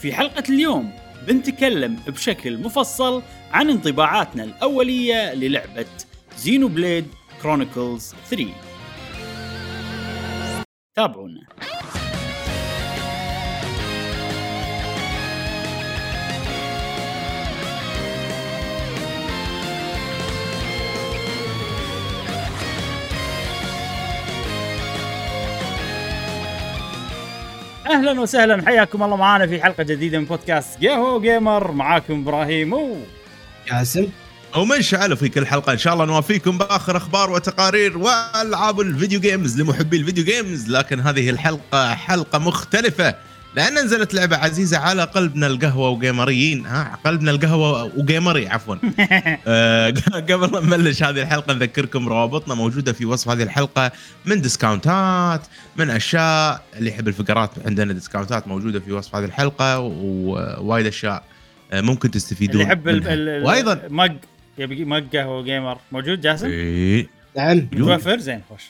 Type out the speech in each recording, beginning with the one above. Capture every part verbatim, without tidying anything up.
في حلقة اليوم بنتكلم بشكل مفصل عن انطباعاتنا الأولية للعبة Xenoblade Chronicles ثري. تابعونا. اهلا وسهلا، حياكم الله معانا في حلقه جديده من بودكاست قهوه جيمر. معاكم ابراهيم و ياسر ومنشعل في كل حلقه ان شاء الله نوافيكم باخر اخبار وتقارير والعاب الفيديو جيمز لمحبي الفيديو جيمز. لكن هذه الحلقه حلقه مختلفه لان نزلت لعبه عزيزه على قلبنا القهوه وجيمريين. ها، قلبنا القهوه وجيمري عفوا. أه قبل ما نبلش هذه الحلقه نذكركم روابطنا موجوده في وصف هذه الحلقه، من ديسكاونتات، من اشياء اللي يحب الفقرات عندنا ديسكاونتات موجوده في وصف هذه الحلقه، ووايد اشياء ممكن تستفيدون اللي يحب ال ال وايضا مج يبقى مج قهوه جيمر موجود. جاسم اي نعم متوفر. زين خوش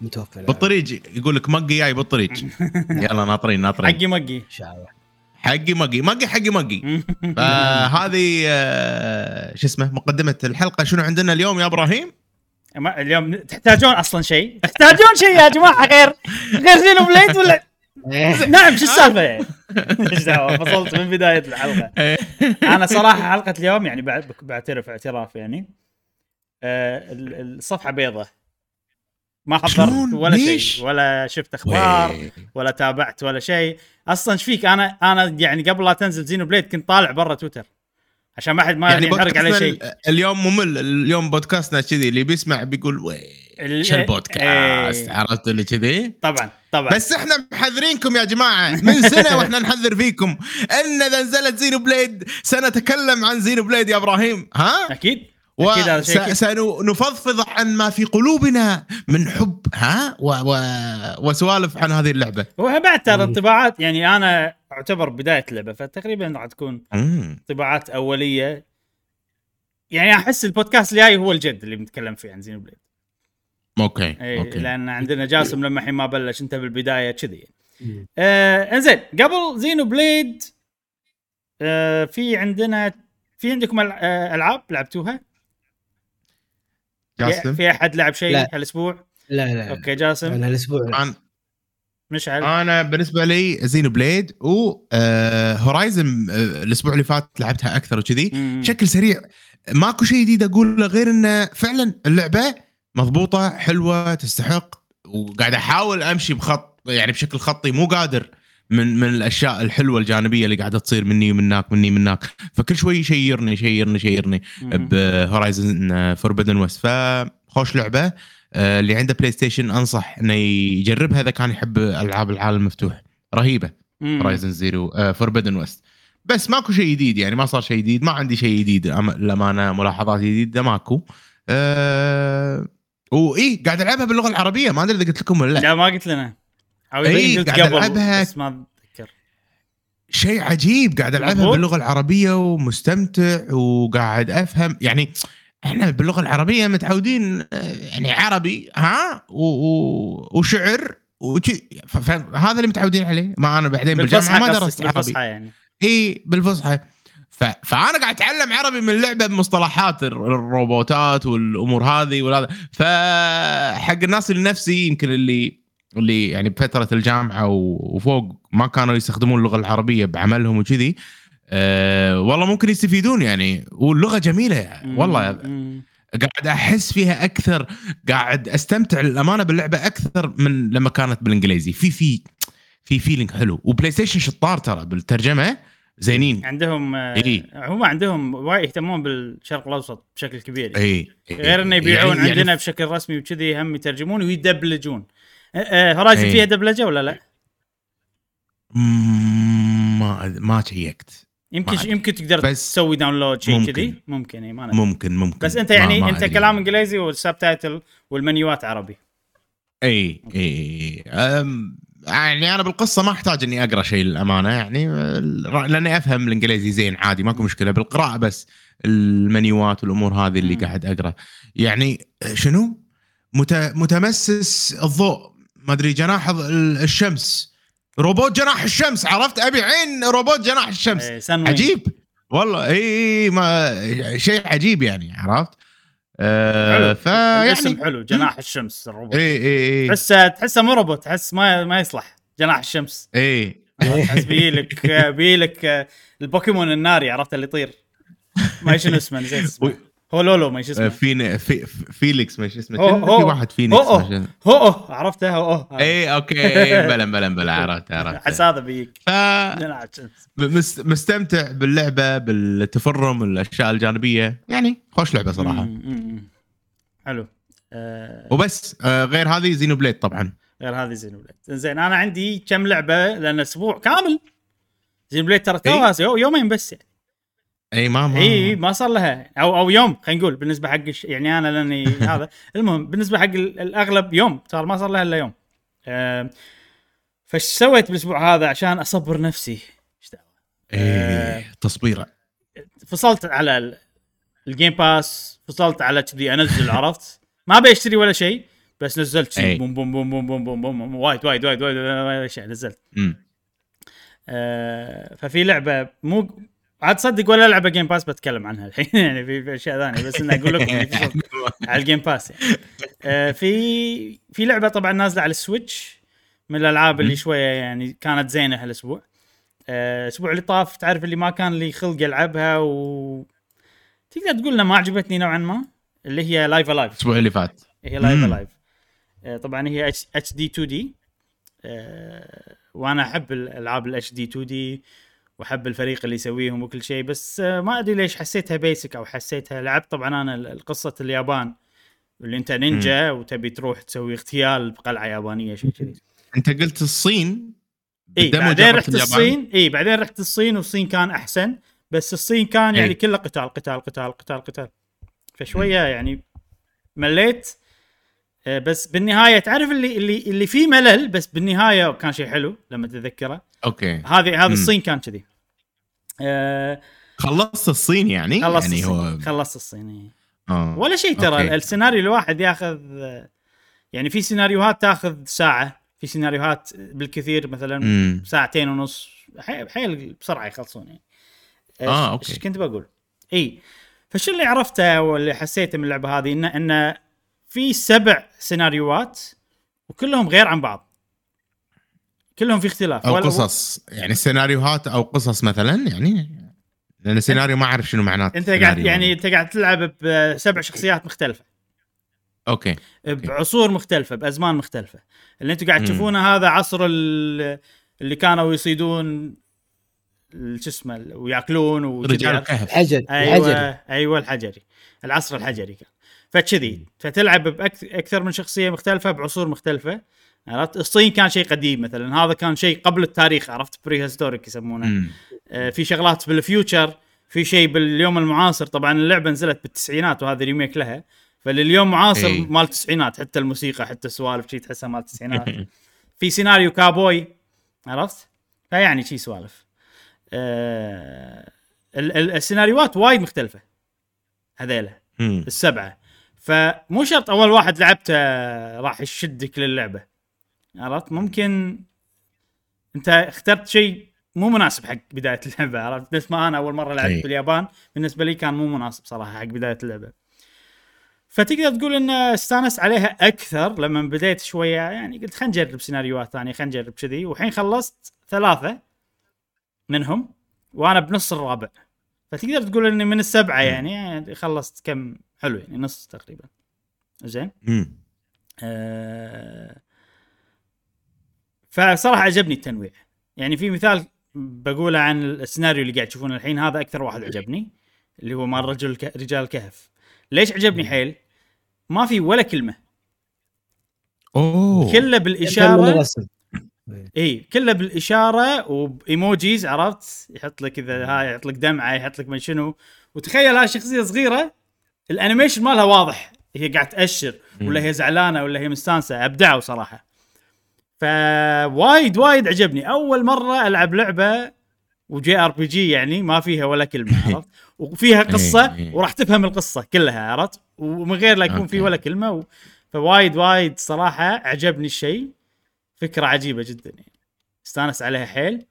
متوفر بالطريق، يقول لك مقي جاي بالطريق. يلا ناطرين ناطرين حقي مقي ان شاء الله. حقي مقي مقي حقي مقي. فهذه شو اسمه مقدمه الحلقه. شنو عندنا اليوم يا ابراهيم؟ اليوم تحتاجون اصلا شيء تحتاجون شيء يا جماعه غير غير زينوبليد ولا نعم شو السالفه يعني؟ ايش دعوه، فصلت من بدايه الحلقه. انا صراحه حلقه اليوم يعني بعد بعترف اعتراف يعني الصفحه بيضه، ما حضرت ولا شيء ولا شفت اخبار وي. ولا تابعت ولا شيء اصلا. ايش فيك؟ انا انا يعني قبل لا تنزل زينوبليد كنت طالع برا تويتر عشان ما حد ما يعني يحرق عليه شيء. اليوم ممل، اليوم بودكاستنا كذي اللي بيسمع بيقول وي شو البودكاست، عرفت اللي كذي. طبعا طبعا بس احنا محذرينكم يا جماعه من سنه واحنا نحذر فيكم ان اذا نزلت زينوبليد سنتكلم عن زينوبليد يا ابراهيم. ها اكيد وسنفضفض عن ما في قلوبنا من حب ها و... و... وسوالف عن هذه اللعبة. وبعد ترى انطباعات يعني أنا أعتبر بداية اللعبة فتقريبا راح تكون انطباعات أولية. يعني أحس البودكاست اللي هاي هو الجد اللي بنتكلم فيه عن زينوبليد. أوكي. أوكي. لأن عندنا جاسم لما حين ما بلش أنت بالبداية كذي. آه إنزين قبل زينوبليد آه في عندنا في عندكم ألعاب لعبتوها؟ جاسم في احد لعب شيء هالاسبوع؟ لا لا اوكي جاسم انا هالاسبوع أنا... مش عارف. انا بالنسبه لي زينوبليد و هورايزن الاسبوع اللي فات لعبتها اكثر وكذي بشكل سريع. ماكو شيء جديد اقوله غير انه فعلا اللعبه مضبوطه حلوه تستحق، وقاعد احاول امشي بخط يعني بشكل خطي مو قادر من من الاشياء الحلوه الجانبيه اللي قاعده تصير مني ومنك مني ومنك. فكل شوي شيرني شيرني شيرني بهورايزن فوربيدن ويست. فخوش لعبه اللي عنده بلاي ستيشن انصح انه يجربها اذا كان يحب العاب العالم المفتوح. رهيبه هورايزن زيرو فوربيدن ويست. بس ماكو شيء جديد يعني ما صار شيء جديد، ما عندي شيء جديد للامانه، ملاحظات جديده ماكو. أه... وايه قاعد العبها باللغه العربيه، ما ادري اذا قلت لكم ولا لا. ما قلت لنا اي قاعد العبها بس ما اتذكر. شيء عجيب قاعد العبها باللغه العربيه ومستمتع وقاعد افهم. يعني احنا باللغه العربيه متعودين يعني عربي ها و... و... وشعر وشي ف... هذا اللي متعودين عليه. ما انا بعدين بالجامعه ما درست عربي يعني اي بالفصحى ف... فانا قاعد اتعلم عربي من لعبه بمصطلحات الروبوتات والامور هذه وهذا. فحق الناس اللي نفسي يمكن اللي اللي يعني بفترة الجامعة وفوق ما كانوا يستخدمون اللغة العربية بعملهم وكذي أه والله ممكن يستفيدون يعني. واللغة جميلة والله، قاعد أحس فيها أكثر، قاعد أستمتع للأمانة باللعبة أكثر من لما كانت بالإنجليزي. في في في فيلينج حلو. وبلايستيشن شطار ترى بالترجمة، زينين عندهم إيه؟ هم عندهم وايد يهتمون بالشرق الأوسط بشكل كبير يعني. إيه؟ إيه؟ غير إنه يبيعون يعني عندنا يعني بشكل رسمي وكذي هم يترجمون ويدبلجون. هورايزن أيه. فيها دبلجة ولا لا؟ ما ما شيكت. يمكن ما يمكن تقدر تسوي داونلود شيء كذي ممكن اي ما أنا ممكن ممكن بس انت يعني ما ما انت عليك. كلام انجليزي والسبتايتل والمنيوات عربي. اي اي يعني انا بالقصه ما احتاج اني اقرا شيء للامانه يعني لاني افهم الانجليزي زين عادي ماكو مشكله بالقراءه، بس المنيوات والامور هذه اللي م. قاعد اقرا يعني شنو متمسس الضوء ما ادري جناح الشمس روبوت جناح الشمس، عرفت ابي عين روبوت جناح الشمس. إيه عجيب والله، اي ما شيء عجيب يعني، عرفت. أه فيعني اسم حلو جناح الشمس الروبوت. اي اي اي تحسه تحسه مو روبوت، تحس ما ما يصلح جناح الشمس. اي تحس بيلك بيلك البوكيمون الناري، عرفت اللي يطير ما شنو اسمه زين هو لولو ما اسمه في في فيليكس ما اسمه في واحد فينيكس هو هو عرفتها هو اي اوكي بلا بلا بلا عرفت عرفت حس هذا بيك مستمتع باللعبه بالتفرم الاشياء الجانبيه يعني خوش لعبه صراحه حلو وبس غير هذه زينوبليد طبعا غير هذه زينوبليد زين انا عندي كم لعبه لان اسبوع كامل زينوبليد ترى توها يومين بس يعني اي ما ما اي ما صار لها او او يوم خلينا نقول بالنسبه حق يعني انا لاني هذا المهم بالنسبه حق الاغلب يوم صار ما صار لها الا يوم أه فش سويت بالاسبوع هذا عشان اصبر نفسي ايش دعوه أه تصبيره فصلت على الجيم باس فصلت على كذي انزل عرفت ما بيشتري ولا شيء بس نزلت شيء بوم بوم بوم بوم بوم بوم, بوم وايد وايد وايد وايد, وايد شيء نزلت أه ففي لعبه مو عاد تصدق ولا لعبة جيم باس بتكلم عنها الحين يعني في أشياء ثانية بس أنا أقول لكم على الجيم باس يعني. آه في في لعبة طبعًا نازلة على السويتش من الألعاب اللي شوية يعني كانت زينة هالأسبوع الأسبوع آه اللي طاف تعرف اللي ما كان لي خلق يلعبها وتقدر تقول إنها ما عجبتني نوعًا ما اللي هي Live A Live الأسبوع اللي فات هي Live A Live آه طبعًا هي إتش دي تو دي آه وأنا أحب الألعاب ال إتش دي تو دي وحب الفريق اللي يسويهم وكل شيء بس ما أدري ليش حسيتها بيسك أو حسيتها لعب طبعا أنا القصة اليابان اللي أنت نينجا وتبي تروح تسوي اغتيال بقلعة يابانية شيء كذي أنت قلت الصين إيه بعدين رحت الصين إيه بعدين رحت الصين والصين كان أحسن بس الصين كان يعني كله قتال قتال قتال قتال قتال فشوية يعني مليت بس بالنهاية تعرف اللي اللي اللي فيه ملل بس بالنهاية كان شيء حلو لما تتذكره اوكي هذه هذا الصين كان كذي آه خلصت الصين يعني خلصت يعني الصين. هو خلصت الصين اه ولا شيء ترى أوكي. السيناريو الواحد ياخذ يعني في سيناريوهات تاخذ ساعة في سيناريوهات بالكثير مثلا مم. ساعتين ونص حيل بسرعة يخلصون يعني اه اوكي ايش كنت بقول اي فشو اللي عرفته واللي حسيته من اللعبة هذه انه انه في سبع سيناريوهات وكلهم غير عن بعض كلهم في اختلاف أو قصص و... يعني سيناريوهات أو قصص مثلا يعني لأن سيناريو ما أعرف شنو معناته أنت قاعد يعني أنت قاعد تلعب بسبع شخصيات مختلفة أوكي بعصور مختلفة بأزمان مختلفة اللي أنتوا قاعد تشوفونه هذا عصر اللي كانوا يصيدون شو اسمه ويأكلون ورجال الكهف حجر أيوة أيوة الحجري العصر الحجري كان فكذي فتلعب بأكثر من شخصية مختلفة بعصور مختلفة عرفت الصين كان شيء قديم مثلا هذا كان شيء قبل التاريخ عرفت بري هيستوريك يسمونه آه في شغلات بالفيوتشر في شيء باليوم المعاصر طبعا اللعبة نزلت بالتسعينات وهذا ريميك لها فلليوم معاصر أي. مال التسعينات حتى الموسيقى حتى السوالف شيء تحسها مال التسعينات في سيناريو كابوي عرفت فيعني شيء سوالف آه السيناريوهات وايد مختلفة هذيله السبعة فمو شرط أول واحد لعبته راح يشدك للعبة عرفت ممكن أنت اخترت شيء مو مناسب حق بداية اللعبة عرفت مثل ما أنا أول مرة لعبت باليابان بالنسبة لي كان مو مناسب صراحة حق بداية اللعبة فتقدر تقول إن استانس عليها أكثر لما بديت شوية يعني قلت خلينا نجرب سيناريوهات ثانية خلينا نجرب كذي وحين خلصت ثلاثة منهم وأنا بنص الرابع فتقدر تقول إني من السبعة يعني, يعني خلصت كم حلو يعني نص تقريبا زين آه فصراحة عجبني التنويع يعني في مثال بقوله عن السيناريو اللي قاعد تشوفونه الحين هذا أكثر واحد عجبني اللي هو مال رجل رجال الكهف ليش عجبني حيل ما في ولا كلمة أوه. كله بالإشارة اي كله بالإشارة وبإيموجيز عرفت يحط لك إذا هاي يحط لك دمعة يحط لك من شنو وتخيل هاي شخصية صغيرة الانيميشن مالها واضح هي قاعد تأشر ولا هي زعلانة ولا هي مستانسة أبدعوا صراحة فوايد وايد عجبني أول مرة ألعب لعبة وجي آر بي جي يعني ما فيها ولا كلمة عرفت وفيها قصة وراح تفهم القصة كلها عرفت ومن غير لا يكون فيه ولا كلمة و... فوايد وايد صراحة عجبني الشيء فكرة عجيبة جدا يعني استانس عليها حيل.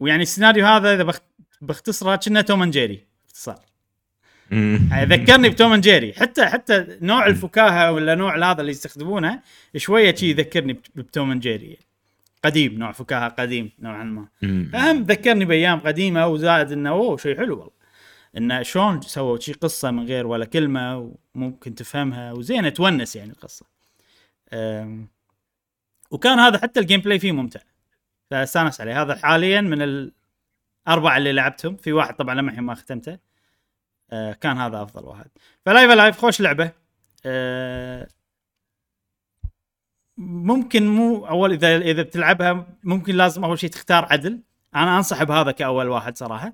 ويعني السيناريو هذا اذا بخ... باختصره كنا توم اند جيري باختصار. ذكرني بتوم اند جيري، حتى حتى نوع الفكاهه ولا نوع هذا اللي يستخدمونه شويه شيء يذكرني بتوم اند جيري قديم، نوع فكاهه قديم نوعا ما. اهم ذكرني بايام قديمه، وزائد انه اوه شيء حلو والله انه شلون سووا شيء قصه من غير ولا كلمه وممكن تفهمها وزينه تونس يعني القصه. أم. وكان هذا حتى الجيم بلاي فيه ممتع فاستانس عليه. هذا حاليا من الاربعه اللي لعبتهم، في واحد طبعا لما الحين ما ختمته، أه كان هذا افضل واحد. فلايف لايف خوش لعبه، أه ممكن مو اول اذا اذا بتلعبها ممكن لازم اول شيء تختار عدل. انا انصح بهذا كاول واحد صراحه،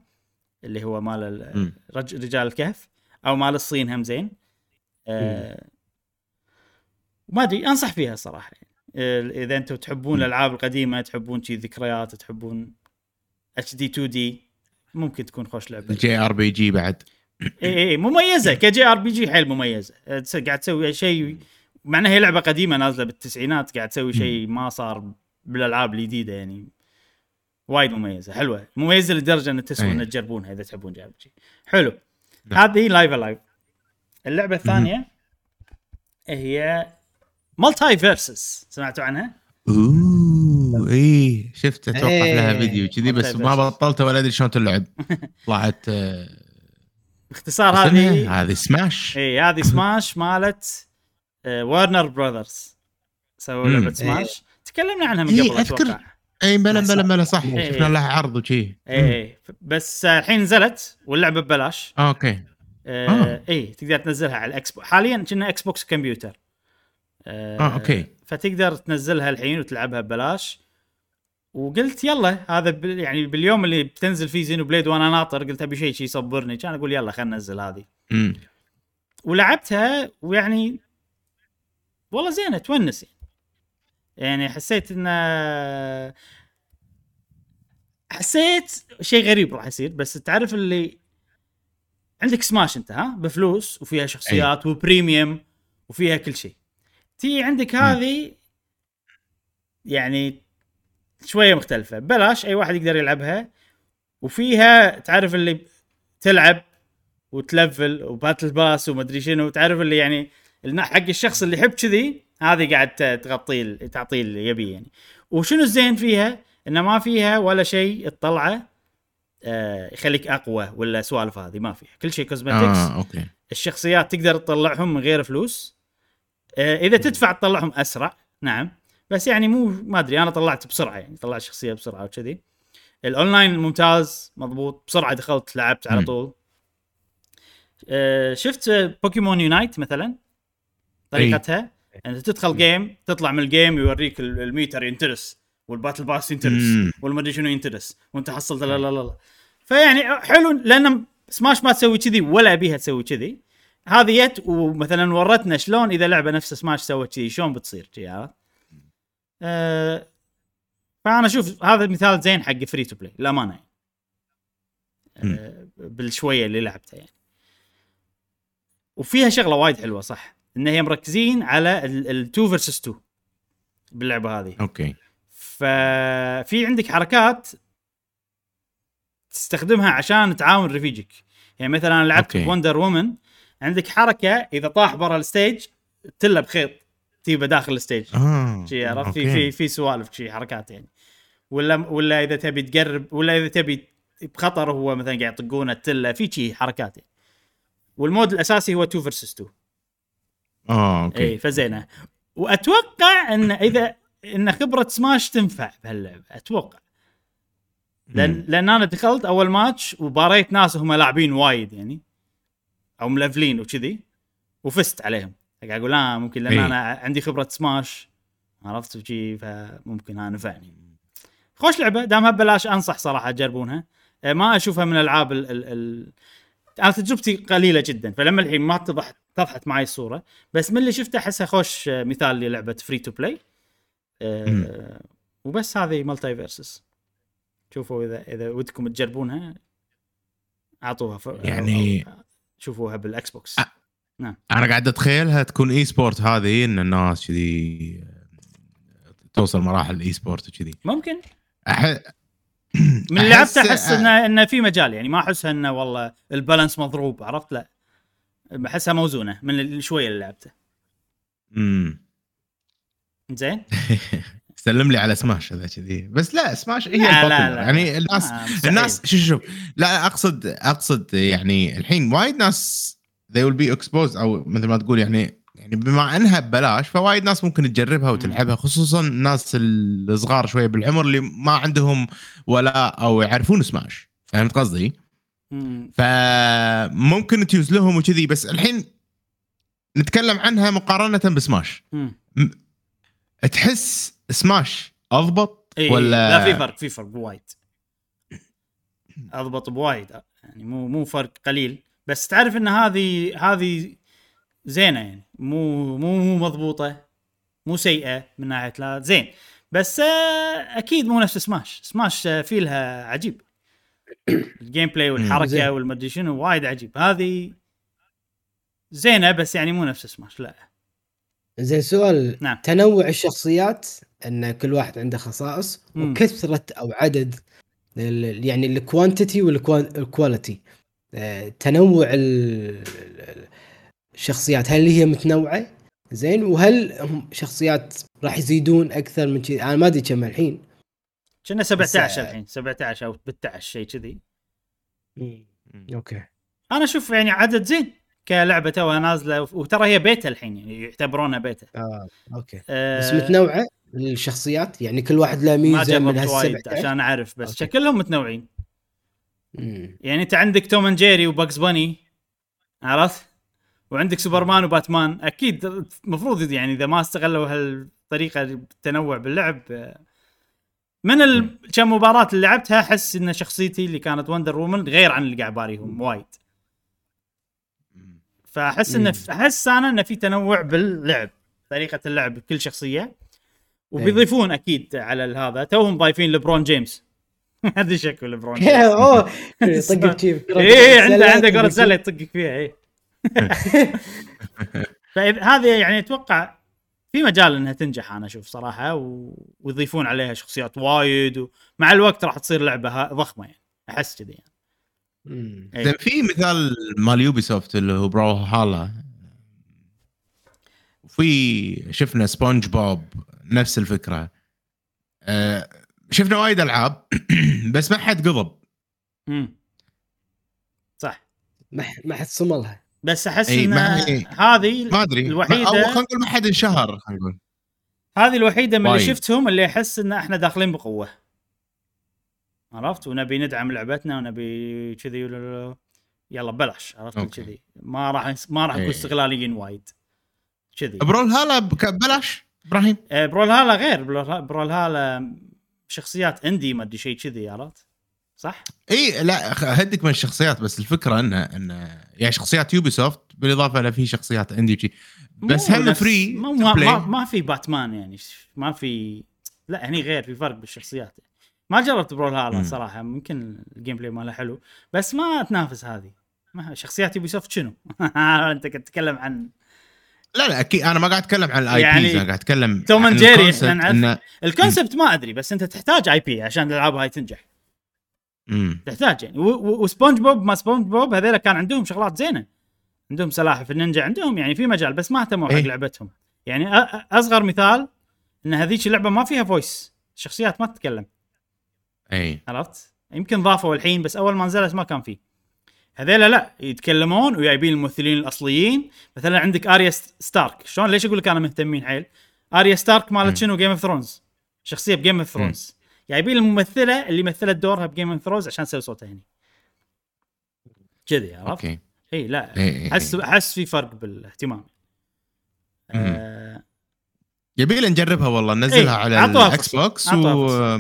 اللي هو مال رجال الكهف او مال الصين هم زين، أه وما ادري انصح فيها صراحه. اذا انتم تحبون الالعاب القديمه، تحبون شيء ذكريات، تحبون اتش دي تو دي، ممكن تكون خوش لعبه. جي ار بي جي بعد اي اي مميزه كجي ار بي جي، حيل مميزه. قاعد تسوي شيء مع انها لعبه قديمه نازله بالتسعينات، قاعد تسوي شيء ما صار بالالعاب الجديده، يعني وايد مميزه حلوه، مميزه لدرجه ان تسوون ان تجربونها اذا تحبون جي ار بي جي. حلو. هذه لايف لايف. اللعبه الثانيه هي مالتيفيرسس، سمعتوا عنها؟ اوه اي شفت، اتوقع ايه لها فيديو كذي بس ما بطلته ولا ادري شلون تلعب. طلعت باختصار هذه هذه سماش، اي هذه سماش مالت وارنر براذرز، سووا لعبه سماش تكلمنا عنها من قبل اتوقع. اي بلا بلا بلا صح، شفنا لها عرض وشي. اي بس الحين نزلت واللعبه ببلاش. اوكي اه اي تقدر تنزلها على الاكس بوكس حاليا، كنا اكس بوكس كمبيوتر. اه اوكي فتقدر تنزلها الحين وتلعبها ببلاش. وقلت يلا هذا بال... يعني باليوم اللي بتنزل فيه زينو بليد وانا ناطر، قلت ابي شيء شيء يصبرني، كان اقول يلا خلنا ننزل هذه. امم ولعبتها ويعني والله زينه تونس، يعني حسيت ان حسيت شيء غريب راح يصير. بس تعرف اللي عندك سماش انت ها بفلوس وفيها شخصيات وبريميوم وفيها كل شيء، تي عندك هذه يعني شوية مختلفة بلاش، أي واحد يقدر يلعبها. وفيها تعرف اللي تلعب وتلفل وباتل باس ومدري شنو، تعرف اللي يعني حق الشخص اللي يحب كذي، هذه قاعد تغطي تعطيه اللي يبي يعني. وشنو الزين فيها إنه ما فيها ولا شيء الطلعة آه يخليك أقوى ولا سوالف، هذه ما فيها، كل شيء كوزماتيكس. آه، أوكي. الشخصيات تقدر تطلعهم من غير فلوس، آه إذا تدفع تطلعهم أسرع نعم، بس يعني مو ما ادري انا طلعت بسرعه، يعني طلعت شخصيه بسرعه وكذي. الاونلاين ممتاز مضبوط، بسرعه دخلت لعبت على طول. أه شفت بوكيمون يونايت مثلا طريقتها انت يعني تدخل جيم تطلع من الجيم يوريك الميتر ينترس والباتل باس ينترس والمدري شنو ينترس وانت حصلت لا لا لا. فيعني حلو لان سماش ما تسوي كذي ولا ابيها تسوي كذي، هذه جت ومثلا ورتنا شلون اذا لعبه نفس سماش سوت كذي شلون بتصير كذي. أه فأنا أشوف هذا مثال زين حق فري تو بلاي للأمانة، أه بالشوية اللي لعبتها يعني. وفيها شغلة وايد حلوة صح، إن هي مركزين على ال تو فيرسس تو باللعبة هذه. أوكي ففي عندك حركات تستخدمها عشان تعاون رفيجك، يعني مثلا لعبت وندر وومن عندك حركة إذا طاح برا الستيج تله بخيط تيبه داخل الستيج شي، عرفت في في في سوالف شي حركات يعني. ولا ولا اذا تبي تقرب ولا اذا تبي بخطر هو مثلا قاعد يطقونه التله في شي حركات يعني. والمود الاساسي هو تو فيرسس تو. اه اوكي اي فزينه. واتوقع ان اذا ان خبره سماش تنفع بهاللعبه اتوقع، لان لان انا دخلت اول ماتش وباريت ناس هم لاعبين وايد يعني او ملفلين وكذي وفزت عليهم، قاعد اقول لا ممكن لان انا عندي خبره سماش عرفت وجي، فممكن انا نفعني. خوش لعبه دامها ببلاش انصح صراحه تجربونها، ما اشوفها من الالعاب ال ال انا تجربتي قليله جدا، فلما الحين ما اتضح اتضحت معي الصوره، بس من اللي شفته احسها خوش مثال للعبه فري تو بلاي. أه وبس هذه مالتي فيرسس، شوفوا اذا اذا ودكم تجربونها اعطوها يعني شوفوها بالاكس بوكس. أ- نعم. أنا قاعد أتخيلها تكون إي سبورت هذه، إن الناس كذي توصل مراحل الاي سبورت وكذي ممكن أح... من اللي لعبت احس أ... انه انه في مجال يعني ما احسها انه والله البالانس مضروب عرفت لا بحسها موزونه من شويه اللي لعبته امم زين سلم لي على سماش هذا كذي بس لا سماش هي لا لا لا. يعني الناس آه الناس شوف شوف لا اقصد اقصد يعني الحين وايد ناس they will be exposed او مثل ما تقول يعني يعني بما انها ببلاش فوايد ناس ممكن تجربها وتلعبها خصوصا الناس الصغار شويه بالعمر اللي ما عندهم ولا او يعرفون سماش فهمت قصدي فممكن تيوز لهم وكذي بس الحين نتكلم عنها مقارنه بسماش تحس سماش اضبط إيه ولا لا في فرق في فرق وايد اضبط بوايد يعني مو مو فرق قليل بس تعرف ان هذه هذه زينه يعني مو مو مضبوطه مو سيئه من ناحيه لا زين بس اكيد مو نفس سماش سماش في لها عجيب الجيم بلاي والحركه والمدري شنو وايد عجيب هذه زينه بس يعني مو نفس سماش لا زين سؤال نعم. تنوع الشخصيات ان كل واحد عنده خصائص مم. وكثره او عدد يعني الكوانتيتي والكواليتي تنوع الشخصيات هل هي متنوعه زين وهل هم شخصيات راح يزيدون اكثر من شيء انا ما ادري كم الحين كنا سبعة عشر الحين سبعة عشر او ثمانية عشر شيء كذي اوكي انا اشوف يعني عدد زين كلعبة توها نازلة وترى هي بيتا الحين يعني يعتبرونها بيتا آه، أوكي. آه، بس متنوعة الشخصيات يعني كل واحد له ميزة من هالسبعة عشان أعرف بس أوكي. شكلهم متنوعين مم. يعني أنت عندك تومان جيري وباكس باني عرفت وعندك سوبرمان وباتمان أكيد مفروض يعني إذا ما استغلوا هالطريقة التنوع باللعب من الكم مباراة اللي لعبتها أحس إن شخصيتي اللي كانت وندر وومن غير عن اللي قاعد باريهم وايد فأحس إنه أحس أنا إنه في تنوع باللعب طريقة اللعب بكل شخصية وبيضيفون أكيد على هذا توهم ضايفين لبرون جيمس هذا شكله لبرون جيمس أوه طقك كيف إيه عنده عنده كرة زلة يطقك فيها إيه فهذه يعني أتوقع في مجال إنها تنجح أنا أشوف صراحة ويضيفون عليها شخصيات وايد ومع الوقت راح تصير لعبة ضخمة يعني أحس كذي يعني. امم أيه. في مثال مال يوبيسوفت اللي هو براوهالا وفي شفنا سبونج بوب نفس الفكره أه شفنا وايد العاب بس ما حد قضب امم صح ما ما حد صملها بس احس ان هذه الوحيده او خلينا نقول ما حد انشهر خلينا نقول هذه الوحيده من باي. اللي شفتهم اللي احس ان احنا داخلين بقوه عرفت ونبي ندعم لعبتنا ونبي كذي يلا بلاش عرفت كذي ما راح ما راح يكون استغلاليين وايد كذي برول هالا بلاش ابراهيم برول هالا غير برول هالا شخصيات اندي ما ادري شيء كذي عرفت صح اي لا هدك من الشخصيات بس الفكره انها ان يعني شخصيات يوبيسوفت بالاضافه الى في شخصيات اندي بس هل فري ما, ما, ما في باتمان يعني ما في لا هني غير في فرق بالشخصيات ما جربت برول هالا صراحة ممكن الجيم بلاي ماله حلو بس ما تنافس هذه ما شخصياتي بيسوفت شنو أنت قاعد تتكلم عن لا لا أكيد أنا ما قاعد أتكلم عن الآي يعني بي أنا قاعد أتكلم توم عن جيري إن... الكونسبت ما أدري بس أنت تحتاج آي بي عشان الألعاب هاي تنجح مم. تحتاج يعني وسبونج بوب ما سبونج بوب هذول كان عندهم شغلات زينة عندهم سلاحف النينجا عندهم يعني في مجال بس ما اهتموا حق لعبتهم يعني أصغر مثال إن هذيك اللعبة ما فيها فويس الشخصيات ما تتكلم اي عرفت يمكن ضافوا الحين بس اول ما نزلت ما كان فيه هذيلا لا يتكلمون ويايبين الممثلين الاصليين مثلا عندك اريا ستارك شلون ليش اقول لك انا مهتمين حيل اريا ستارك مالت شنو جيم اوف ثرونز شخصيه بجيم اوف ثرونز جايبين الممثله اللي مثلت دورها بجيم اوف ثرونز عشان تسوي صوتها هنا كذي عرفت أوكي. اي لا احس احس في فرق بالاهتمام يبي لي نجربها والله ننزلها ايه. على الاكس بوكس و... و...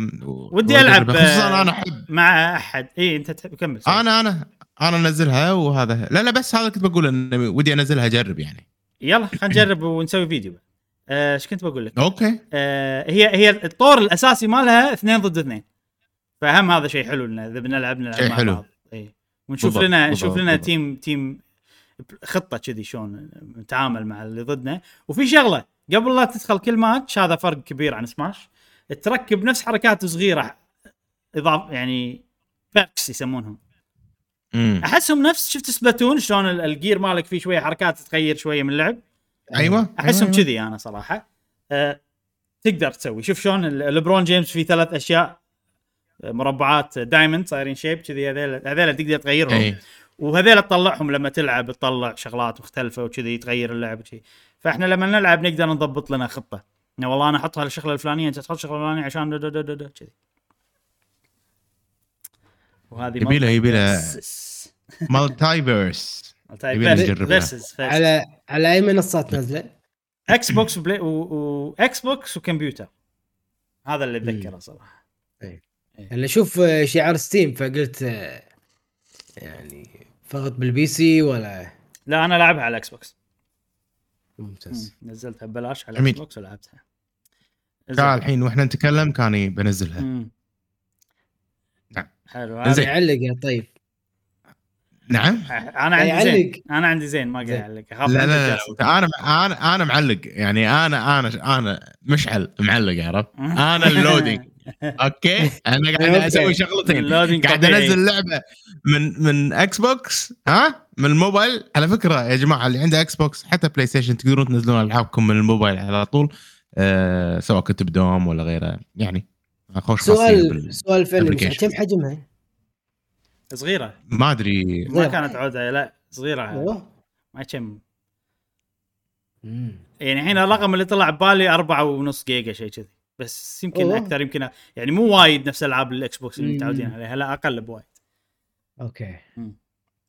ودي العب خصوصا انا احب مع احد اي انت تكمل انا انا انا ننزلها وهذا لا لا بس هذا كنت بقول ان ودي انزلها اجرب يعني يلا خلينا نجرب ونسوي فيديو ايش آه كنت بقول لك اوكي آه هي هي الطور الاساسي مالها اثنين ضد اثنين فاهم هذا شيء حلو لنا اذا بنلعب نلعب مع بعض اي ونشوف بضبط. لنا نشوف لنا بضبط. تيم تيم خطه كذي شلون نتعامل مع اللي ضدنا وفي شغله قبل لا تدخل كل ماتش، هذا فرق كبير عن سماش. تركب نفس حركات صغيره اضافه، يعني باكس يسمونهم. امم احسهم نفس، شفت سبلاتون شلون الجير مالك فيه شويه حركات تتغير شويه من اللعب. ايوه احسهم كذي. أيوة. أيوة. انا صراحه أه تقدر تسوي، شوف شلون ليبرون جيمس في ثلاث اشياء مربعات دايموند صايرين شيب كذي، هذول هذول تقدر تغيرهم. أي. وهذول تطلعهم لما تلعب، تطلع شغلات مختلفه وكذي تغير اللعب كذي. فاحنا لما نلعب نقدر نضبط لنا خطه، يعني والله انا احطها للشغله الفلانيه، انت تحط شغله فلانيه عشان كذي. وهذه يبيله يبيله مالتيفيرس مالتيفيرس على على اي منصات نازله؟ اكس بوكس وبلاي واكس بوكس وكمبيوتر، هذا اللي اتذكره صراحه. اي انا اشوف شعار ستيم فقلت يعني فقط بالبي سي ولا لا؟ انا لعبها على الاكس بوكس. ممتاز. نزلتها ببلاش على الاكس بوكس ولعبتها. تعال الحين واحنا نتكلم كاني بنزلها. مم. نعم حلو. علق يا طيب. نعم انا عندي زين، انا عندي زين ما قاعد اعلق. لا لا انا انا انا معلق، يعني انا انا انا مشعل معلق، عرفت؟ انا اللودينج. اوكي انا قاعد اسوي شغلتين، قاعد انزل لعبه من من اكس بوكس، ها، من الموبايل. على فكره يا جماعه اللي عنده اكس بوكس حتى بلاي ستيشن تقدرون تنزلون العابكم من الموبايل على طول، أه، سواء كنت بدوم ولا غيره. يعني خوش سؤال سؤال فني، كم حجمها؟ صغيره ما ادري، ما كانت عوده. لا صغيره ما كم، يعني الحين الرقم اللي طلع ببالي أربعة ونص جيجا شيء كذي، بس يمكن أوه. اكثر، يمكن يعني مو وايد نفس العاب الاكس بوكس اللي متعودين عليها، لا اقل بوايد. اوكي. مم.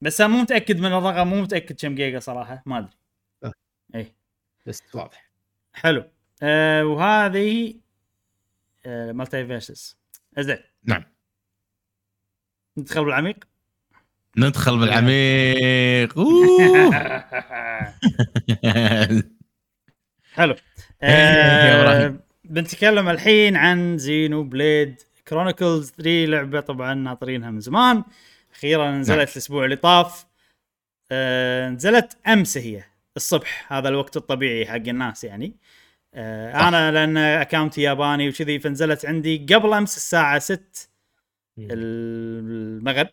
بس انا مو متاكد من الرقم، مو متاكد كم جيجا صراحه، ما ادري. أه. اي بس واضح حلو. آه وهذه آه مالتيفيرسس. زين نعم، ندخل بالعميق ندخل بالعميق. حلو. آه بنتكلم الحين عن Xenoblade Chronicles ثري، لعبة طبعا ناطرينها من زمان، أخيرا نزلت. نعم. الأسبوع اللي طاف. آه، نزلت أمس هي الصبح، هذا الوقت الطبيعي حق الناس يعني. آه، أنا لأن أكاونتي ياباني وكذي، فنزلت عندي قبل أمس الساعة ستة المغرب،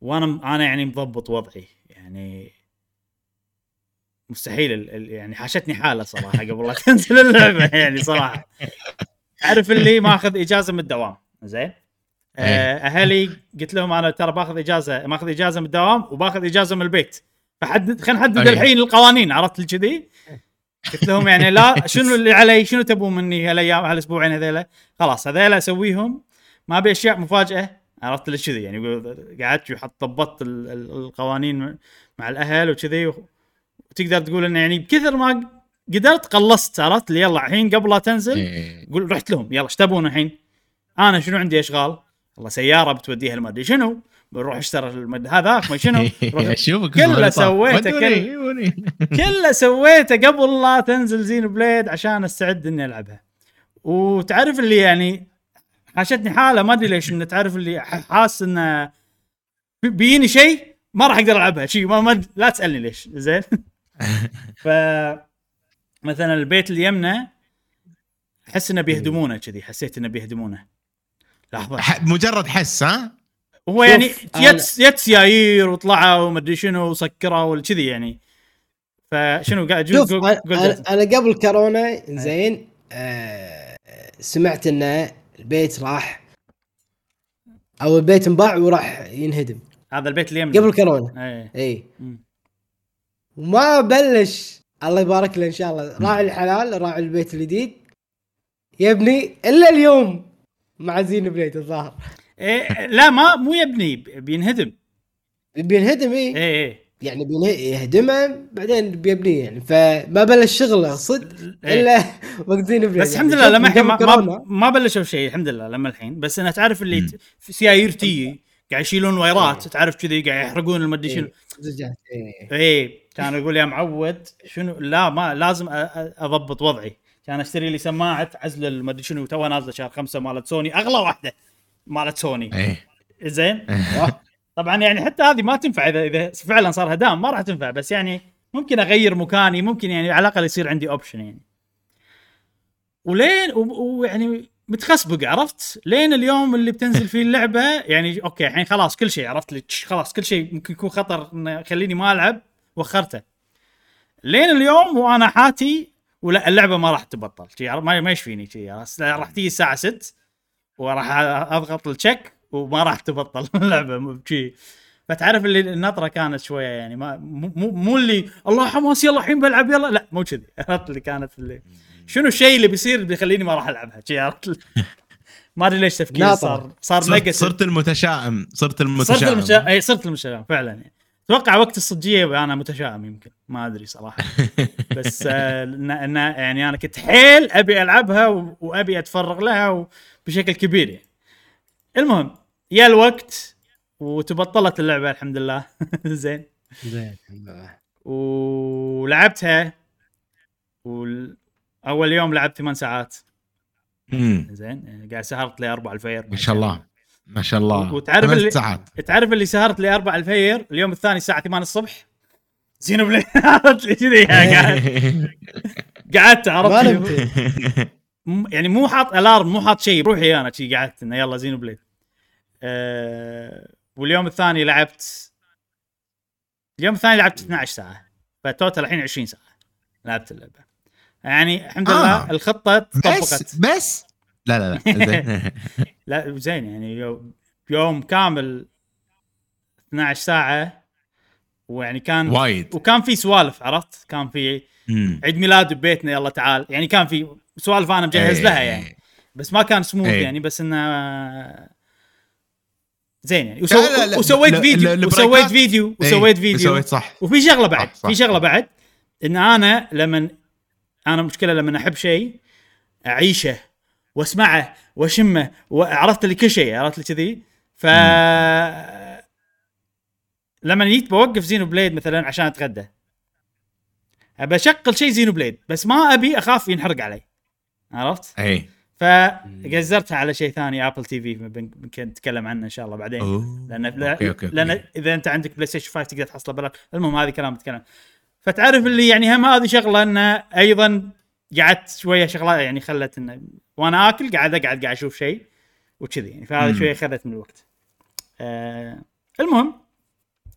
وأنا أنا يعني مضبط وضعي، يعني مستحيل يعني حاشتني حالة صراحة قبل لا تنزل اللعبة، يعني صراحة أعرف اللي ماخذ إجازة من الدوام. زين أهلي قلت لهم أنا ترى باخذ إجازة، ماخذ إجازة من الدوام وباخذ إجازة من البيت، فحدد خلينا نحدد الحين القوانين، عرفت الكذي. قلت لهم يعني لا، شنو اللي علي، شنو تبون مني هالأيام هالأسبوعين هذيلا، خلاص هذيلا أسويهم، ما أبي أشياء مفاجأة، عرفت الكذي. يعني قعدت وحط ضبطت القوانين مع الأهل وكذي، تقدر تقول إنه يعني بكثر ما قدرت قلصت، عرفت لي يلا الحين قبل لا تنزل قول رحت لهم يلا ايش تبون الحين، انا شنو عندي اشغال، والله سياره بتوديها المدري شنو، بنروح اشتري المد هذاك ما شنو، كله سويته كله كله سويته قبل لا تنزل زين بليد عشان استعد اني العبها. وتعرف اللي يعني حاشتني حاله ما ادري ليش، من تعرف اللي حاس انه بيني شيء ما راح اقدر العبها شيء، ما, ما لا تسالني ليش. زين ف مثلا البيت اليمنى احس انه بيهدمونه كذي، حسيت انه بيهدمونه لحظه، مجرد حس. ها هو يعني يت يت سيايير وطلعوا وما ادري شنو وسكروا والكذي يعني، فشنو قاعد اجوز. انا قبل كورونا زين آه سمعت انه البيت راح، او البيت انباع وراح ينهدم، هذا البيت اليمنى قبل كورونا. اي, أي. وما بلش، الله يبارك له إن شاء الله، راعي الحلال راعي البيت الجديد يبني إلا اليوم مع زين بليت الظاهر. إيه لا ما مو يبني، بينهدم بينهدم إيه إيه يعني بينهدمه بعدين بيبني، يعني فما بلش شغله صد إلا وقت زين بليت. بس الحمد لله لما الحين ما ما بلشوا شيء الحمد لله لما الحين. بس أنا تعرف اللي سيايرتي قاعد يشيلون وايرات، تعرف كذي قاعد يحرقون المدشين. إيه. إيه كان يقول يا معود شنو، لا ما لازم أضبط وضعي، كان أشتري لي سماعة عزل المدشين وتوه نازلة شهر خمسة مالت سوني، أغلى واحدة مالت سوني. إيه. زين. طبعًا يعني حتى هذه ما تنفع إذا إذا فعلًا صار هدام ما راح تنفع، بس يعني ممكن اغير مكاني، ممكن يعني على الاقل يصير عندي اوبشن يعني. ولين ويعني متخسبق، عرفت؟ لين اليوم اللي بتنزل فيه اللعبه يعني اوكي الحين خلاص كل شيء، عرفت لي خلاص كل شيء ممكن يكون خطر خليني ما العب، وخرته لين اليوم وانا حاتي. ولا اللعبه ما راح تبطل شيء، ما ما يشفيني شيء، راح تيجي الساعه ستة وراح اضغط التشيك وما راح تبطل اللعبه بشيء. فتعرف اللي النطره كانت شويه يعني ما مو مو اللي الله حماس يلا الحين بلعب يلا، لا مو كذي. عرفت اللي كانت اللي شنو الشيء اللي بيصير بيخليني ما راح العبها شيء، عرفت؟ ما ادري ليش تفكير صار صار نقص، صرت المتشائم صرت المتشائم صرت المتشائم صرت المتشائم فعلا يعني. اتوقع وقت الصجيه انا متشائم يمكن، ما ادري صراحه، بس انا يعني انا كنت حيل ابي العبها وابي اتفرغ لها بشكل كبير يعني. المهم يا الوقت وتبطلت اللعبه الحمد لله. زين زين الحمد لله. ولعبتها وال... اول يوم لعبت ثمان ساعات. امم زين قاعد سهرت لي أربعة الفجر ما شاء الله ما شاء الله. وتعرف اللي تعرف اللي سهرت لي أربعة الفجر اليوم الثاني الساعه ثمانية الصبح زينوبلي كذي قاعد قعدت عرفت يعني مو حاط الارم مو حاط شيء بروحي انا شي، قعدت انه يلا زينوبلي. أه واليوم الثاني لعبت اليوم الثاني لعبت اثنتي عشرة ساعة، فتوتال الحين عشرين ساعة لعبت اللعبة يعني الحمد آه. لله الخطة تطبقت بس بس لا لا لا لا زين يعني يوم, يوم كامل اثنتي عشرة ساعة ويعني كان وايد. وكان في سوالف، عرفت؟ كان في عيد ميلاد ببيتنا يلا تعال، يعني كان في سوالف انا مجهز لها يعني، بس ما كان سموث يعني، بس انه زين يعني. وسو... لا لا وسويت فيديو ل... ل... وسويت فيديو ايه. وسويت فيديو صح. وفي شغله بعد صح. في شغله بعد ان انا لما انا مشكله لما احب شيء اعيشه واسمعه واشمه وعرفت لي كل شيء، عرفت لي كذي. ف لما جيت بوقف زينو بليد مثلا عشان اتغدى ابى اشغل شيء زينو بليد، بس ما ابي اخاف ينحرق علي، عرفت؟ اي فجزرتها على شيء ثاني ابل تي في ممكن نتكلم عنه ان شاء الله بعدين. أوه. لان أوكي أوكي لان أوكي. اذا انت عندك بلاي ستيشن خمسة تقدر تحصله بلاش. المهم هذه كلام نتكلم. فتعرف اللي يعني هم هذه شغله انه ايضا قعدت شويه شغله يعني خلت انه وانا اكل قاعد اقعد قاعد اشوف شيء وكذي يعني، فهذا شويه اخذت من الوقت. آه المهم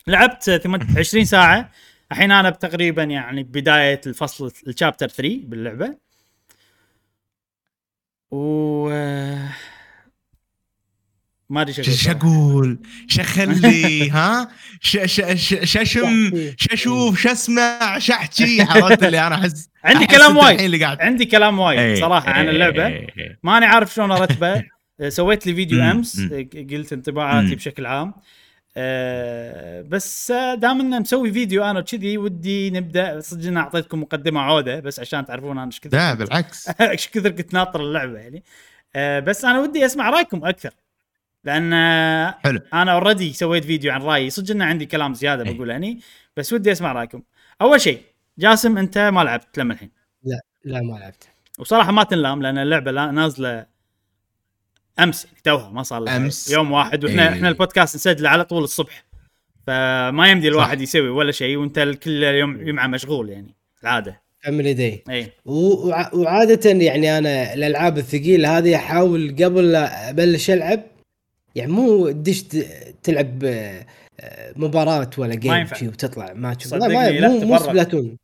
لعبت ثمانية وعشرين ساعة الحين انا تقريبا يعني بدايه الفصل الشابتر ثلاثة باللعبه. و ما ادري شو اقول شخلي ها ش ش ششم ششوف شسمع شحكي حرات اللي انا احس عندي كلام وايد عندي كلام وايد صراحه عن اللعبه ماني عارف شلون ارتبه. سويت لي فيديو امس قلت انطباعاتي بشكل عام، بس دام ان مسوي فيديو انا كذي ودي نبدا صدق. انا اعطيتكم مقدمه عوده بس عشان تعرفون انا ايش كثر لا بالعكس ايش كثر كنت ناطر اللعبه يعني، بس انا ودي اسمع رايكم اكثر لان حلو. انا اوريدي سويت فيديو عن رايي، صدق ان عندي كلام زياده بقوله هني، بس ودي اسمع رايكم. اول شيء جاسم انت ما لعبت لما الحين؟ لا لا ما لعبت، وصراحه ما تنلام لان اللعبه نازله امس توها ما صار لها يوم واحد، واحنا ايه. احنا البودكاست نسجل على طول الصبح فما يمدي الواحد صح. يسوي ولا شيء وانت كل يوم يمعه مشغول يعني العاده فاميلي داي ايه. وعاده يعني انا الالعاب الثقيله هذه احاول قبل لا ابلش العب يعني مو دش تلعب مباراه ولا جيم وتطلع ماتش لا ما مو سبلاتون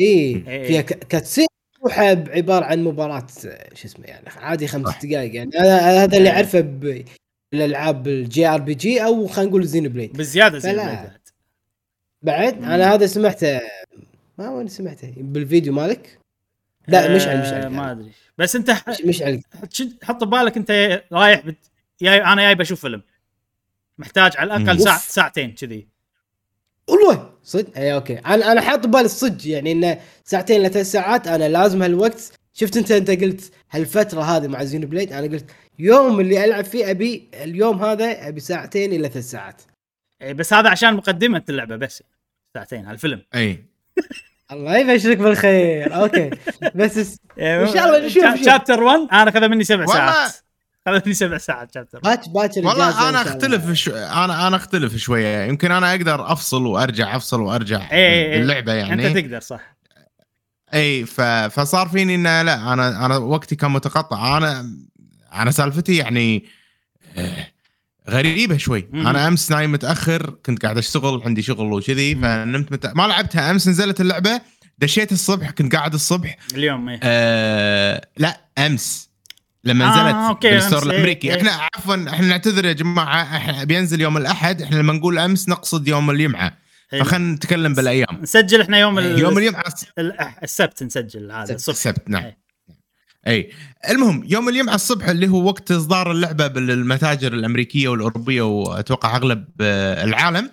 اي ايه. فيها كاتسين وحب عبارة عن مباراة شو اسمه يعني عادي خمس دقائق يعني هذا اللي عرفه بالألعاب الجي آر بي جي أو خلينا نقول زينو بليد بزيادة زينو بليد بعد مم. أنا هذا سمعته ما وين سمعته بالفيديو مالك لا مشعل مشعل أه ما أدري بس أنت مشعل حط بالك أنت رايح بت... ياي أنا جاي بشوف فيلم محتاج على الأقل ساعة ساعتين كذي والله صدق اي اوكي انا انا حاط بالي الصدق يعني انه ساعتين لثلاث ساعات انا لازم هالوقت. شفت انت انت قلت هالفتره هذه مع زينو بليد انا قلت يوم اللي العب فيه ابي اليوم هذا ابي ساعتين الى ثلاث ساعات بس هذا عشان مقدمه اللعبه بس ساعتين هالفيلم اي الله يبشرك بالخير اوكي بس ان شاء الله نشوف شابتر واحد انا اخذ مني سبع ساعات خذتني سبع ساعات شابتر. والله انا اختلف شو... انا انا اختلف شويه، يمكن انا اقدر افصل وارجع افصل وارجع اللعبه يعني. انت تقدر صح. اي ف... فصار فيني ان لا انا انا وقتي كان متقطع. انا انا سالفتي يعني غريبه شوي. م- انا امس نايم متاخر، كنت قاعد اشتغل، عندي شغل وكذي، فنمت مت... ما لعبتها امس، نزلت اللعبه دشيت الصبح، كنت قاعد الصبح اليوم ايه آه... لا امس لما آه نزلت بالستور الامريكي. احنا عفوا احنا نعتذر يا جماعه، احنا بينزل يوم الاحد، احنا لما نقول امس نقصد يوم الجمعه، فخلنا نتكلم بالايام. نسجل احنا يوم ال... يوم الجمعه السبت نسجل هذا الصبح السبت. نعم ايه. اي المهم يوم الجمعه الصبح اللي هو وقت اصدار اللعبه بالمتاجر الامريكيه والاوروبيه واتوقع اغلب العالم،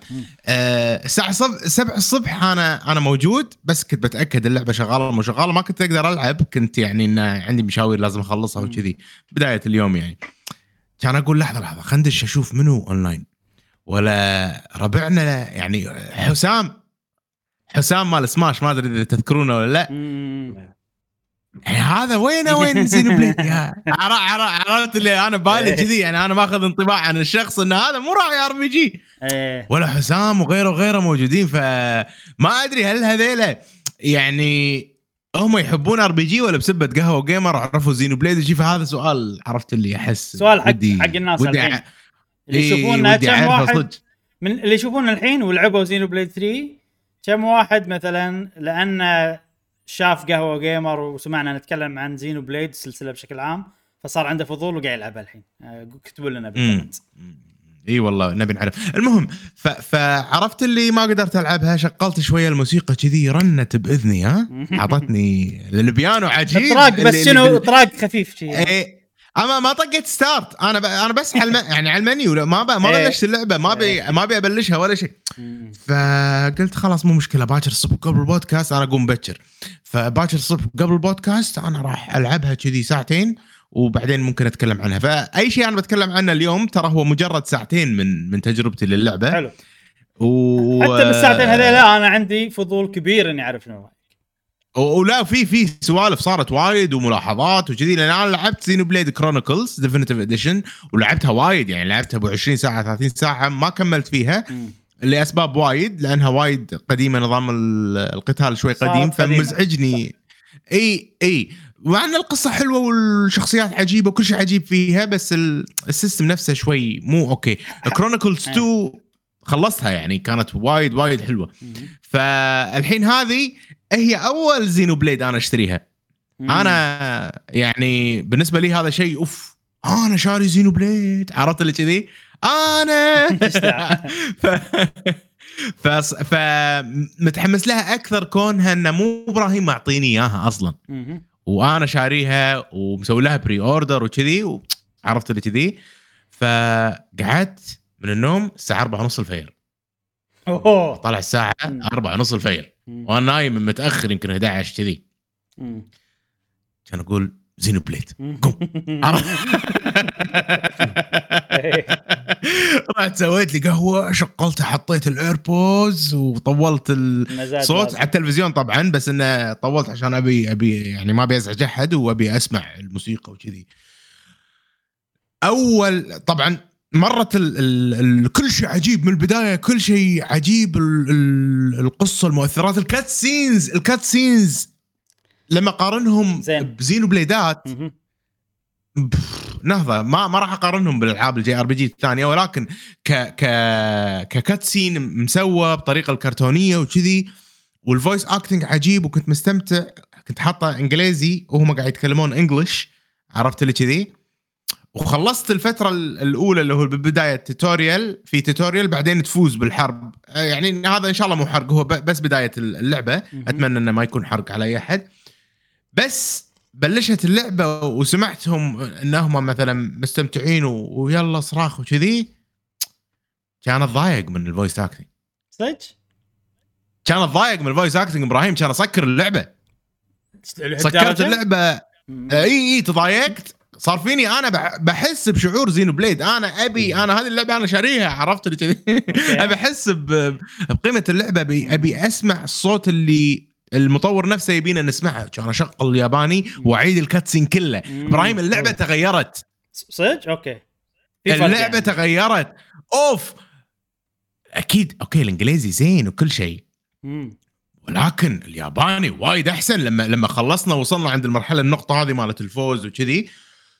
الساعه سبعة الصبح انا انا موجود، بس كنت بتاكد اللعبه شغاله مو شغاله، ما كنت اقدر العب، كنت يعني ان عندي مشاوير لازم اخلصها وكذي بدايه اليوم يعني. كان اقول لحظه لحظه خندش اشوف منو اونلاين، ولا ربعنا يعني حسام حسام مال سماش، ما ادري اذا تذكرونه ولا لا. هذا وينه وين زينوبليد يا عرا عرا عرفت اللي انا بالي كذي يعني، انا ماخذ انطباع عن الشخص ان هذا مو راح يعرف يجي، ولا حسام وغيره وغيره موجودين. فما ادري هل هذيله يعني هم يحبون ار بي جي ولا بسبه قهوه جيمر عرفوا زينوبليد يجي؟ فهذا سؤال عرفت اللي احس سؤال حق حق الناس الحين اللي يشوفون كم واحد من اللي يشوفون الحين ولعبوا زينوبليد ثلاثة، كم واحد مثلا لان شاف قهوة جيمر وسمعنا نتكلم عن زينو بليد السلسلة بشكل عام، فصار عنده فضول وقاعد يلعبها الحين. كتبوا لنا بالكومنت. اي والله نبي نعرف. المهم ف... فعرفت اللي ما قدرت العبها، شغلت شويه الموسيقى كذي رنت باذني، ها عطتني للبيانو عجيب طراق، بس شنو طراق خفيف شيء يعني. اما ما طقيت ستارت، انا ب... انا بس على يعني على المنيو، ما ب... ما بلشت اللعبه، ما ب... ما ابي ابلشها ولا شيء. فقلت خلاص مو مشكله، باكر الصبح قبل البودكاست انا اقوم بكر، فباكر الصبح قبل البودكاست انا راح العبها كذي ساعتين وبعدين ممكن اتكلم عنها. فاي شيء انا بتكلم عنه اليوم ترى هو مجرد ساعتين من من تجربتي للعبه. حلو. و... حتى بالساعتين هذه لا انا عندي فضول كبير اني اعرف شنو. ولا في في سوالف صارت وايد وملاحظات وكذي، لان انا لعبت زينوبليد كرونيكلز ديفينيتيف اديشن ولعبتها وايد يعني، لعبتها ب عشرين ساعه ثلاثين ساعه، ما كملت فيها لاسباب وايد، لانها وايد قديمه، نظام القتال شوي قديم فمزعجني. اي اي مع ان القصه حلوه والشخصيات عجيبه وكل شيء عجيب فيها، بس السيستم نفسه شوي مو اوكي. كرونيكلز اثنين خلصتها يعني، كانت وايد وايد حلوه. فالحين هذه هي اول زينوبليد انا اشتريها. مم. انا يعني بالنسبه لي هذا شيء اوف، انا شاري زينوبليد، عرفت اللي كذي انا ف... ف... ف متحمس لها اكثر، كونها ان مو ابراهيم معطيني اياها اصلا. مم. وانا شاريها ومسوي لها بري اوردر وكذي، عرفت اللي كذي. فقعدت من النوم الساعه أربعة وثلاثين الفجر، اوه طلع الساعه أربعة وثلاثين الفجر وانا نايم متاخر يمكن إحدى عشر كذي، كان اقول زينوبليد قم. رحت سويت لي قهوه، شقلتها، حطيت الايربودز وطولت الصوت على التلفزيون طبعا، بس انه طولت عشان ابي ابي يعني ما بيزعج احد وابي اسمع الموسيقى وكذي. اول طبعا مرت ال ال ال كل شيء عجيب من البداية، كل شيء عجيب، ال ال القصة، المؤثرات، الكات سينز الكات سينز لما قارنهم بزينو بليدات نهضة. ما ما راح أقارنهم بالألعاب الجي آر بي جي الثانية، ولكن ك ك ككات سين مسوى بطريقة الكرتونية وكذي، والفويس أكتنج عجيب، وكنت مستمتع. كنت حاطة إنجليزي وهم قاعد يتكلمون إنجليش، عرفت اللي كذي. وخلصت الفترة الأولى اللي هو بالبداية التوتوريال، في توتوريال بعدين تفوز بالحرب، يعني هذا إن شاء الله مو حرق، هو بس بداية اللعبة. م-م. أتمنى أنه ما يكون حرق على أي أحد. بس بلشت اللعبة وسمعتهم أنهم مثلا مستمتعين و... ويلا صراخ وكذي، كان ضايق من الفويس أكتنج. صدق؟ كان ضايق من الفويس أكتنج إبراهيم، كان أسكر اللعبة. سكرت اللعبة إي إي تضايقت، صار فيني انا بحس بشعور زينوبليد. انا ابي انا هذه اللعبه انا شاريها، عرفت اللي كذي. ابي احس بقيمه اللعبه، ابي ابي اسمع الصوت اللي المطور نفسه يبينا نسمعه. انا شغل الياباني واعيد الكاتسين كله. ابراهيم اللعبه تغيرت صدق؟ اوكي اللعبه تغيرت اوف اكيد. اوكي الانجليزي زين وكل شيء ولكن الياباني وايد احسن. لما لما خلصنا وصلنا عند المرحله النقطه هذه مالت الفوز وكذي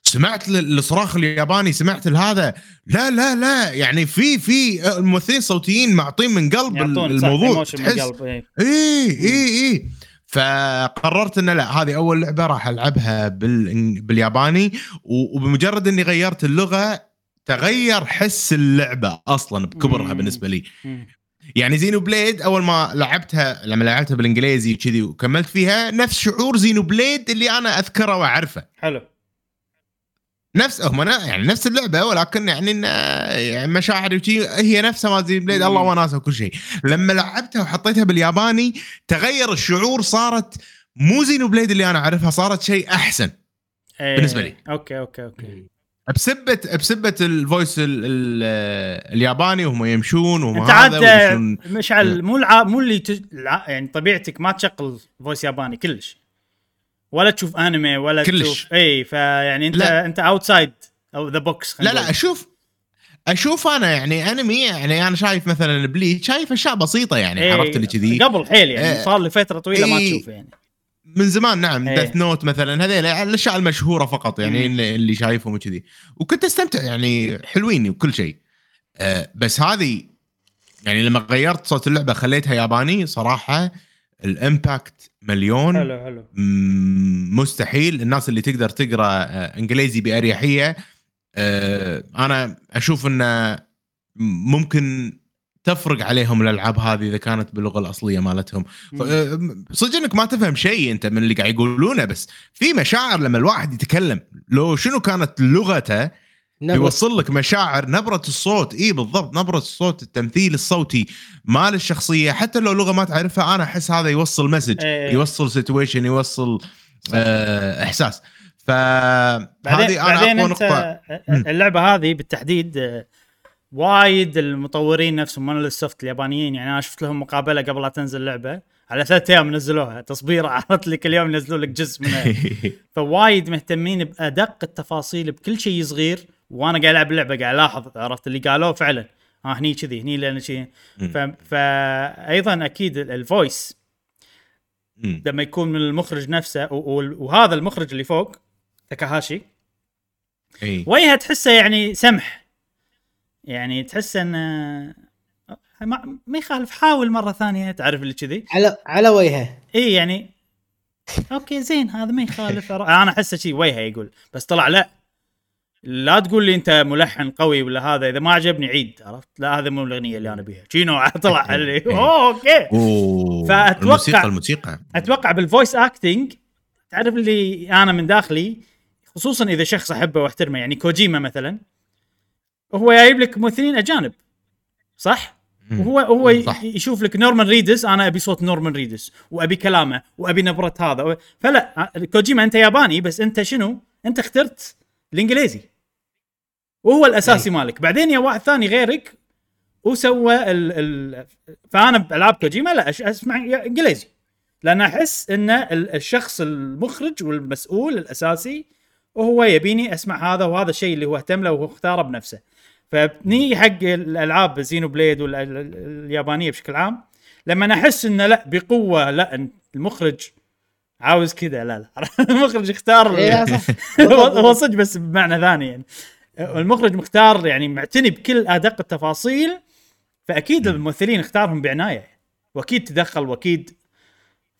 سمعت الصراخ الياباني سمعت هذا لا لا لا يعني في في الممثلين الصوتيين معطين من قلب الموضوع تحس اي اي اي فقررت ان لا هذه اول لعبه راح العبها بالياباني وبمجرد اني غيرت اللغه تغير حس اللعبه اصلا بكبرها بالنسبه لي. يعني زينو بليد اول ما لعبتها لما لعبتها بالانجليزي كذي وكملت فيها نفس شعور زينو بليد اللي انا اذكره واعرفه حلو نفس هم انا يعني نفس اللعبه ولكن يعني يعني مشاعري هي نفسها ما زي بليد الله وناسه وكل شيء. لما لعبتها وحطيتها بالياباني تغير الشعور صارت مو زينو بليد اللي انا اعرفها صارت شيء احسن ايه بالنسبه لي. اوكي اوكي اوكي بسبه بسبه الفويس ال ال الياباني وهم يمشون وما هذا مشعل مو مو اللي يعني طبيعتك ما تشغل فويس ياباني كلش ولا تشوف انمي ولا تشوف اي فيعني انت لا. انت اوتسايد او ذا بوكس. لا لا اشوف اشوف انا يعني انمي يعني انا شايف مثلا بلي شايف اشياء بسيطه يعني عرفت اللي كذي قبل حيل يعني صار لي فتره طويله ما تشوف يعني من زمان. نعم ديث نوت مثلا هذيل الاشياء المشهوره فقط يعني مم. اللي شايفهم وكذي وكنت استمتع يعني حلوين وكل شيء أه بس هذه يعني لما غيرت صوت اللعبه خليتها ياباني صراحه الامباكت مليون حلو حلو. مستحيل الناس اللي تقدر تقرا انجليزي باريحيه أه انا اشوف انه ممكن تفرق عليهم الألعاب هذه إذا كانت باللغة الأصلية مالتهم. صدق إنك ما تفهم شيء أنت من اللي قاعد يقولونه بس في مشاعر لما الواحد يتكلم لو شنو كانت لغته يوصل لك مشاعر نبرة الصوت إيه بالضبط نبرة الصوت التمثيل الصوتي مال الشخصية حتى لو لغة ما تعرفها أنا أحس هذا يوصل مسج ايه. يوصل سيتويشن يوصل اه إحساس فهذه أنا أقوى نقطة. اللعبة هذه بالتحديد وايد المطورين نفسهم مونوليث سوفت اليابانيين يعني انا شفت لهم مقابله قبل لا تنزل اللعبه على ثلاث ايام نزلوها تصبير عرضت لك اليوم نزلوا لك جزء منها فوايد مهتمين بادق التفاصيل بكل شيء صغير وانا قاعد العب اللعبه قاعد الاحظ عرفت اللي قالوه فعلا ها هني كذي هني لان شيء فايضا اكيد الفويس لما يكون من المخرج نفسه وهذا المخرج اللي فوق تاكاهاشي وجهه تحسه يعني سمح يعني تحس ان ما يخالف حاول مره ثانيه تعرف اللي كذي على على وجهه اي يعني اوكي زين هذا ما يخالف انا احسه شيء وجهه يقول بس طلع لا لا تقول لي انت ملحن قوي ولا هذا اذا ما عجبني عيد عرفت لا هذا مو الاغنيه اللي انا بيها شي نوع طلع اللي اوكي فاتوقع الموسيقى اتوقع بالفويس اكتنج تعرف اللي انا من داخلي خصوصا اذا شخص احبه واحترمه يعني كوجيما مثلا هو يجيب لك ممثلين أجانب صح؟ وهو هو يشوف لك نورمان ريدس أنا أبي صوت نورمان ريدس وأبي كلامه وأبي نبرة هذا فلا كوجيما أنت ياباني بس أنت شنو؟ أنت اخترت الإنجليزي وهو الأساسي مالك بعدين يا واحد ثاني غيرك وسوى ال ال فأنا بألعاب كوجيما لا أسمع إنجليزي لأن أحس إن الشخص المخرج والمسؤول الأساسي وهو يبيني أسمع هذا وهذا الشيء اللي هو اهتم له وهو اختاره بنفسه. فبني حق الألعاب زينو بليد واليابانية بشكل عام لما نحس إنه لا بقوة لا المخرج عاوز كده لا لا المخرج اختار هو صدق بس بمعنى ثاني يعني المخرج مختار يعني معتني بكل أدق التفاصيل فأكيد الممثلين اختارهم بعناية وأكيد تدخل وأكيد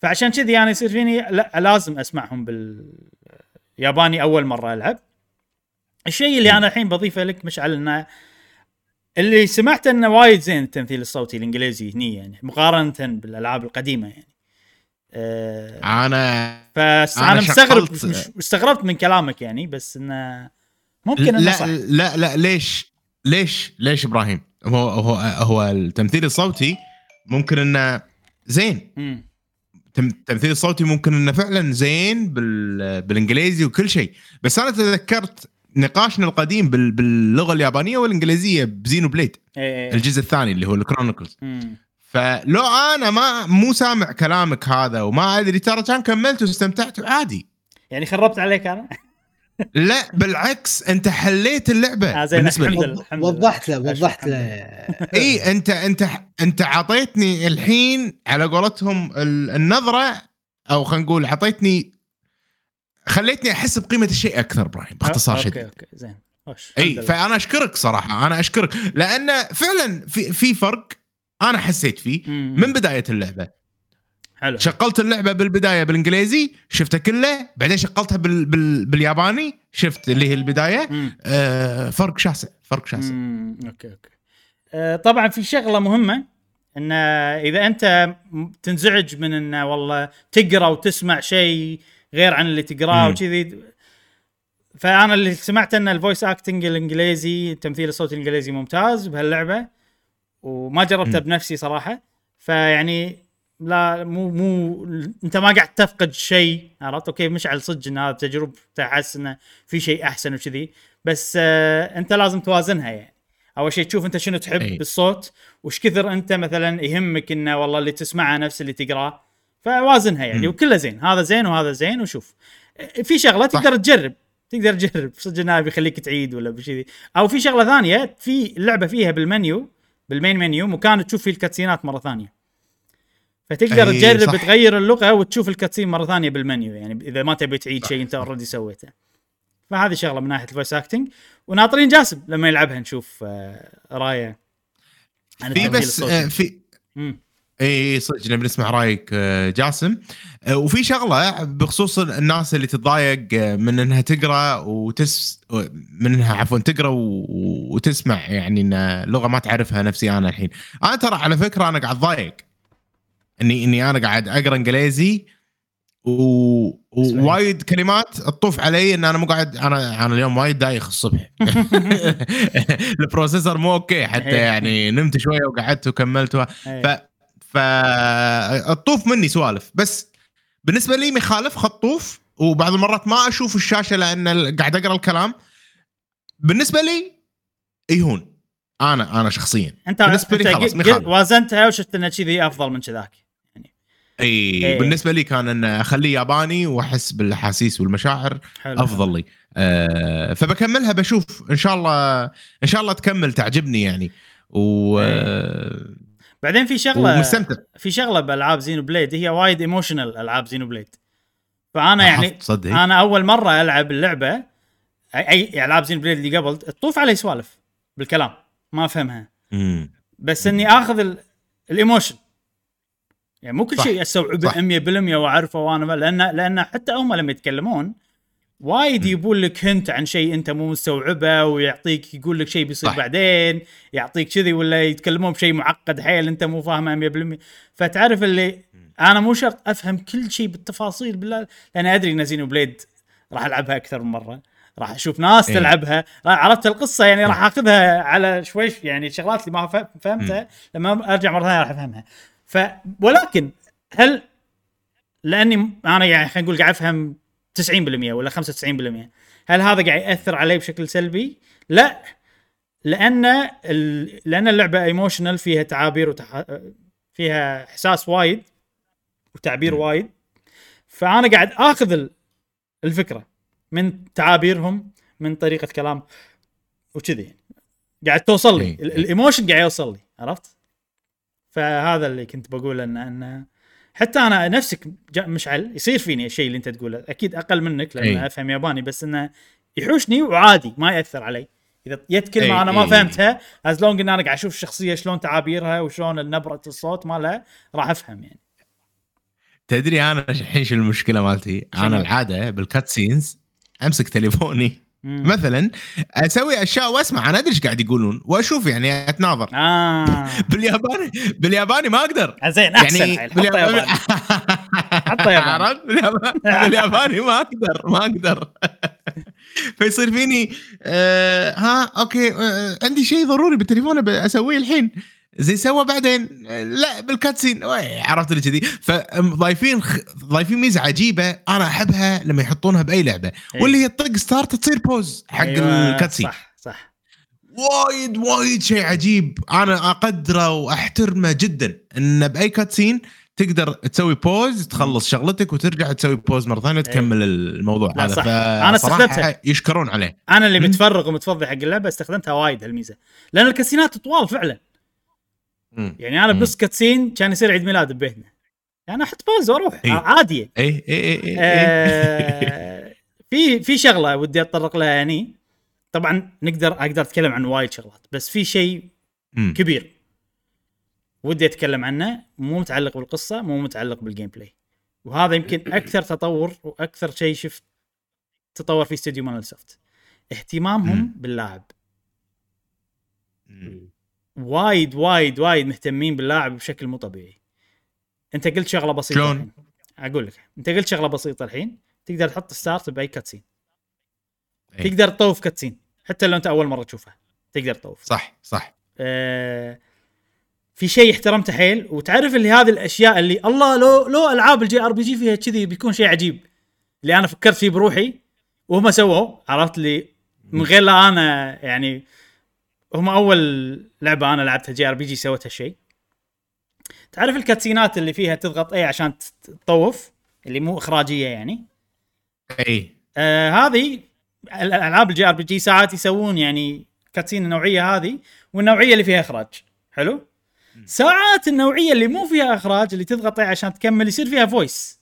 فعشان كذي يعني يصير فيني لا لازم أسمعهم بال ياباني أول مرة ألعب. الشيء اللي أنا الحين بضيفه لك مشعل إنه اللي سمعت إنه وايد زين التمثيل الصوتي الإنجليزي هني يعني مقارنة بالألعاب القديمة يعني. أه أنا فس أنا مستغرب استغربت من كلامك يعني بس إنه ممكن إنه صح. لا لا لا ليش ليش ليش إبراهيم هو هو هو التمثيل الصوتي ممكن إنه زين. م. تمثيل الصوتي ممكن انه فعلا زين بالانجليزي وكل شيء بس انا تذكرت نقاشنا القديم باللغه اليابانيه والانجليزيه بزينو بليد الجزء الثاني اللي هو الكرونيكلز فلو انا ما مو سامع كلامك هذا وما ادري ترى كان كملت واستمتعت عادي يعني خربت عليك انا لا بالعكس انت حليت اللعبه بالنسبه لي، وضحت له وضحت له اي انت انت انت عطيتني الحين على قولتهم النظره، او خلينا نقول عطيتني خليتني احس بقيمه الشيء اكثر ابراهيم باختصار شديد. اوكي اوكي زين اي فانا اشكرك صراحه، انا اشكرك لان فعلا في في فرق انا حسيت فيه من بدايه اللعبه. حلو. شغلت اللعبه بالبدايه بالانجليزي شفتها كله، بعدين شغلتها بال... بال... بالياباني شفت اللي هي البدايه. آه فرق شاسع، فرق شاسع. اوكي اوكي. آه طبعا في شغله مهمه، ان اذا انت تنزعج من ان والله تقرا وتسمع شيء غير عن اللي تقراه وكذي، فانا اللي سمعت ان الفويس اكتنج الانجليزي تمثيل الصوت الانجليزي ممتاز بهاللعبه، وما جربتها بنفسي صراحه، فيعني لا مو مو انت ما قاعد تفقد شيء، عرفت؟ اوكي مش على صدق ان هذا تجربه تحس انه في شيء احسن وكذي، بس آه انت لازم توازنها. يعني اول شيء تشوف انت شنو تحب أي. بالصوت، وش كثر انت مثلا يهمك انه والله اللي تسمعه نفس اللي تقراه، فوازنها يعني. وكله زين، هذا زين وهذا زين. وشوف في شغله تقدر تجرب، تقدر تجرب صدق انه بيخليك تعيد ولا بشيء، او في شغله ثانيه في اللعبه فيها بالمنيو بالمين منيو مكان تشوف فيه الكاتسينات مره ثانيه، فتقدر تجرب صح. تغير اللغه وتشوف الكاتسين مره ثانيه بالمنيو، يعني اذا ما تبي تعيد شيء انت اوريدي سويته. فهذه شغله من ناحيه الفويس اكتنج. وناطرين جاسم لما يلعبها نشوف رايه في بس آه في مم. اي صدق نبي نسمع رايك جاسم. وفي شغله بخصوص الناس اللي تتضايق من انها تقرا وتس من انها عفوا تقرا وتسمع، يعني ان لغه ما تعرفها. نفسي انا الحين انا ترى على فكره انا قاعد ضايق اني اني انا قاعد اقرا انجليزي ووايد كلمات تطوف علي ان انا مو قاعد. انا انا اليوم وايد دايخ الصبح البروسيسور مو اوكي حتى، يعني نمت شويه وقعدت وكملتها ف فالطوف مني سوالف. بس بالنسبه لي مخالف خطوف، وبعض المرات ما اشوف الشاشه لان قاعد اقرا الكلام. بالنسبه لي يهون انا انا شخصيا انت بالنسبه لي خلاص مخالف. وازنتها وشفت ان كذي افضل من كذاك يعني. اي أيه. بالنسبه لي كان ان اخليه ياباني واحس بالاحاسيس والمشاعر. حلو. افضل لي. آه فبكملها بشوف ان شاء الله، ان شاء الله تكمل تعجبني يعني. و أيه. بعدين في شغله ومستمتع. في شغله بالالعاب زينو بليد هي وايد ايموشنال العاب زينو بليد، فانا يعني صدق. انا اول مره العب اللعبه اي العاب زينو بليد اللي قبل تطوف علي سوالف بالكلام ما افهمها، مم. بس مم. اني اخذ الايموشن يعني مو كل شيء استوعبه مية بالمية واعرفه، وانا لان لان حتى هم لما يتكلمون وايد يقول لك هنت عن شيء انت مو مستوعبه، ويعطيك يقول لك شيء بيصير صح. بعدين يعطيك كذي، ولا يتكلمون بشيء معقد حيل انت مو فاهمه مية بالمية. فتعرف اللي انا مو شرط افهم كل شيء بالتفاصيل بالله، لان ادري ان زينو بليد راح العبها اكثر من مره، راح اشوف ناس إيه. تلعبها، عرفت القصه يعني راح اخذها على شوي يعني شغلات اللي ما فهمتها لما ارجع مره ثانيه راح افهمها. ف ولكن هل لاني انا يعني خلينا نقول قاعد افهم تسعين بالمية ولا خمسة وتسعين بالمية، هل هذا قاعد يأثر علي بشكل سلبي؟ لا، لأن ال... لأن اللعبة ايموشنال فيها تعابير وتح... فيها إحساس وايد وتعبير وايد، فأنا قاعد آخذ الفكرة من تعابيرهم من طريقة كلام وكذي، قاعد توصل لي الايموشن قاعد يوصل لي، عرفت؟ فهذا اللي كنت بقول أن أن حتى انا نفسك مشعل يصير فيني الشيء اللي انت تقوله، اكيد اقل منك لان أي. افهم ياباني، بس انه يحوشني وعادي ما ياثر علي اذا جت كلمه انا ما أي. فهمتها، از لونج ان انا قاعد اشوف الشخصيه شلون تعابيرها وشلون نبره الصوت مالها راح افهم يعني. تدري انا الحين شو المشكله مالتي؟ انا العاده بالكات سينز امسك تليفوني مم. مثلا اسوي اشياء واسمع، انا ادري ايش قاعد يقولون واشوف يعني اتناظر. آه. بالياباني بالياباني ما اقدر زين احسن يعني بالياباني حطه ياباني بالياباني ما اقدر ما اقدر فيصير فيني آه ها اوكي آه عندي شيء ضروري بالتليفون اسويه الحين زي سوى بعدين لا بالكاتسين عرفت لي كذي. فضايفين ضايفين ميزه عجيبه انا احبها لما يحطونها باي لعبه أيه. واللي هي الطق ستارت تصير بوز حق أيوة الكاتسين صح صح. وايد وايد شيء عجيب انا اقدره واحترمه جدا ان باي كاتسين تقدر تسوي بوز تخلص شغلتك وترجع تسوي بوز مرة ثانية تكمل الموضوع هذا. فأنا استخدمتها يشكرون عليه. أنا اللي متفرغ ومتفضي حق اللعبة استخدمتها وايد هالميزة لأن الكاسينات طوال فعلا. مم. يعني أنا بس كاتسين كان يصير عيد ميلاد ببيتنا يعني أحط بوز وأروح إيه. عادية. إيه إيه إيه إيه. آه في في شغلة ودي أتطرق لها يعني طبعا نقدر أقدر أتكلم عن وايد شغلات بس في شيء كبير ودي أتكلم عنه مو متعلق بالقصة مو متعلق بالجيم بلاي وهذا يمكن أكثر تطور وأكثر شيء شفت تطور في استوديو مونوليث سوفت اهتمامهم م. باللاعب م. وايد وايد وايد مهتمين باللاعب بشكل مو طبيعي. أنت قلت شغلة بسيطة الحين أقول لك أنت قلت شغلة بسيطة الحين تقدر تحط ستارت بأي كاتسين أي. تقدر تطوف كاتسين حتى لو أنت أول مرة تشوفها تقدر تطوف صح صح آه في شيء احترمته حيل وتعرف اللي هذه الاشياء اللي الله لو لو العاب الجي ار بي جي فيها كذي بيكون شيء عجيب اللي انا فكرت فيه بروحي وهم سووه عرفت لي من غير لا انا يعني هم اول لعبه انا لعبتها جي ار بي جي سوت هالشيء. تعرف الكاتسينات اللي فيها تضغط اي عشان تطوف اللي مو اخراجيه يعني اي آه هذه الالعاب الجي ار بي جي ساعات يسوون يعني كاتسين النوعيه هذه والنوعيه اللي فيها اخراج حلو ساعات النوعية اللي مو فيها إخراج اللي تضغط عشان تكمل يصير فيها فويس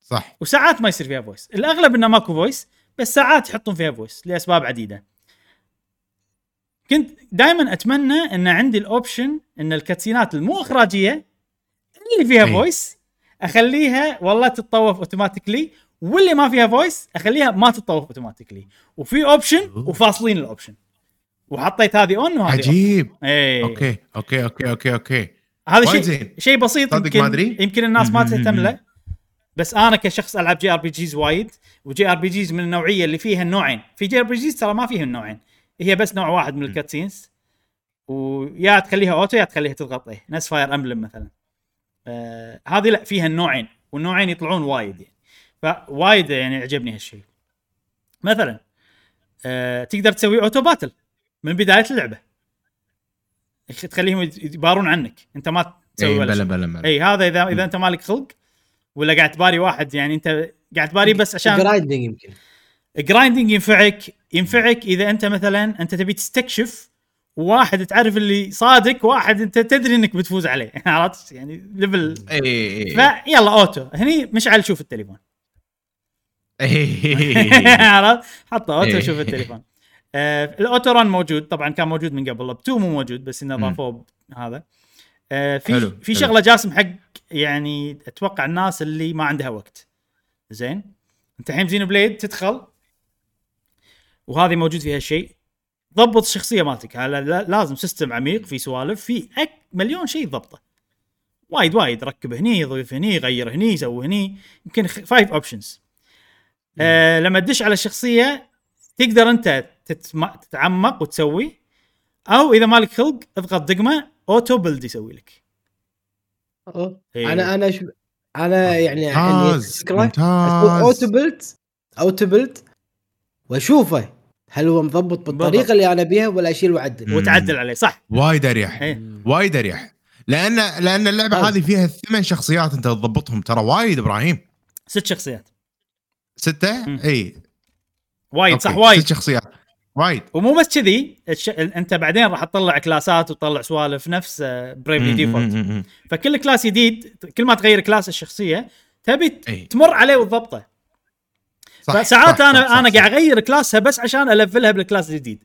صح وساعات ما يصير فيها فويس الأغلب إنه ماكو فويس بس ساعات يحطون فيها فويس لأسباب عديدة. كنت دائما أتمنى إن عندي الأوبشن إن الكاتسينات المو إخراجية اللي فيها فويس أخليها والله تتطوف أوتوماتيكلي واللي ما فيها فويس أخليها ما تتطوف أوتوماتيكلي وفي أوبشن وفاصلين الأوبشن وحطيت هذه اون وهذه عجيب ايه. اوكي اوكي اوكي اوكي اوكي هذا شيء شيء بسيط يمكن يمكن الناس ما تهتم له بس انا كشخص العب جي ار بي جيز وايد وجي ار بي جيز من النوعيه اللي فيها النوعين في جي ار بي جيز ترى ما فيها النوعين هي بس نوع واحد من الكاتسينز ويا تخليها اوتو يا تخليها تضغط ايه ناس فاير امبلم مثلا آه هذه لا فيها النوعين والنوعين يطلعون وايد يعني فوايد يعني عجبني هالشيء. مثلا آه تقدر تسوي اوتو باتل من بداية اللعبة تخليهم يبارون عنك انت ما تسوي ايه ولا بلا بلا بلا. اي هذا اذا اذا انت مالك خلق ولا قاعد تباري واحد يعني انت قاعد تباري بس عشان جرايندينج يمكن جرايندينج ينفعك ينفعك اذا انت مثلا انت تبي تستكشف واحد تعرف اللي صادق واحد انت تدري انك بتفوز عليه عرفت يعني ليفل اي اي لا يلا اوتو هني مشعل شوف التليفون عرفت حط اوتو شوف التليفون. آه، الأوتوران موجود طبعا كان موجود من قبل بتو مو موجود بس إنه ضافوه هذا آه، في حلو. في شغلة جاسم حق يعني أتوقع الناس اللي ما عندها وقت زين أنت الحين زينو بليد تدخل وهذه موجود فيها شيء ضبط الشخصية مالتك هلا لازم سيستم عميق في سوالف في أك مليون شيء ضبطه وايد وايد ركب هني ضيف هني غير هني سوي هني يمكن فايف أوبشنز آه، لما تدش على الشخصية تقدر أنت تتعمق وتسوي او اذا مالك خلق اضغط دقمه اوتو بيلد يسوي لك. أوه. انا انا شو... انا يعني اوتو بيلد اوتو بيلد واشوفه هل هو مضبط بالطريقه بضبط. اللي انا بيها ولا اشيل واعدل وتعدل عليه صح وايد اريح وايد اريح لان لان اللعبه أوه. هذه فيها ثمان شخصيات انت تضبطهم ترى وايد ابراهيم ست شخصيات سته م. اي وايد أوكي. صح وايد ست شخصيات وايد ومو بس كذي الش... انت بعدين راح تطلع كلاسات وتطلع سوالف نفس برايف ديفولت فكل كلاس جديد كل ما تغير كلاس الشخصيه تبي تمر عليه وتضبطه فساعات انا صح انا قاعد اغير كلاسها بس عشان الفلها بالكلاس الجديد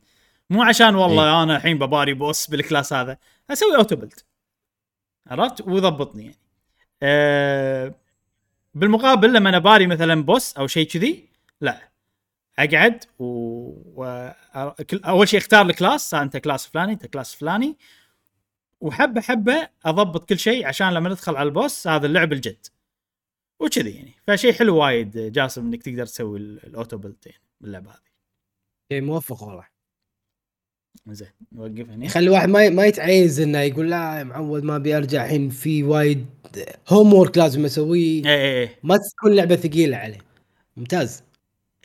مو عشان والله ايه. انا الحين بباري بوس بالكلاس هذا اسوي اوتو بيلد عرفت وضبطني يعني أه... بالمقابل لما انا باري مثلا بوس او شيء كذي لا اقعد و... و اول شيء اختار الكلاس انت كلاس فلاني انت كلاس فلاني وحبه حبه اضبط كل شيء عشان لما ندخل على البوس هذا اللعب الجد وكذي يعني فشيء حلو وايد جاسم انك تقدر تسوي الاوتو بيلتين باللعبه هذه شيء موفق والله. زين نوقف هنا خلي واحد ما ما يتعيز انه يقول لا يا معود ما بيرجع الحين في وايد هوم وورك لازم اسويه ما تكون لعبه ثقيله عليه ممتاز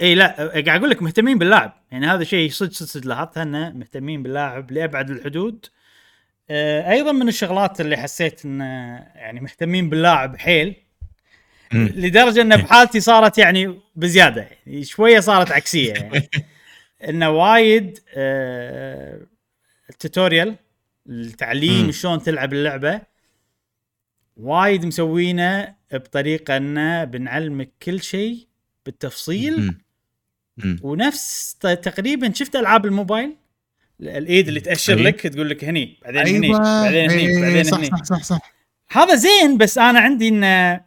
اي لا قاعد اقول لك مهتمين باللاعب يعني هذا شيء صدق صدق لاحظته انه مهتمين باللاعب لابعد الحدود ايضا من الشغلات اللي حسيت ان يعني مهتمين باللاعب حيل لدرجه ان بحالتي صارت يعني بزياده يعني شويه صارت عكسيه يعني انه وايد أه التوتوريال التعليم شلون تلعب اللعبه وايد مسوينه بطريقه انه بنعلمك كل شيء بالتفصيل ونفس تقريبا شفت العاب الموبايل الايد اللي تاشر لك تقول لك هني بعدين أيوة. هني بعدين هني بعدين هني صح, صح صح صح هذا زين بس انا عندي ان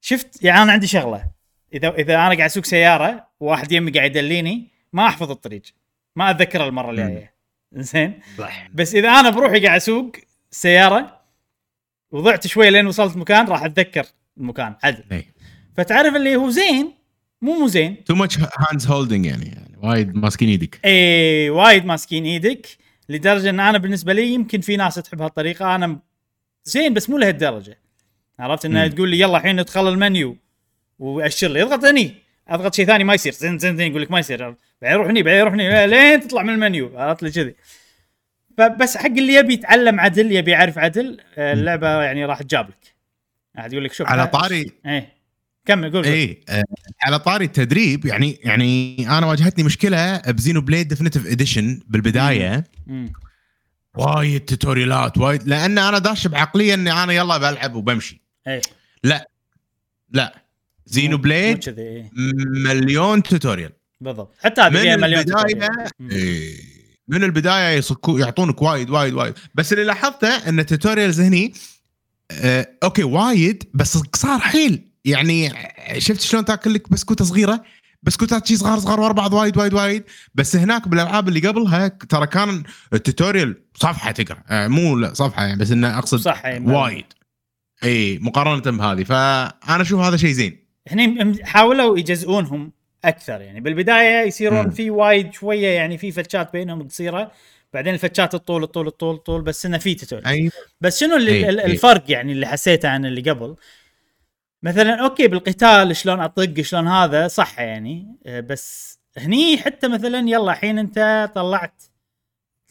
شفت يعني انا عندي شغله اذا اذا انا قاعد اسوق سياره وواحد يمي قاعد يدليني ما احفظ الطريق ما اتذكره المره اللي جايه زين بس اذا انا بروحي قاعد اسوق سياره وضعت شويه لين وصلت مكان راح اتذكر المكان عدل فتعرف اللي هو زين مو مو زين تو ماتش هاندز هولدنج يعني وايد ماسكين ايدك اي وايد ماسكين ايدك لدرجه ان انا بالنسبه لي يمكن في ناس تحب هالطريقه انا زين بس مو لهالدرجه عرفت انها تقول لي يلا الحين ادخل المنيو واشر لي اضغط هني اضغط شيء ثاني ما يصير زين زين زين يقول لك ما يصير بعدين روح هني بعدين روح هني لين تطلع من المنيو عرفت لي كذي فبس حق اللي يبي يتعلم عدل يبي يعرف عدل اللعبه يعني راح تجاب لك قاعد يقول لك شوف على طاري اي كمل قول اي آه على طاري التدريب يعني يعني انا واجهتني مشكله بزينو بليد ديفينيتيف اديشن بالبدايه وايد توتوريالات وايد لان انا داش بعقليه اني انا يلا بلعب وبمشي اي لا لا زينو بليد مليون توتوريال بالضبط حتى هذه مليون توتوريال إيه من البدايه يصكو يعطونك وايد وايد وايد بس اللي لاحظته ان التوتوريالز هني آه اوكي وايد بس صار حيل يعني شفت شلون تاكل لك بسكوتة صغيرة بسكوتات شي صغار صغار واربعض وايد وايد وايد بس هناك بالألعاب اللي قبلها ترى كان التوتوريال صفحة تقرأ مو صفحة يعني بس إنه أقصد وايد إيه مقارنة بهذه فأنا أشوف هذا شيء زين إحنا حاولوا يجزئونهم أكثر يعني بالبداية يصيرون في وايد شوية يعني في فتشات بينهم قصيرة بعدين الفتشات الطول الطول الطول الطول بس إنه في توتوريال بس شنو اللي الفرق يعني اللي حسيته عن اللي قبل مثلا اوكي بالقتال شلون اطق شلون هذا صح يعني بس هني حتى مثلا يلا الحين انت طلعت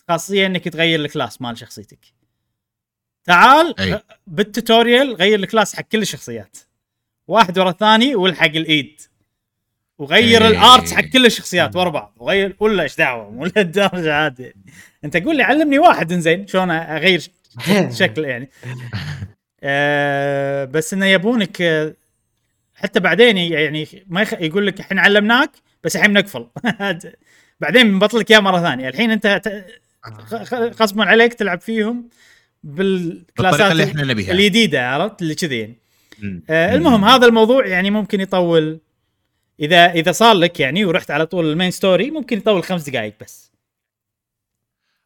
خاصيه انك تغير الكلاس مال شخصيتك تعال أي. بالتوتوريال غير الكلاس حق كل الشخصيات واحد ورا الثاني والحق الايد وغير الارت حق كل الشخصيات ورا بعض وغير ولا ايش دعوه ولا الدرجه عادي انت قول لي علمني واحد انزين شلون اغير شكل يعني أه بس إنه يبونك حتى بعدين يعني ما يخ... يقول لك إحنا علمناك بس الحين نقفل بعدين بطلك يا مرة ثانية الحين أنت خصم عليك تلعب فيهم بالكلاسات الجديدة عرفت اللي كذي يعني أه المهم هذا الموضوع يعني ممكن يطول إذا إذا صار لك يعني ورحت على طول المين ستوري ممكن يطول خمس دقائق بس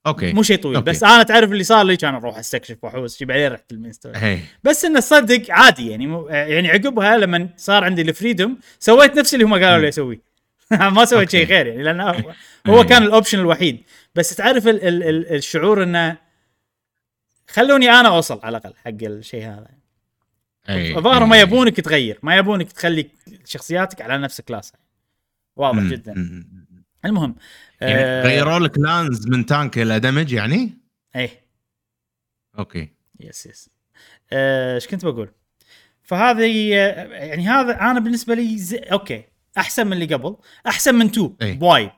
اوكي مو شيء طويل أوكي. بس انا تعرف اللي صار لي كان اروح استكشف وحوس شي بعدين رحت المينستوري بس انه صدق عادي يعني مو يعني عقبها لما صار عندي الفريدم سويت نفس اللي هم قالوا لي اسويه ما سويت شيء غير يعني لانه هو, هو كان الاوبشن الوحيد بس تعرف ال- ال- ال- الشعور انه خلوني انا اوصل على الاقل حق الشيء هذا ظاهر ما يبونك تغير ما يبونك تخلي شخصياتك على نفس الكلاس واضح جدا المهم يعني غيروا لك لانز من تانك الى دمج يعني ايه اوكي يس يس ايش كنت بقول فهذه يعني هذا انا بالنسبه لي زي... اوكي احسن من اللي قبل احسن من تو وايد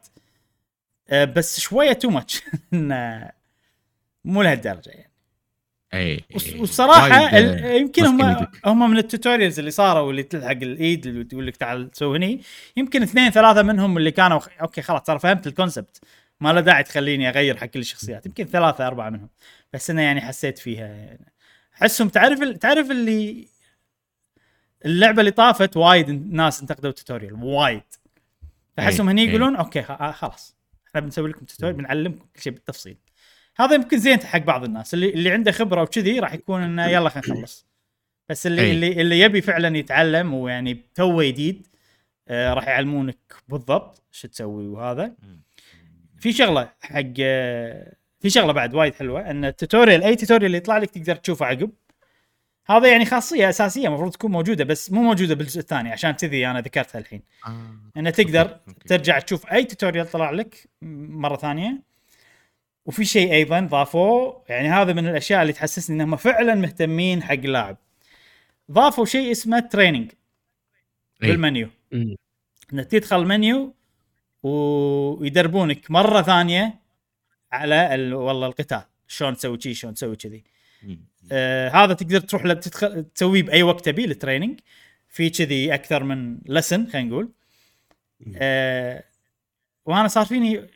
أه بس شويه تو ماتش مو لهالدرجه يعني اي والصراحه يمكن هم هم من التوتوريالز اللي صاروا واللي تلحق الايد اللي تقول لك تعال سوي هني يمكن اثنين ثلاثه منهم اللي كانوا اوكي خلاص صار فهمت الكونسبت ما له داعي تخليني اغير حق كل الشخصيات يمكن ثلاثه اربعه منهم بس انا يعني حسيت فيها يعني. حسهم تعرف تعرف اللي اللعبه اللي طافت وايد ناس انتقدوا التوتوريال وايد فحسهم هني يقولون اوكي خلاص احنا بنسوي لكم توتوريال بنعلمكم كل شيء بالتفصيل هذا يمكن زين حق بعض الناس اللي اللي عنده خبره وكذي راح يكون انه يلا خلينا نخلص بس اللي أي. اللي اللي يبي فعلا يتعلم ويعني تو جديد آه راح يعلمونك بالضبط شو تسوي وهذا في شغله حق آه في شغله بعد وايد حلوه ان التوتوريال اي توتوريال اللي يطلع لك تقدر تشوفه عقب هذا يعني خاصيه اساسيه المفروض تكون موجوده بس مو موجوده بالجزء الثاني عشان كذي انا ذكرتها الحين آه. انك تقدر أوكي. ترجع تشوف اي توتوريال طلع لك مره ثانيه وفي شيء ايضا ضافوه يعني هذا من الاشياء اللي تحسسني انهم فعلا مهتمين حق اللاعب. ضافوا شيء اسمه تريننج بالمنيو، انك تدخل المنيو ويدربونك مره ثانيه على ال... والله القتال شلون تسوي شيء شلون تسوي كذي. آه هذا تقدر تروح لتدخل تسويه باي وقت تبي للتريننج، في كذي اكثر من لسن خلينا نقول. آه وانا صار فيني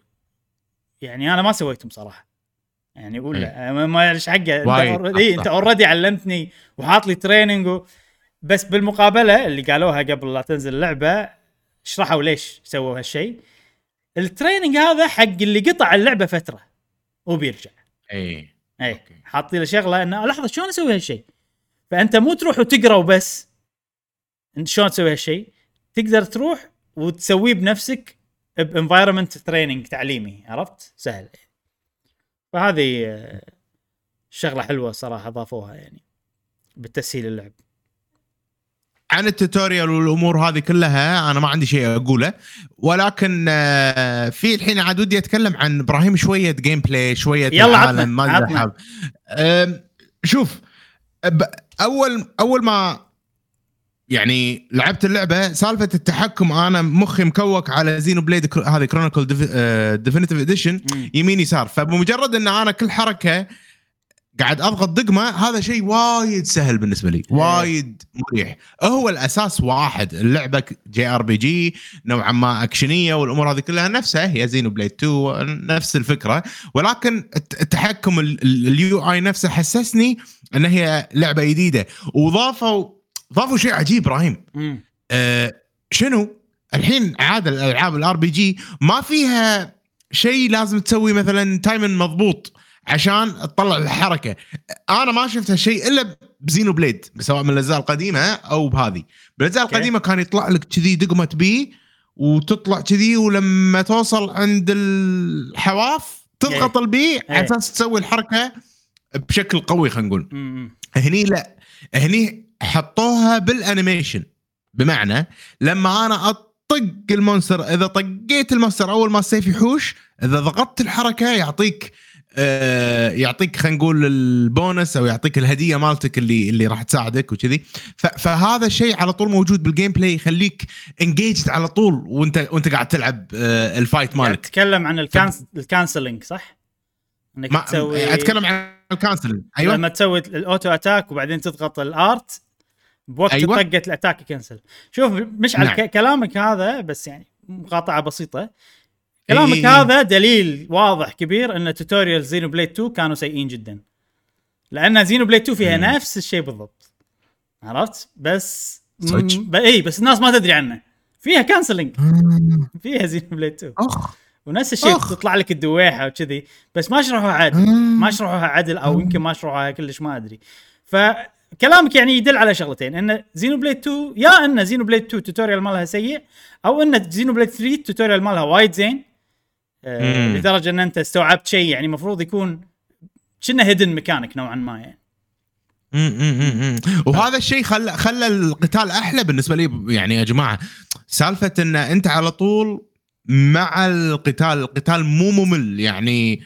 يعني انا ما سويتهم صراحه يعني اقول لا ما ليش حقه إيه انت اوريدي علمتني وحاط لي تريننج و... بس بالمقابله اللي قالوها قبل لا تنزل اللعبه شرحوا ليش سووا هالشيء. التريننج هذا حق اللي قطع اللعبه فتره وبيرجع اي اي حاطين له شغله انه لحظه شلون اسوي هالشيء، فانت مو تروح وتقرا وبس انت شلون تسوي هالشيء، تقدر تروح وتسويه بنفسك بانفايرمنت تريننج تعليمي، عرفت سهل. فهذه شغله حلوه صراحه ضافوها يعني بالتسهيل اللعب. عن التوتوريال والامور هذه كلها انا ما عندي شيء اقوله، ولكن في الحين عدود يتكلم عن ابراهيم شويه جيم بلاي شويه عالم ما حاب. شوف اول اول ما يعني لعبت اللعبه سالفه التحكم انا مخي مكوك على زينو بليد كرو... هذه كرونيكل ديفينيتيف اديشن يمين يسار، فبمجرد ان انا كل حركه قاعد اضغط دقمه هذا شيء وايد سهل بالنسبه لي وايد مريح. هو الاساس واحد، اللعبه جي ار بي جي نوعا ما اكشنيه والامور هذه كلها نفسها هي زينو بليد اثنين نفس الفكره، ولكن التحكم اليو اي نفسه حسسني ان هي لعبه جديده. وضافوا ضافوا شيء عجيب ابراهيم. أه شنو الحين عاده الالعاب الار بي جي ما فيها شيء لازم تسوي مثلا تايمن مضبوط عشان تطلع الحركه، انا ما شفت هالشيء الا بزينو بليد سواء من الاجزاء القديمه او بهذه. بالاجزاء القديمه كان يطلع لك كذي دقمه بي وتطلع كذي، ولما توصل عند الحواف تضغط البي على اساس تسوي الحركه بشكل قوي خلينا نقول. هني لا، هني حطوها بالانيميشن، بمعنى لما انا اطق المونستر اذا طقيت المونستر اول ما السيف يحوش اذا ضغطت الحركه يعطيك آه يعطيك خلينا نقول البونس او يعطيك الهديه مالتك اللي اللي راح تساعدك وكذي. فهذا الشيء على طول موجود بالجيم بلاي يخليك انجيجد على طول وانت وانت قاعد تلعب آه الفايت مالك. تتكلم عن الكانس الكانسلينج صح؟ انك تسوي اتكلم عن الكانسلينج. ايوه لما تسوي الاوتو اتاك وبعدين تضغط الارت بوقت أيوة. طقة الأتاك كنسل. شوف مش نعم. على كلامك هذا بس يعني مقاطعة بسيطة كلامك إيه. هذا دليل واضح كبير أن توتوريال زينو بليد اثنين كانوا سيئين جدا، لأن زينو بليد اثنين فيها مم. نفس الشيء بالضبط، عرفت بس م... ب... إيه بس الناس ما تدري عنه، فيها كانسلينج فيها زينو بليد اثنين أخ. ونفس الشيء تطلع لك الدواحة وكذي بس ما شرحوها عدل ما شرحوها عدل أو يمكن ما شرحوها كلش ما أدري. ف كلامك يعني يدل على شغلتين، ان زينو بليد اثنين يا ان زينو بليد اثنين توتوريال مالها سيء او ان زينو بليد ثلاثة توتوريال مالها وايد زين آه لدرجه ان انت استوعبت شيء يعني مفروض يكون شنه هيدن ميكانيك نوعا ما يعني. وهذا الشيء خلى خلى القتال احلى بالنسبه لي يعني يا جماعه. سالفه ان انت على طول مع القتال، القتال مو ممل يعني.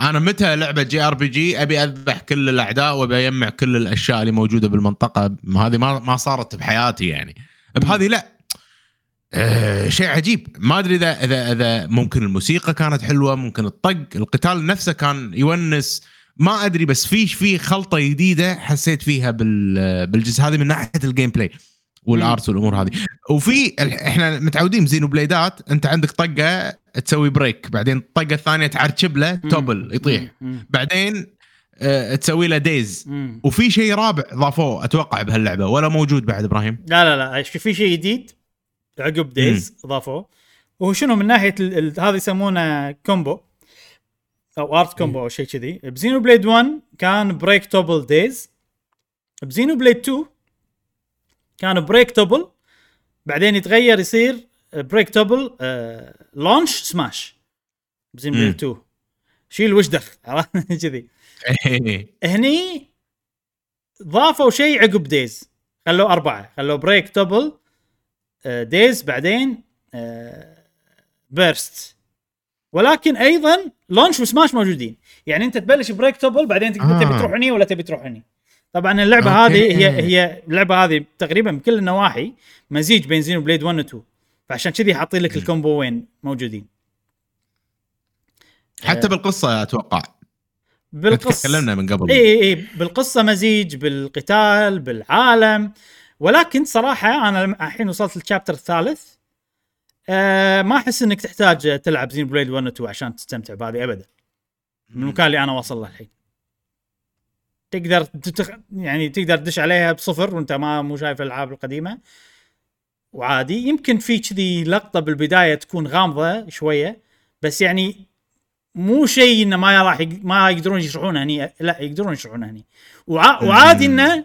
أنا متى لعبة جي آر بي جي أبي أذبح كل الأعداء وبيجمع كل الأشياء اللي موجودة بالمنطقة، هذه ما ما صارت بحياتي يعني. بهذه لا أه شيء عجيب. ما أدري إذا إذا إذا ممكن الموسيقى كانت حلوة، ممكن الطق، القتال نفسه كان يونس، ما أدري بس فيش في خلطة جديدة حسيت فيها بال بالجزء هذه من ناحية الجيم بلاي والآرت والأمور هذه. وفي إحنا متعودين زينو بليدات أنت عندك طقة تسوي بريك، بعدين طقة ثانية تعرشب له توبل يطيح، بعدين أه تسوي له دايز. وفي شيء رابع ضافوه أتوقع بهاللعبة ولا موجود بعد إبراهيم؟ لا لا لا في شيء جديد عقب دايز ضافوه، وهو شنو من ناحية هذا يسمونه كومبو أو آرت كومبو أو شيء كذي. بزينو بليد واحد كان بريك توبل دايز، بزينو بليد اثنين كان بريك توبل بعدين يتغير يصير بريك توبل آه، لونش سماش بزين بليد اثنين شيل وشدخ كذي. هني ضافوا شيء عقب دايز، خلوه أربعة، خلوه بريك توبل آه، دايز بعدين آه، بيرست ولكن ايضا لونش وسماش موجودين. يعني انت تبلش بريك توبل بعدين تقدر آه. تبي تروح هني ولا تبي تروح هني. طبعا اللعبه هذه هي هي اللعبه هذه تقريبا من كل النواحي مزيج بين زينو بليد واحد و اثنين، فعشان كذي حاطين لك الكومبو وين موجودين. حتى بالقصه اتوقع بالقصه تكلمنا من قبل. اي اي بالقصه مزيج بالقتال بالعالم. ولكن صراحه انا الحين وصلت للشابتر الثالث، أه ما احس انك تحتاج تلعب زين بليد واحد و اثنين عشان تستمتع بهذه ابدا. من المكان اللي انا واصل له الحين تقدر تتخ... يعني تقدر تدش عليها بصفر وانت ما مو شايف الالعاب القديمه وعادي. يمكن في كذي لقطه بالبدايه تكون غامضه شويه، بس يعني مو شيء انه ما راح ي... ما يقدرون يشرحونها هني. لا يقدرون يشرحونها هني وع... وعادي انه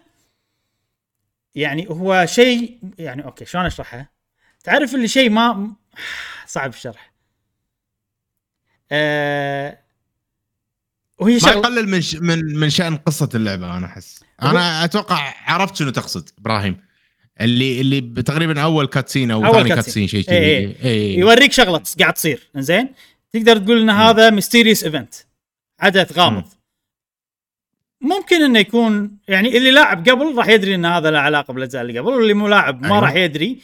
يعني هو شيء يعني اوكي شلون اشرحها. تعرف اللي شيء ما صعب الشرح أه... وهي شغل... ما قلل من ش... من من شأن قصة اللعبة. أنا أحس أنا أتوقع عرفت شنو تقصد إبراهيم. اللي اللي بتقريبا أول كاتسين أو ثاني كاتسين شيء شيء ايه ايه. يوريك شغلة قاعد تصير إنزين، تقدر تقول إن هذا ميستيريس إيفنت، حدث غامض. مم. ممكن إنه يكون يعني اللي لاعب قبل راح يدري إن هذا له علاقة بالأجزاء اللي قبل، واللي مو لاعب ما أيوه. راح يدري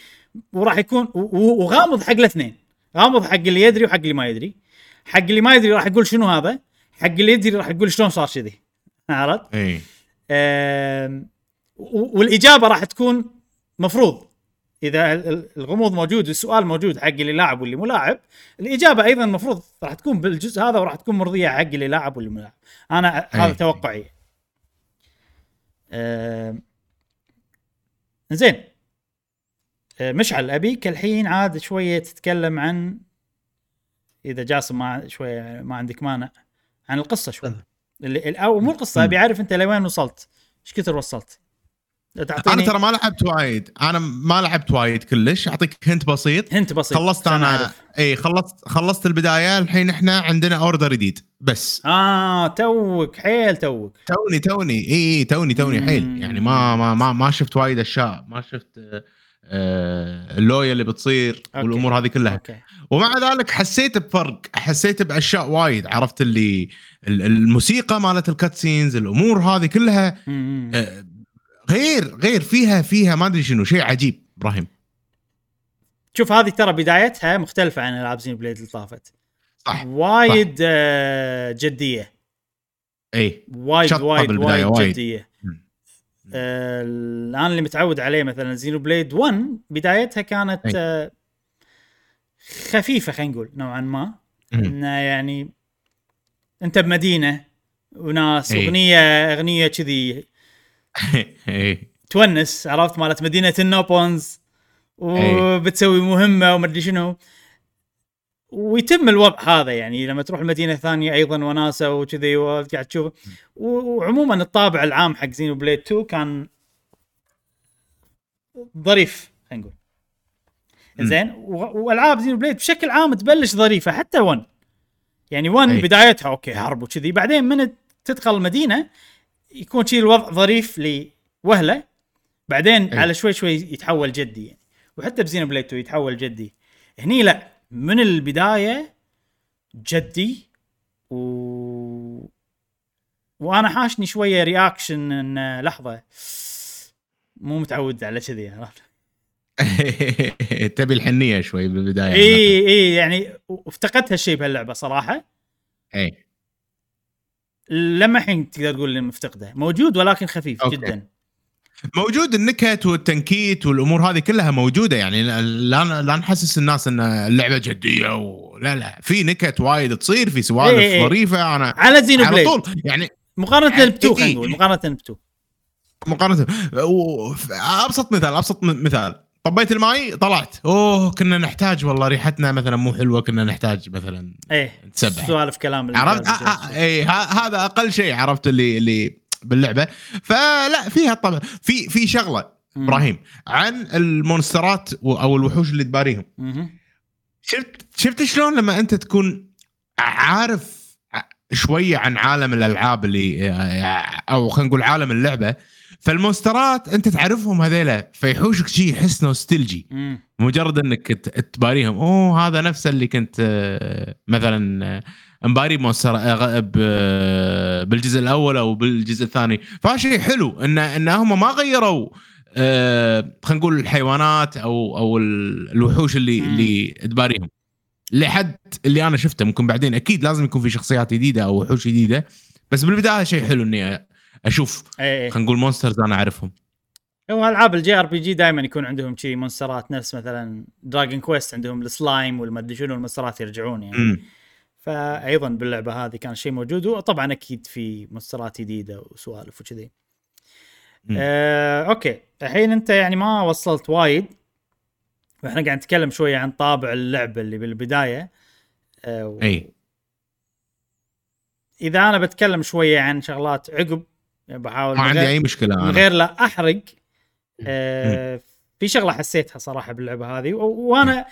وراح يكون و... وغامض حق الاثنين، غامض حق اللي يدري وحق اللي ما يدري. حق اللي ما يدري راح يقول شنو هذا، حق اللي يدري راح يقول شلون صار كذي. عرفت؟ اي آم... والاجابه راح تكون مفروض اذا الغموض موجود والسؤال موجود حق اللي لاعب واللي مو لاعب، الاجابه ايضا مفروض راح تكون بالجزء هذا وراح تكون مرضيه حق اللي لاعب واللي مو لاعب. انا هذا توقعي. آم... زين مشعل ابيك الحين عاد شويه تتكلم عن اذا جاسم ما شويه ما عندك مانع عن القصه شوي اللي او مو القصه بيعرف انت لوين وصلت ايش كثر وصلت. انا ترى ما لعبت وايد، انا ما لعبت وايد كلش. اعطيك هنت بسيط هنت بسيط خلصت انا اي خلصت خلصت البدايه. الحين احنا عندنا اوردر جديد بس اه توك حيل توك توني توني اي توني توني مم. حيل يعني ما ما ما, ما شفت وايد اشياء، ما شفت آه اللوية اللي بتصير أوكي. والأمور هذه كلها أوكي. ومع ذلك حسيت بفرق، حسيت بأشياء وايد. عرفت اللي الموسيقى مالت الكاتسينز الأمور هذه كلها آه غير غير فيها فيها ما أدري شنو شيء عجيب. إبراهيم شوف هذه ترى بدايتها مختلفة عن ألعاب زين بليد اللي طافت صح وايد صح. آه جدية أي وايد وايد وايد, وايد جدية. آه، الآن اللي متعود عليه مثلا زينو بليد واحد بدايتها كانت آه، خفيفة خلينا نقول نوعا ما إنه يعني أنت بمدينة وناس أي. أغنية أغنية كذي تونس. عرفت مالت مدينة النوبونز وبتسوي مهمة ومدري شنو ويتم الوضع هذا. يعني لما تروح المدينة الثانية أيضا وناسة وكذي وقاعد تشوف. وعموما الطابع العام حق زينو بليد اثنين كان ظريف خلينا نقول زين. والألعاب زينو بليد بشكل عام تبلش ظريفة حتى ون يعني ون أي. بدايتها أوكي هرب وكذي، بعدين من تدخل المدينة يكون شيء الوضع ظريف لوهلة، بعدين أي. على شوي شوي يتحول جدي يعني. وحتى بزينو بليد اثنين يتحول جدي. هني لأ من البداية جدي و... وأنا حاشني شوية رياكشن إن لحظة مو متعود على كذي. عرفت تبي الحنية شوي بالبداية. إيه إيه يعني افتقدت هالشيء بهاللعبة صراحة. إيه لما حين تقدر تقول إن مفتقدة موجود ولكن خفيف أوكي. جدا موجود. النكت والتنكيت والأمور هذه كلها موجودة يعني لا لا نحسس الناس إن اللعبة جدية ولا لا في نكت وايد تصير في سوالف ظريفة. أنا على زينو بليد على طول يعني مقارنة البتو خلينا نقول مقارنة البتو مقارنة أبسط مثال أبسط مثال طبيت الماي طلعت أوه كنا نحتاج والله ريحتنا مثلا مو حلوة كنا نحتاج مثلا إيه تسبح سوالف كلام. عرفت إيه هذا أقل شيء عرفت اللي اللي باللعبة. فلا فيها طبعا في في شغلة إبراهيم عن المونسترات أو الوحوش اللي تباريهم. شفت شفت شلون لما أنت تكون عارف شوية عن عالم الألعاب اللي أو خلينا نقول عالم اللعبة فالمونسترات انت تعرفهم هذيلا فيحوشك شيء يحس نوستالجي مجرد انك تباريهم. اوه هذا نفسه اللي كنت مثلا مباري مونستر بالجزء الاول او بالجزء الثاني. فشيء حلو ان ان هم ما غيروا خلينا نقول الحيوانات او او الوحوش اللي اللي تباريهم لحد اللي انا شفته. ممكن بعدين اكيد لازم يكون في شخصيات جديده او وحوش جديده، بس بالبدايه شيء حلو اني اشوف خلينا نقول مونسترز انا اعرفهم. هو العاب الجي ار بي جي دائما يكون عندهم شيء مونسترات، نفس مثلا دراجون كويست عندهم السلايم والمدري شنو المونسترات يرجعون يعني م. فايضا باللعبه هذه كان شيء موجود، وطبعا اكيد في مونسترات جديده وسوالف وكذي. أه، اوكي الحين انت يعني ما وصلت وايد، واحنا قاعد نتكلم شويه عن طابع اللعبه اللي بالبدايه. أه، و... اي اذا انا بتكلم شويه عن شغلات عقب بحاول ما عندي غير... اي مشكله أنا. غير لا احرق. أه، في شغله حسيتها صراحه باللعبه هذه، و... وانا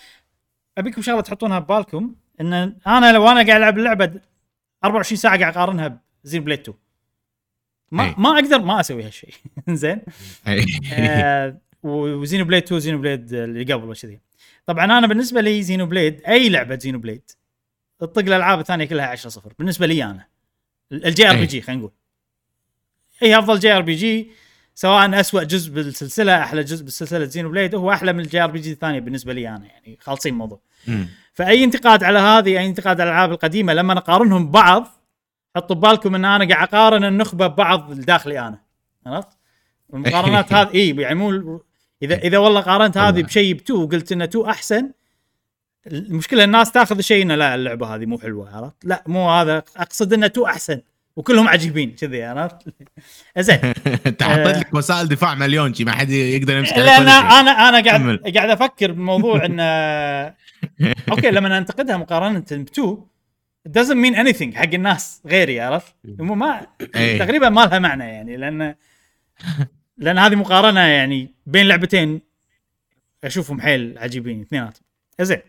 ابيكم شغله تحطونها ببالكم، ان انا لو انا قاعد العب اللعبه أربعة وعشرين ساعه قاعد اقارنها بزينبليد اثنين ما أي. ما اقدر ما اسوي هالشيء. زين آه، وزينوبليد اثنين زينوبليد اللي قبل وش ذي. طبعا انا بالنسبه لي زينوبليد اي لعبه زينوبليد الطق الالعاب الثانيه كلها عشرة صفر بالنسبه لي انا. الجي ار بي جي خلينا نقول اي افضل جي ار بي جي، سواء اسوأ جزء بالسلسله احلى جزء بالسلسله زينوبليد هو احلى من الجي ار بي جي الثانيه بالنسبه لي انا، يعني خالصين الموضوع. فاي انتقاد على هذه اي انتقاد على الالعاب القديمه لما نقارنهم بعض حطوا بالكم ان انا قاعد اقارن النخبه ببعض لداخلي انا، عرفت المقارنات هذه اي يعني مو اذا اذا والله قارنت هذه بشيء ب2 وقلت ان تو احسن، المشكله الناس تاخذ شيء انه لا اللعبه هذه مو حلوه، عرفت؟ لا مو هذا اقصد، ان تو احسن وكلهم عجيبين كذي، عرفت؟ زين انت حطيت لك وسائل دفاع مليون شيء ما حد يقدر يمسك. لا انا انا انا قاعد قاعد افكر بموضوع ان اوكي لما انتقدها مقارنه ب2 doesn't mean anything حق الناس غيري، عرفت؟ مو ما تقريبا ما لها معنى يعني، لان لان هذه مقارنه يعني بين لعبتين اشوفهم حيل عجيبين اثنيناتهم. زين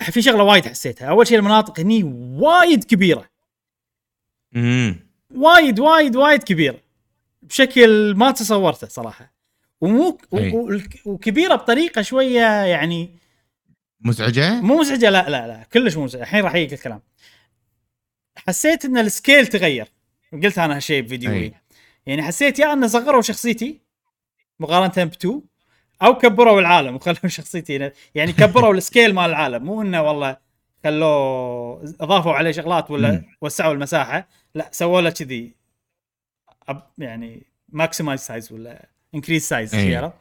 في شغله وايد حسيتها، اول شيء المناطق هني وايد كبيره امم وايد وايد وايد كبيره بشكل ما تصورته صراحه، ومو وكبيره بطريقه شويه يعني مزعجه، مو مزعجه لا لا لا كلش مو مزعجه. الحين راح يجي الكلام. حسيت ان السكيل تغير، قلت انا هالشيء بفيديوي يعني حسيت يا ان صغروا شخصيتي مقارنه بتو او كبروا العالم وخلوا شخصيتي، يعني كبروا السكيل مال العالم، مو انه والله خلوه اضافوا عليه شغلات ولا م. وسعوا المساحه، لا سووا له كذي يعني ماكسمايز سايز ولا انكريز سايز كذا.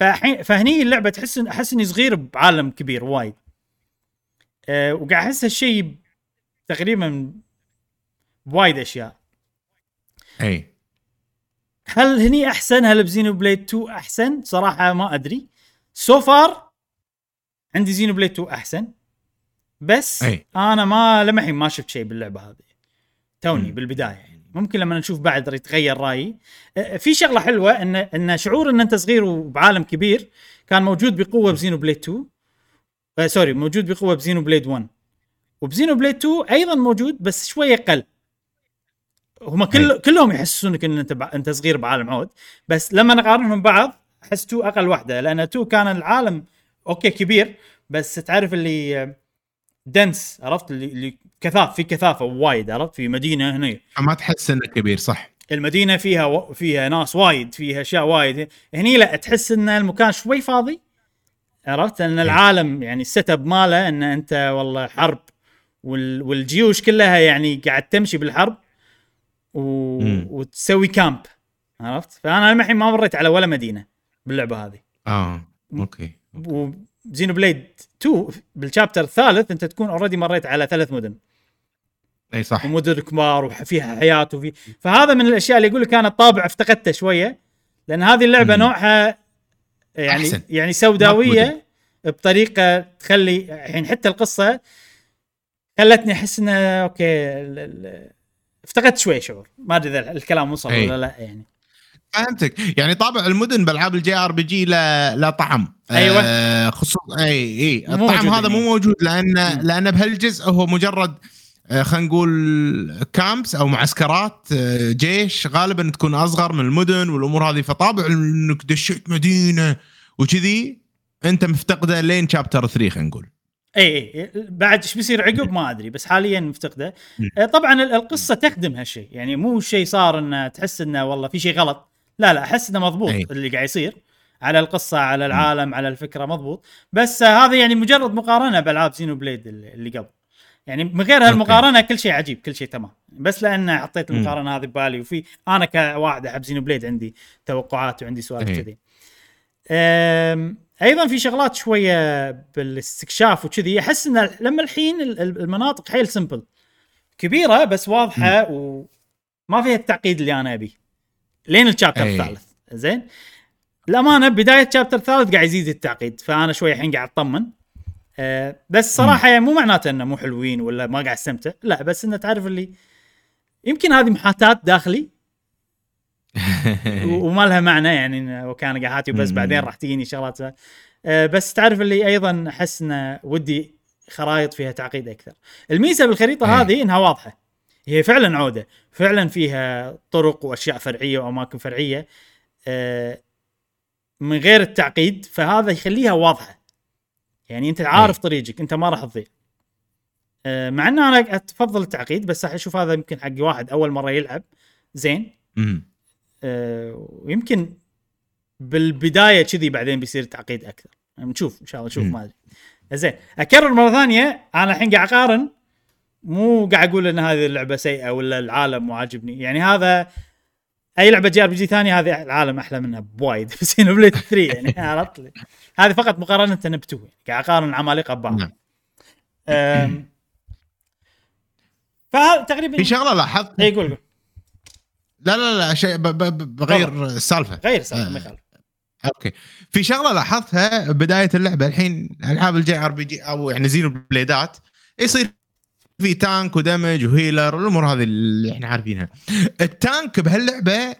فحين فهني اللعبه تحس ان احس اني صغير بعالم كبير وايد. أه، وقاعد احس هالشيء تقريبا وايد اشياء. اي هل هني احسن؟ هل بزينوبليد اثنين احسن؟ صراحه ما ادري. سو فار عندي زينوبليد اثنين احسن، بس أي. انا ما لمحين ما شفت شيء باللعبه هذه توني م. بالبدايه يعني. ممكن لما نشوف بعد يتغير رايي. في شغله حلوه ان ان شعور ان انت صغير وبعالم كبير كان موجود بقوه بزينوبليد اثنين، آه سوري موجود بقوه بزينوبليد واحد، وبزينوبليد اثنين ايضا موجود بس شويه قل. هم كل كلهم يحسسونك ان انت انت صغير بعالم عود، بس لما نقارنهم بعض احس اثنين اقل واحده، لان اثنين كان العالم اوكي كبير بس تعرف اللي دنس، عرفت اللي كثاف في كثافه وايد، عرفت في مدينه هنا ما تحس انه كبير صح، المدينه فيها و... فيها ناس وايد، فيها اشياء وايد. هني لا تحس ان المكان شوي فاضي، عرفت ان العالم يعني السيت اب ماله ان انت والله حرب وال... والجيوش كلها يعني قاعد تمشي بالحرب و... وتسوي كامب، عرفت؟ فانا الحين ما مريت على ولا مدينه باللعبه هذه. اه اوكي. و... زينوبليد اثنين بالشابتر الثالث انت تكون اوريدي مريت على ثلاث مدن. اي صح. ومدن كبار وفيها حياه وفي، فهذا من الاشياء اللي يقول لك انا الطابع افتقدته شويه، لان هذه اللعبه مم. نوعها يعني أحسن. يعني سوداويه بطريقه تخلي الحين حتى القصه خلتني احس ان اوكي افتقدت شويه شعور، ما ادري اذا الكلام وصل ولا لا يعني. فهمتك، يعني طابع المدن بالعاب الجي ار بي جي لا لا طعم. ايوه آه خصوصا اي اي الطعم هذا مو موجود، لان لان بهالجزء هو مجرد خلينا نقول كامبس أو معسكرات جيش غالباً تكون أصغر من المدن والأمور هذه. فطابع إنك دشيت مدينة وكذي أنت مفتقدة لين شابتر ثري خلينا نقول. أي بعد إيش بيصير عقب ما أدري، بس حالياً مفتقدة. طبعاً القصة تخدم هالشيء، يعني مو شيء صار إن تحس إنه والله في شيء غلط، لا لا أحس إنه مضبوط اللي قاعد يصير على القصة على العالم على الفكرة مضبوط. بس هذا يعني مجرد مقارنة بألعاب زينوبليد اللي قبل، يعني من غير هالمقارنة كل شيء عجيب كل شيء تمام، بس لأن حطيت المقارنة هذه ببالي وفي أنا كواحد أحب زينوبليد عندي توقعات وعندي سوالف كذي. أيضا في شغلات شوية بالاستكشاف وكذي، أحس إن لما الحين المناطق حيل سمبل كبيرة بس واضحة وما فيها التعقيد اللي أنا أبي لين الشابتر الثالث. زين الأمانة بداية شابتر الثالث قاعد يزيد التعقيد، فأنا شوية الحين قاعد أطمن. أه بس صراحة يعني مو معناته إنه مو حلوين ولا ما قاعد استمتع، لا بس إنه تعرف اللي يمكن هذه محاتات داخلي وما لها معنى، يعني وكان قاعد بس بعدين راح تجيني شغلات. أه بس تعرف اللي أيضا أحس إنه ودي خرائط فيها تعقيد أكثر. الميزة بالخريطة هذه إنها واضحة، هي فعلا عودة، فعلا فيها طرق وأشياء فرعية وأماكن فرعية أه من غير التعقيد، فهذا يخليها واضحة، يعني انت عارف طريقك انت ما راح تضيع. أه مع ان انا اتفضل التعقيد، بس راح اشوف هذا يمكن حق واحد اول مرة يلعب زين، أه ويمكن بالبداية كذي بعدين بيصير تعقيد اكثر، نشوف ان شاء الله نشوف ما ادري. زين اكرر مرة ثانية، انا الحين قاعد اقارن، مو قاعد اقول ان هذه اللعبة سيئة ولا العالم مو عاجبني، يعني هذا اي لعبه جي ار بي جي ثانيه هذه العالم احلى منها بوايد في سينوبليد ثري، يعني عرفت لي هذه فقط مقارنه بتو، قاعد اقارن عمالقه ببعض. امم فتقريبا في شغله لاحظت اي قول قول لا لا لا شيء بغير السالفه غير السالفه ما يخالف. اوكي في شغله لاحظتها بدايه اللعبه، الحين العاب الجي ار بي جي او يعني زينوبليدات يصير في تانك ودمج وهيلر والأمور هذه اللي احنا عارفينها. التانك بهاللعبة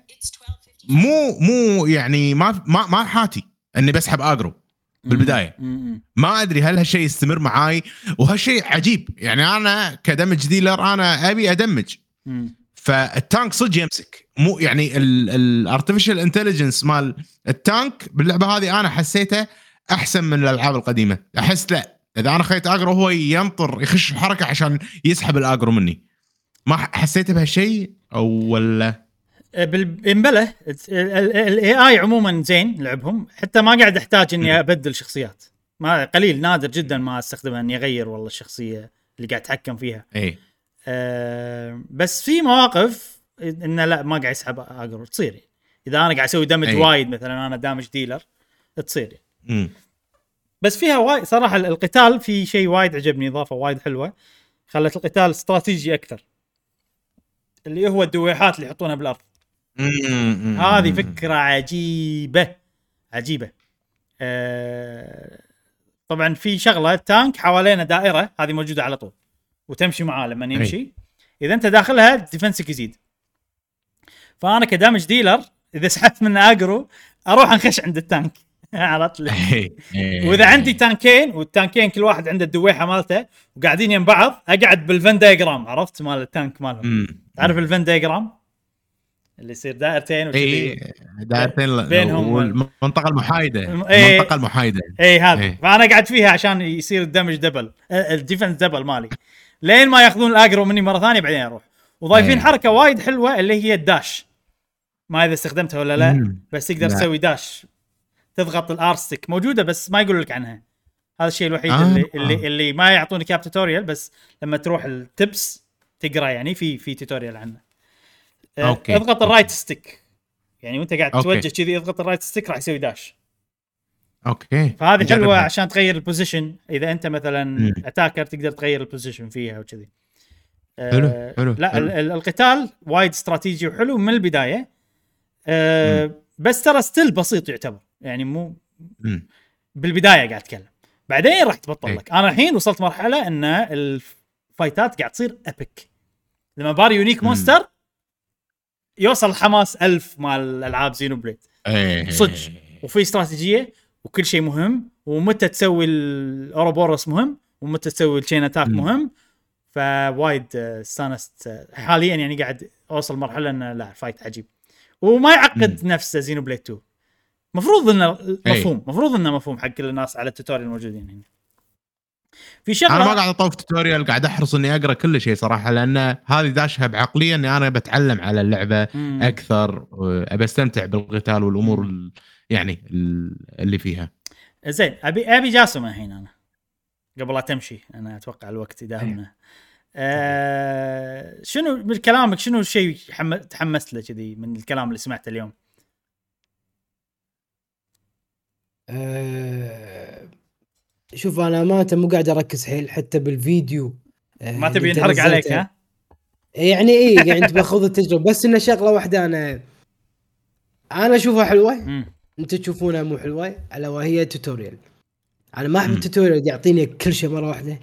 مو مو يعني ما ما ما حاتي اني بسحب اجرو بالبداية، ما ادري هل هالشيء يستمر معاي، وهالشيء عجيب يعني انا كدمج ديلر انا ابي ادمج، فالتانك صدق يمسك مو يعني الارتفيشال انتليجنس مال التانك باللعبة هذه انا حسيته احسن من الالعاب القديمة. احس لا إذا أنا خيت أجرو هو ينطر يخش الحركة عشان يسحب الأجرو مني، ما حسيت بهالشيء أو ولا بالإمبلة. ال إيه آي عموما زين لعبهم، حتى ما قاعد أحتاج إني أبدل شخصيات، ما قليل نادر جدا ما أستخدمها إني أغير والله الشخصية اللي قاعد أتحكم فيها. إيه أه بس في مواقف إنه لا ما قاعد يسحب أجرو تصير، إذا أنا قاعد أسوي دمج أيه. وايد مثلا أنا دامج ديلر تصير. أمم بس فيها وايد صراحة القتال في شيء وايد عجبني، إضافة وايد حلوة خلت القتال استراتيجي أكثر، اللي هو الدويحات اللي يحطونها بالأرض هذه فكرة عجيبة عجيبة. آه طبعا في شغلة التانك حوالينا دائرة هذه موجودة على طول وتمشي معاه، لما يمشي إذا أنت داخلها ديفنسك يزيد، فأنا كدامج ديلر إذا سحبت من أجرو أروح أنخش عند التانك عرفت لي، واذا عندي تانكين والتانكين كل واحد عنده الدويحه مالته وقاعدين يم بعض اقعد بالفن دايجرام عرفت مال التانك مالهم، تعرف الفن دايجرام اللي يصير دائرتين وكذي دائرتين بينهم والمنطقه المحايده المنطقه المحايده اي هذا، فانا قاعد فيها عشان يصير الدمج دبل الديفنس دبل مالي لين ما ياخذون الاجرو مني مره ثانيه بعدين اروح. وضايفين حركه وايد حلوه اللي هي الداش، ما اذا استخدمتها ولا لا، بس تقدر تسوي داش تضغط الارستيك موجوده بس ما يقول لك عنها، هذا الشيء الوحيد آه. اللي, اللي اللي ما يعطونك اياه توتوريال، بس لما تروح التبس تقرا يعني في في توتوريال عنه. أوكي. اضغط الرايت ستيك يعني وانت قاعد توجه كذي اضغط الرايت ستيك راح يسوي داش. اوكي فهذه حلوه عشان تغير البوزيشن، اذا انت مثلا م. اتاكر تقدر تغير البوزيشن فيها وكذي. أه لا حلو. القتال وايد استراتيجي وحلو من البدايه. أه بس ترى ستيل بسيط يعتبر، يعني مو بالبدايه قاعد اتكلم بعدين راح تبطل لك. انا الحين وصلت مرحله ان الفايتات قاعد تصير ابيك، لما بار يونيك مونستر يوصل الحماس ألف مع الالعاب زينوبليد صدق، وفي استراتيجيه وكل شيء مهم، ومتى تسوي الاوروبورس مهم، ومتى تسوي التشين اتاك مهم، فوايد استانست حاليا يعني قاعد اوصل مرحله ان لا فايت عجيب وما يعقد م. نفسه زينوبليد تو مفروض انه مفهوم مفروض انه مفهوم حق كل الناس على التوتوريال الموجودين هنا. في شغله انا ما قاعد اطوف توتوريال قاعد احرص اني اقرا كل شيء صراحه لان هذه داشها بعقليه اني انا بتعلم على اللعبه م. اكثر ابي استمتع بالقتال والامور يعني اللي فيها. زين ابي ابي جاسمه الحين انا قبل لا تمشي انا اتوقع الوقت يداهمنا. أه شنو من كلامك شنو الشيء تحمست له كذي من الكلام اللي سمعته اليوم؟ أه شوف انا ما مو قاعد اركز حيل حتى بالفيديو ما تبي نحرق عليك ها يعني ايه يعني باخذ التجربه بس انه شغله واحده انا انا اشوفها حلوه انتم تشوفونها مو حلوه الا وهي توتوريال. انا ما احب التوتوريال يعطيني كل شيء مره واحده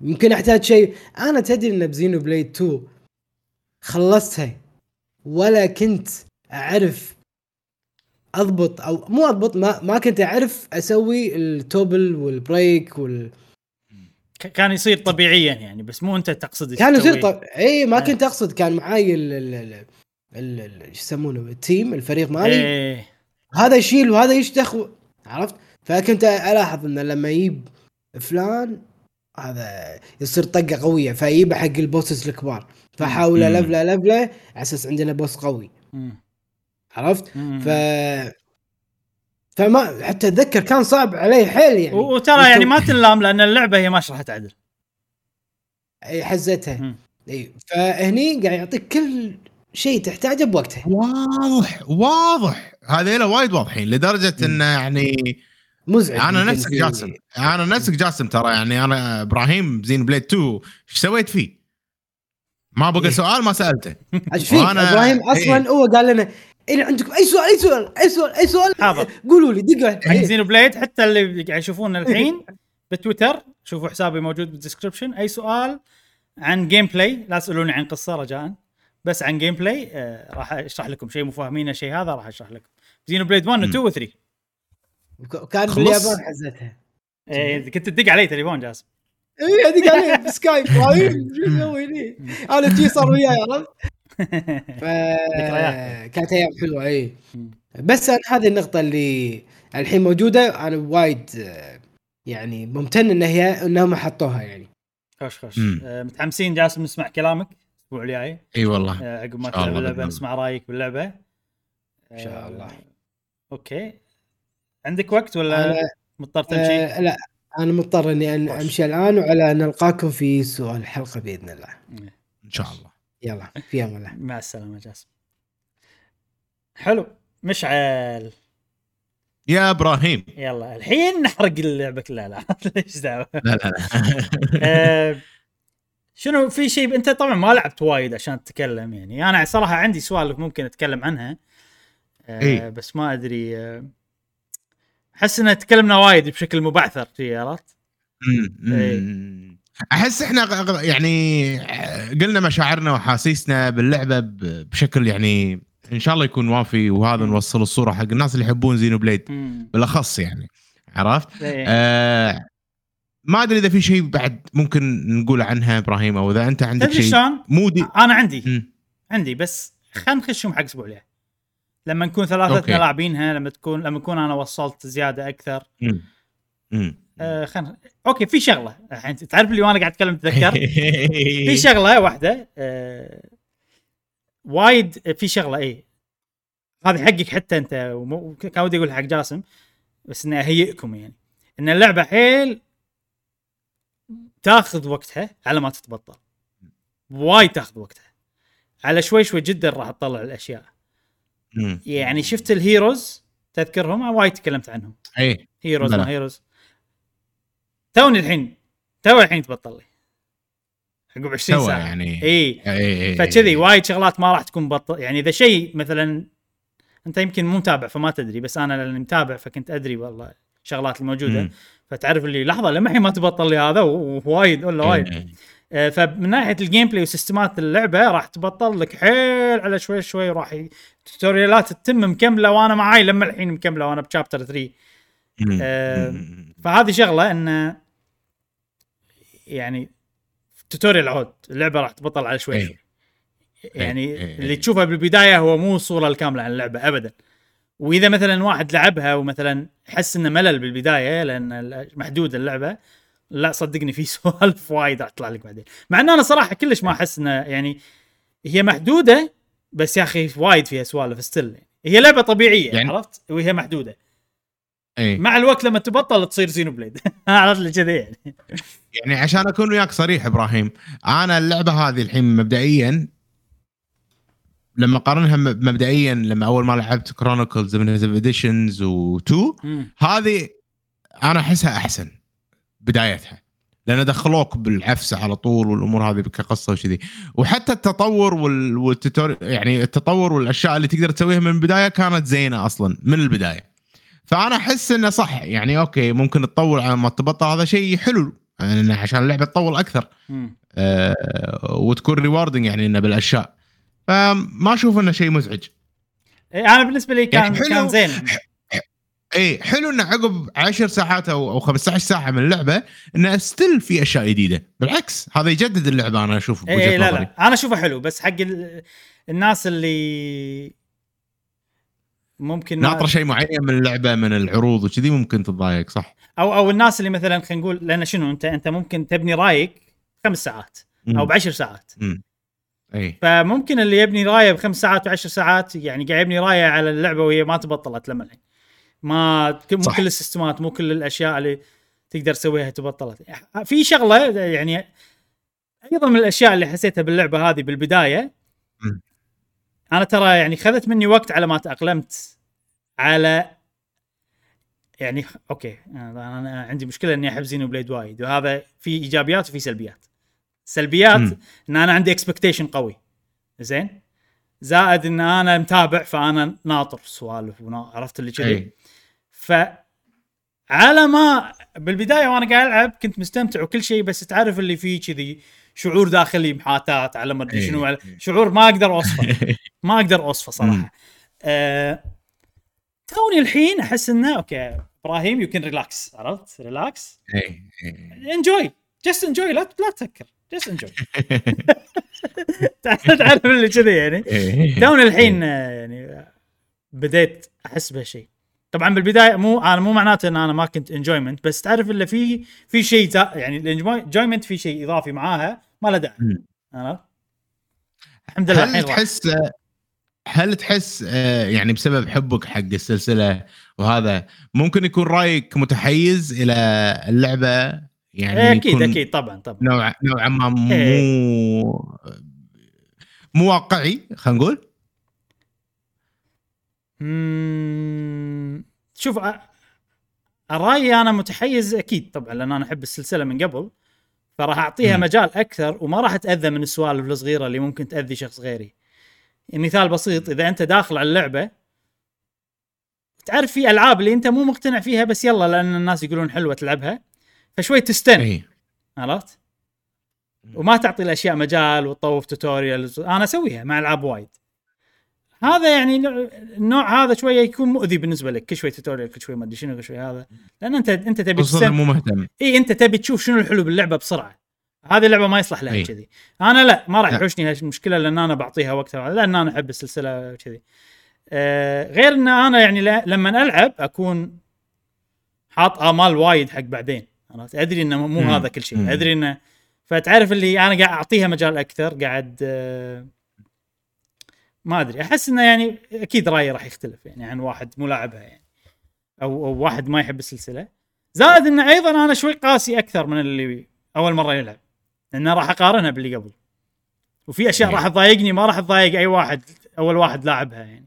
يمكن احتاج شيء. انا تدري ان بزينوبليد تو خلصتها ولا كنت اعرف اضبط او مو اضبط ما ما كنت اعرف اسوي التوبل والبريك وال كان يصير طبيعيا يعني بس مو انت تقصد كان يصير طب... اي ما كنت اقصد كان معاي ال ال ال ايش يسمونه التيم الفريق مالي إيه. هذا يشيل وهذا يشتخ و... عرفت فكنت الاحظ ان لما يجيب فلان هذا يصير طقه قويه فيجيب حق البوسز الكبار فحاول لفله لفله على اساس عندنا بوس قوي م. عرفت م. ف فما حتى اتذكر كان صعب علي حيل يعني وترى يعني ما تنلام لان اللعبه هي ما شرحت عدل اي حزتها اي فهني قاعد يعطيك كل شيء تحتاجه بوقته واضح واضح هذيله وايد واضحين لدرجه انه يعني مزعج. انا نفسك جاسم انا نفسك جاسم ترى يعني انا ابراهيم بزين بليد تو ايش سويت فيه ما بقى إيه. سؤال ما سالته وانا ابراهيم اصلا إيه. هو قال لنا إيه عندكم اي سؤال اي سؤال اي سؤال اي سؤال حاضر قولوا لي دقيقه عن زين بليد حتى اللي قاعد يشوفونا الحين بتويتر شوفوا حسابي موجود بالديسكربشن اي سؤال عن جيم بلاي لا تسالوني عن قصه رجاء بس عن جيم بلاي آه راح اشرح لكم شيء مو فاهمينه شيء هذا راح اشرح لكم زين بليد واحد و2 و3 كان باليابان حزتها ايه كنت تدق علي تليفون جاسم ايه ادق علي بسكايب رايم شو اسوي لي انا تجي صار وياي عرفت ف كانت ايام حلوه اي بس انا هذه النقطه اللي الحين موجوده انا وايد يعني ممتن ان هي انهم حطوها يعني خش خش متحمسين جاسم نسمع كلامك الاسبوع الجاي اي والله عقب ما تلعب اللعبه نسمع رايك باللعبه ان شاء الله. اوكي عندك وقت ولا مضطر تمشي؟ آه لا أنا مضطر إني أن أمشي الآن وعلى نلقاكم في سؤال الحلقة بإذن الله. إن شاء الله. يلا في أمان الله. مع السلامة جاسم. حلو مشعل. يا إبراهيم. يلا الحين نحرق اللعبة لا لا ليش دعوة. لا لا. آه شنو في شيء أنت طبعًا ما لعبت وايد عشان تتكلم يعني أنا صراحة عندي سؤال ممكن أتكلم عنها آه إيه؟ بس ما أدري. آه أحس إن تكلمنا وايد بشكل مبعثر في عرفت. إيه. أحس إحنا يعني قلنا مشاعرنا وحاسيسنا باللعبة بشكل يعني إن شاء الله يكون وافي وهذا نوصل الصورة حق الناس اللي يحبون زينوبليد بالأخص يعني عرفت. إيه. آه ما أدري إذا في شيء بعد ممكن نقول عنها إبراهيم أو إذا أنت عندك شيء. مودي. أنا عندي مم. عندي بس خلنا نخشهم حق أسبوع ليه. لما نكون ثلاثة لاعبينها لما تكون لما نكون أنا وصلت زيادة أكثر. امم آه خن أوكي في شغلة الحين تعرف اللي وأنا قاعد أتكلم تذكر في شغلة واحدة آه... وايد في شغلة إيه هذا حقك حتى أنت ومو... كان ودي أقول حق جاسم بس إن أهيئكم يعني إن اللعبة حيل تأخذ وقتها على ما تتبطل وايد تأخذ وقتها على شوي شوي جدا راح تطلع الأشياء. يعني شفت الهيروز تذكرهم وايد تكلمت عنهم اي هيروز ما هيروز توني الحين تو الحين تبطل لي عقب عشرين ساعه يعني اي اي فكذي وايد شغلات ما راح تكون بطل يعني اذا شيء مثلا انت يمكن مو متابع فما تدري بس انا لاني متابع فكنت ادري والله شغلات الموجوده مم. فتعرف اللي لحظه لما الحين ما تبطل لي هذا وايد ولا وايد فمن ناحيه الجيم بلاي وسيستمات اللعبه راح تبطل لك حيل على شوي شوي راح ي... التوتوريالات تتم مكمله وانا معاي لما الحين مكمله وانا بشابتر ثلاثة آه فهذه شغله ان يعني توتوريال عود اللعبة راح تبطل على شوي. أيه. يعني أيه. أيه. اللي تشوفها بالبداية هو مو صورة الكاملة عن اللعبة أبدا. وإذا مثلا واحد لعبها ومثلا حس إنه ملل بالبداية لأن محدود اللعبة، لا صدقني في سوالف وايد راح تطلع لك بعدين. مع إن أنا صراحة كلش ما أحس إنه يعني هي محدودة، بس يا أخي وايد فيها سوالف استل. هي لعبة طبيعية يعني... عرفت، وهي محدودة. أيه. مع الوقت لما تبطل تصير زينوبليد. عرفت لي كذا يعني. يعني عشان أكون وياك صريح إبراهيم، أنا اللعبة هذه الحين مبدئيا لما قارنها مبدئيا لما أول ما لعبت كرونيكلز من إديشنز وتو هذه أنا أحسها أحسن بدايتها، لأن دخلوك بالعفسة على طول والأمور هذه كقصة وشذي، وحتى التطور والتطور يعني التطور والأشياء اللي تقدر تسويها من البداية كانت زينة أصلا من البداية. فأنا أحس إنه صح يعني أوكي ممكن تطول على ما تبطل، هذا شيء حلو يعني عشان اللعبة تطول أكثر آه وتكون ريواردنج يعني إنه بالأشياء، فما أشوف إنه شيء مزعج. أنا بالنسبة لي كان يعني كان زين. ايه حلو ان عقب عشر ساعات او خمسة عشر ساعة من اللعبة انه استل في اشياء جديدة، بالعكس هذا يجدد اللعبة. انا اشوفه بوجهة نظري. لا لا انا اشوفه حلو، بس حق الناس اللي ممكن ناطر شيء معين من اللعبة من العروض وكذي ممكن تضايق صح، او او الناس اللي مثلا خلينا نقول لان شنو انت انت ممكن تبني رايك خمس ساعات او بعشر ساعات مم. أي. فممكن اللي يبني رايه بخمس ساعات وعشر ساعات يعني قاعد يبني رايه على اللعبة وهي ما تبطلت لما الحين. ما مو صح. كل السيستمات مو كل الاشياء اللي تقدر تسويها تبطلت. في شغله يعني ايضا من الاشياء اللي حسيتها باللعبه هذه بالبدايه م. انا ترى يعني خذت مني وقت على ما تاقلمت على يعني اوكي انا عندي مشكله اني احب زينوبليد وايد، وهذا في ايجابيات وفي سلبيات. سلبيات م. ان انا عندي اكسبكتيشن قوي زين، زائد ان انا متابع فانا ناطر سوالف وعرفت اللي كذي. فعلى ما بالبدايه وانا قاعد العب كنت مستمتع وكل شيء، بس تعرف اللي فيه كذي شعور داخلي محاتات على ما ادري شنو، شعور ما اقدر اوصفه ما اقدر اوصفه صراحه. آه، توني الحين احس انه اوكي ابراهيم يو كان ريلاكس، عرفت ريلاكس انجوي جست انجوي، لا لا تفكر جست انجوي. تعرف اللي كذي يعني توني الحين يعني بديت احس بهالشيء. طبعا بالبدايه مو انا مو معناته ان انا ما كنت انجويمنت، بس تعرف اللي في في شيء يعني الانجويمنت في شيء اضافي معاها ما له داعي. انا الحمد لله الحين تحس راح. هل تحس يعني بسبب حبك حق السلسله وهذا ممكن يكون رايك متحيز الى اللعبه؟ يعني اكيد اكيد طبعا طبعا نوعا نوع ما مو مو واقعي خلينا نقول. امم شوف رايي انا متحيز اكيد طبعا لان انا احب السلسله من قبل، فراح اعطيها م. مجال اكثر وما راح اتاذى من السوالف الصغيره اللي ممكن تاذي شخص غيري. مثال بسيط، اذا انت داخل على اللعبه تعرف في العاب اللي انت مو مقتنع فيها بس يلا لان الناس يقولون حلوه تلعبها فشوي تستنى عرفت، وما تعطي الاشياء مجال وتطوف توتوريالز. انا اسويها مع العاب وايد هذا يعني النوع هذا شويه يكون مؤذي بالنسبه لك، كل شوي توتوريال كل شوي ما ادري شنو شوي هذا، لان انت انت تبي تستنى مو مهتم. اي انت تبي تشوف شنو الحلو باللعبه بسرعه، هذه اللعبه ما يصلح لها كذي. انا لا ما راح يحوشني هالمشكله لان انا بعطيها وقتها لان انا احب السلسله كذي. آه غير ان انا يعني لما العب اكون حاط امال وايد حق بعدين، انا ادري انه مو هذا كل شيء، ادري انه فتعرف اللي انا قاعد اعطيها مجال اكثر قاعد آه ما ادري احس انه يعني اكيد رايي راح يختلف يعني عن واحد مو لاعبها يعني او او واحد ما يحب السلسله. زائد انه ايضا انا شوي قاسي اكثر من اللي اول مره يلعب، لانه راح اقارنها باللي قبل وفي اشياء راح تضايقني ما راح تضايق اي واحد اول واحد لاعبها يعني.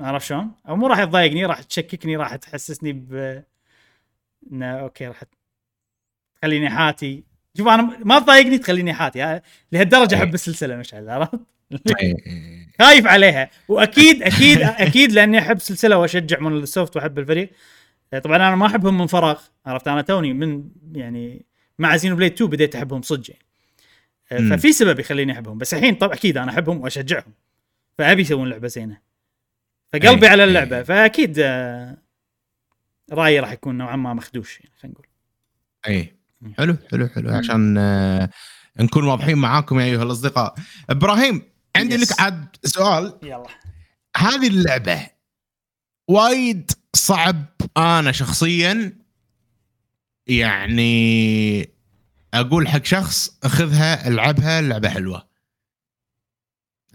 عرفت شلون؟ او مو راح تضايقني، راح تشككني، راح تحسسني ب انه اوكي راح تخليني حاتي. شوف انا ما تضايقني تخليني حاتي لهالدرجه احب السلسله مشعل، عرفت خايف عليها. واكيد اكيد اكيد لاني احب السلسله واشجع مونوليث سوفت واحب الفريق طبعا. انا ما احبهم من فراغ عرفت، انا توني من يعني مع زينوبليد اثنين بديت احبهم صدق، ففي سبب يخليني احبهم. بس الحين طبعا اكيد انا احبهم واشجعهم فابي يسوون لعبه زينه، فقلبي على اللعبه، فاكيد رايي راح يكون نوعا ما مخدوش يعني خلينا نقول. اي حلو حلو حلو عشان آه نكون واضحين معاكم يا أيها الأصدقاء. إبراهيم عندي yes. لك عاد سؤال. يلا. هذه اللعبة وايد صعب، أنا شخصيا يعني أقول حق شخص أخذها ألعبها، اللعبة حلوة.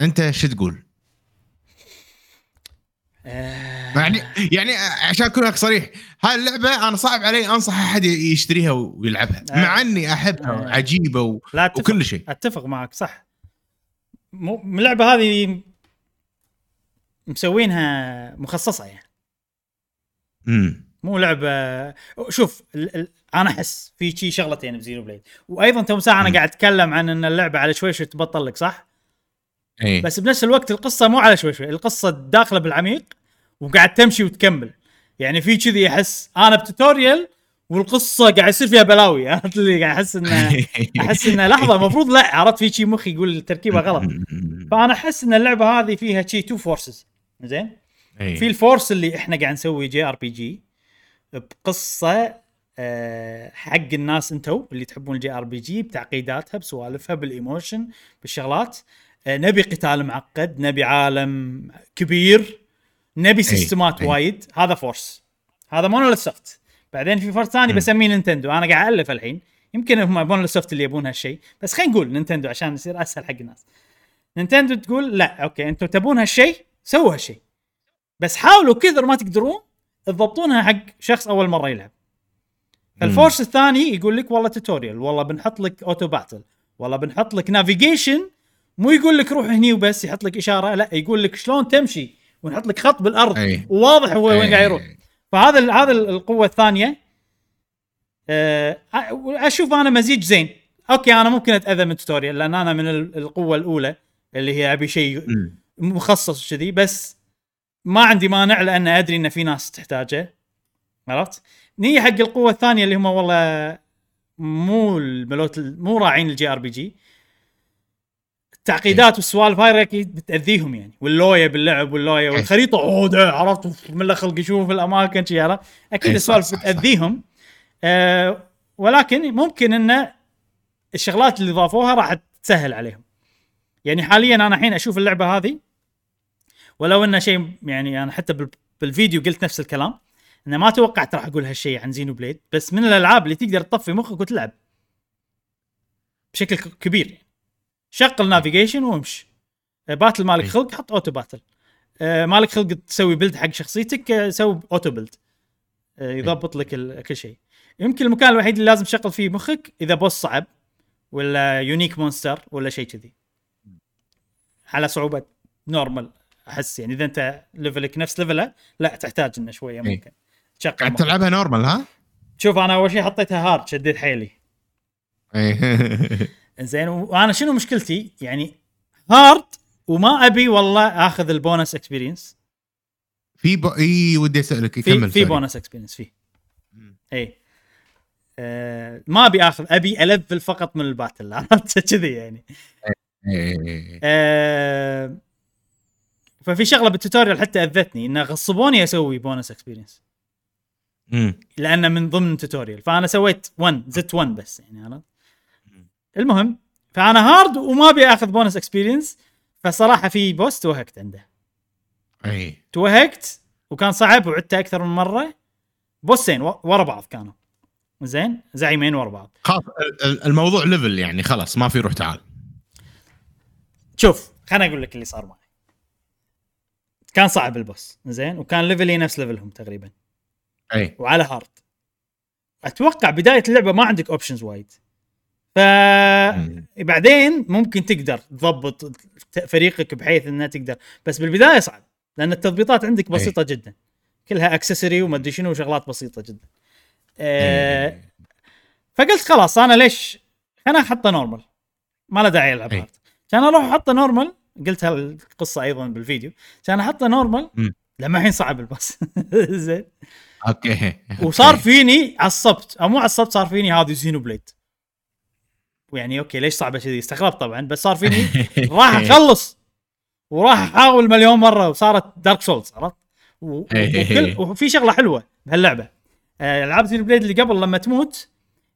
أنت شو تقول؟ يعني يعني عشان أكون صريح، هاي اللعبة أنا صعب علي أنصح أحد يشتريها ويلعبها آه. مع أني أحبها آه. عجيبة و... وكل شيء. أتفق معك صح. م... اللعبة هذه مسوينها مخصصة يعني. مم. مو لعبة. شوف ال... ال... أنا أحس في شيء شغلتين بزيرو بليد، وأيضا توم ساعة أنا مم. قاعد أتكلم عن أن اللعبة على شوي شوي تبطل لك صح؟ أي. بس بنفس الوقت القصة مو على شوي شوي، القصة داخلة بالعميق وقاعد تمشي وتكمل. يعني في كذي أحس أنا بتوتوريال والقصة قاعد يصير فيها بلاوي. عرفت اللي قاعد أحس إنه أحس إنه لحظة مفروض لا عرفت في شيء مخي يقول التركيبة غلط. فأنا أحس إن اللعبة هذه فيها شيء تو فورسز زين. في الفورس اللي إحنا قاعد نسوي جي آر بي جي بقصة أه حق الناس أنتوا اللي تحبون الجي آر بي جي بتعقيداتها بسوالفها بالإيموشن بالشغلات. نبي قتال معقد، نبي عالم كبير، نبي سيستمات وايد. هذا فورس، هذا مونوليث سوفت. بعدين في فورس ثاني بسميه نينتندو، انا قاعد الف الحين يمكن هم مونوليث سوفت اللي يبون هالشيء، بس خلينا نقول نينتندو عشان يصير اسهل حق الناس. نينتندو تقول لا اوكي انتم تبون هالشيء سووا هالشيء، بس حاولوا كثر ما تقدرون تضبطونها حق شخص اول مره يلعب. الفورس الثاني يقول لك والله توتوريال، والله بنحط لك اوتو باتل، والله بنحط لك نافيجيشن. مو يقول لك روح هني وبس يحط لك إشارة، لا يقول لك شلون تمشي ونحط لك خط بالأرض أي. وواضح هو وين قاعد يروح. فهذا هذا القوة الثانية. أشوف أنا مزيج زين. أوكي أنا ممكن أتأذى من التوتوريال لأن أنا من القوة الأولى اللي هي أبي شيء مخصص كذي، بس ما عندي مانع لأن أدري إن في ناس تحتاجه. عرفت؟ نيجي حق القوة الثانية اللي هم والله مو الملوت مو راعين الجي آر بي جي. تعقيدات والسوالف هاي اكيد بتاذيهم يعني، واللويه باللعب واللويه والخريطه عوده عرفت من خلق يشوف الاماكن شي يرى اكيد السوالف بتاذيهم. أه ولكن ممكن ان الشغلات اللي ضافوها راح تسهل عليهم. يعني حاليا انا الحين اشوف اللعبه هذه ولو انه شيء يعني انا حتى بالفيديو قلت نفس الكلام انه ما توقعت راح اقول هالشيء عن زينو بليد، بس من الالعاب اللي تقدر تطفي مخك وتلعب بشكل كبير. شغل نافيجيشن وامشي، باتل مالك خلق حط اوتو باتل، مالك خلق تسوي بيلد حق شخصيتك سوي اوتو بيلد، يضبط لك كل شيء. يمكن المكان الوحيد اللي لازم تشغل فيه مخك اذا بوس صعب ولا يونيك مونستر ولا شيء كذي على صعوبه نورمال. احس يعني اذا انت ليفلك نفس ليفله لا تحتاج انه شويه ممكن تشغل تلعبها نورمال. ها شوف انا اول شيء حطيتها هارد شديت حيلي زين. وانا شنو مشكلتي يعني هارد وما ابي والله اخذ البونس اكسبيرينس في ب... اي ودي اسالك يكمل في, في بونس اكسبيرينس في اي آه... ما ابي اخذ، ابي الفل فقط من الباتل عرفت كذي يعني آه... ففي شغله بالتوتوريال حتى اذتني انه غصبوني اسوي بونس اكسبيرينس لانه من ضمن التوتوريال، فانا سويت واحد زت واحد بس يعني عرفت. المهم فأنا هارد وما أبي أخذ بونس اكسبيرينس، فصراحة في بوس توهكت عنده أي توهكت وكان صعب وعدته أكثر من مرة. بوسين ورا بعض كانوا زين زعيمين ورا بعض. خلاص الموضوع ليفل يعني خلاص ما في روح تعال. شوف خلنا أقول لك اللي صار معي. كان صعب البوس زين وكان ليفلي نفس ليفلهم تقريبا أي وعلى هارد. أتوقع بداية اللعبة ما عندك أوبشنز وايد، فبعدين ممكن تقدر تضبط فريقك بحيث انها تقدر، بس بالبدايه صعب لان التضبيطات عندك بسيطه جدا كلها اكسسوري وما ادري شنو وشغلات بسيطه جدا. أه فقلت خلاص انا ليش انا احطه نورمال ما له داعي العب هارد، كان اروح احطه نورمال. قلت هالقصه ايضا بالفيديو كان احطه نورمال لما الحين صعب الباص زين اوكي وصار فيني عصبت او مو عصبت صار فيني هذه زينو بليد يعني اوكي ليش صعبه كذي استغربت طبعا، بس صار فيني راح اخلص وراح احاول مليون مره وصارت دارك سولز عرفت. وفي شغله حلوه بهاللعبه العاب زينو بليد اللي قبل لما تموت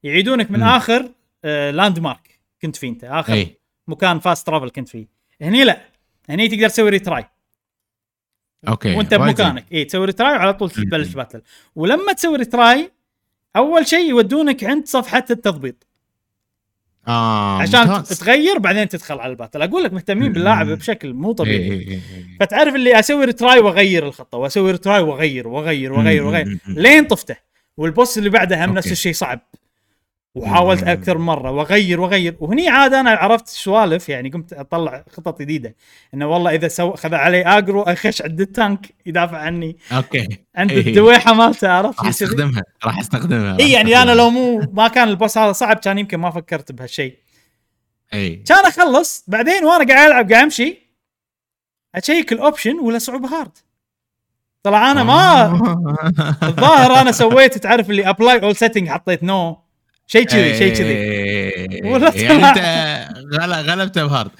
يعيدونك من م. اخر آه لاند مارك كنت فيه انت اخر أي. مكان فاست ترافل كنت فيه. هني لا، هني تقدر تسوي ريتراي اوكي وانت بمكانك. اي تسوي ريتراي على طول تبلش باتل. ولما تسوي ريتراي اول شيء يودونك عند صفحه التضبيط آه عشان متاس. تغير بعدين تدخل على الباتل. اقول لك مهتمين باللاعب بشكل مو طبيعي. إيه إيه إيه. فتعرف اللي اسوي ريتراي واغير الخطه واسوي ريتراي واغير واغير واغير واغير لين طفته. والبوس اللي بعده هم نفس الشيء صعب وحاولت اكثر مره واغير واغير. وهني عاد انا عرفت سوالف يعني، قمت اطلع خطط جديده انه والله اذا سو خذ علي اجرو اخش عند التانك يدافع عني اوكي عند إيه. الدويحه مالته عرفت راح استخدمها راح استخدمها اي يعني انا لو مو ما كان البوس هذا صعب كان يمكن ما فكرت بهالشيء. اي كان اخلص بعدين وانا قاعد العب قاعد امشي اشيك الاوبشن ولا صعوبه هارد. طلع انا ما الظاهر انا سويت تعرف اللي ابلاي اول سيتنج حطيت نو شيء كذي شيء كذي يعني انت غلبته بهارد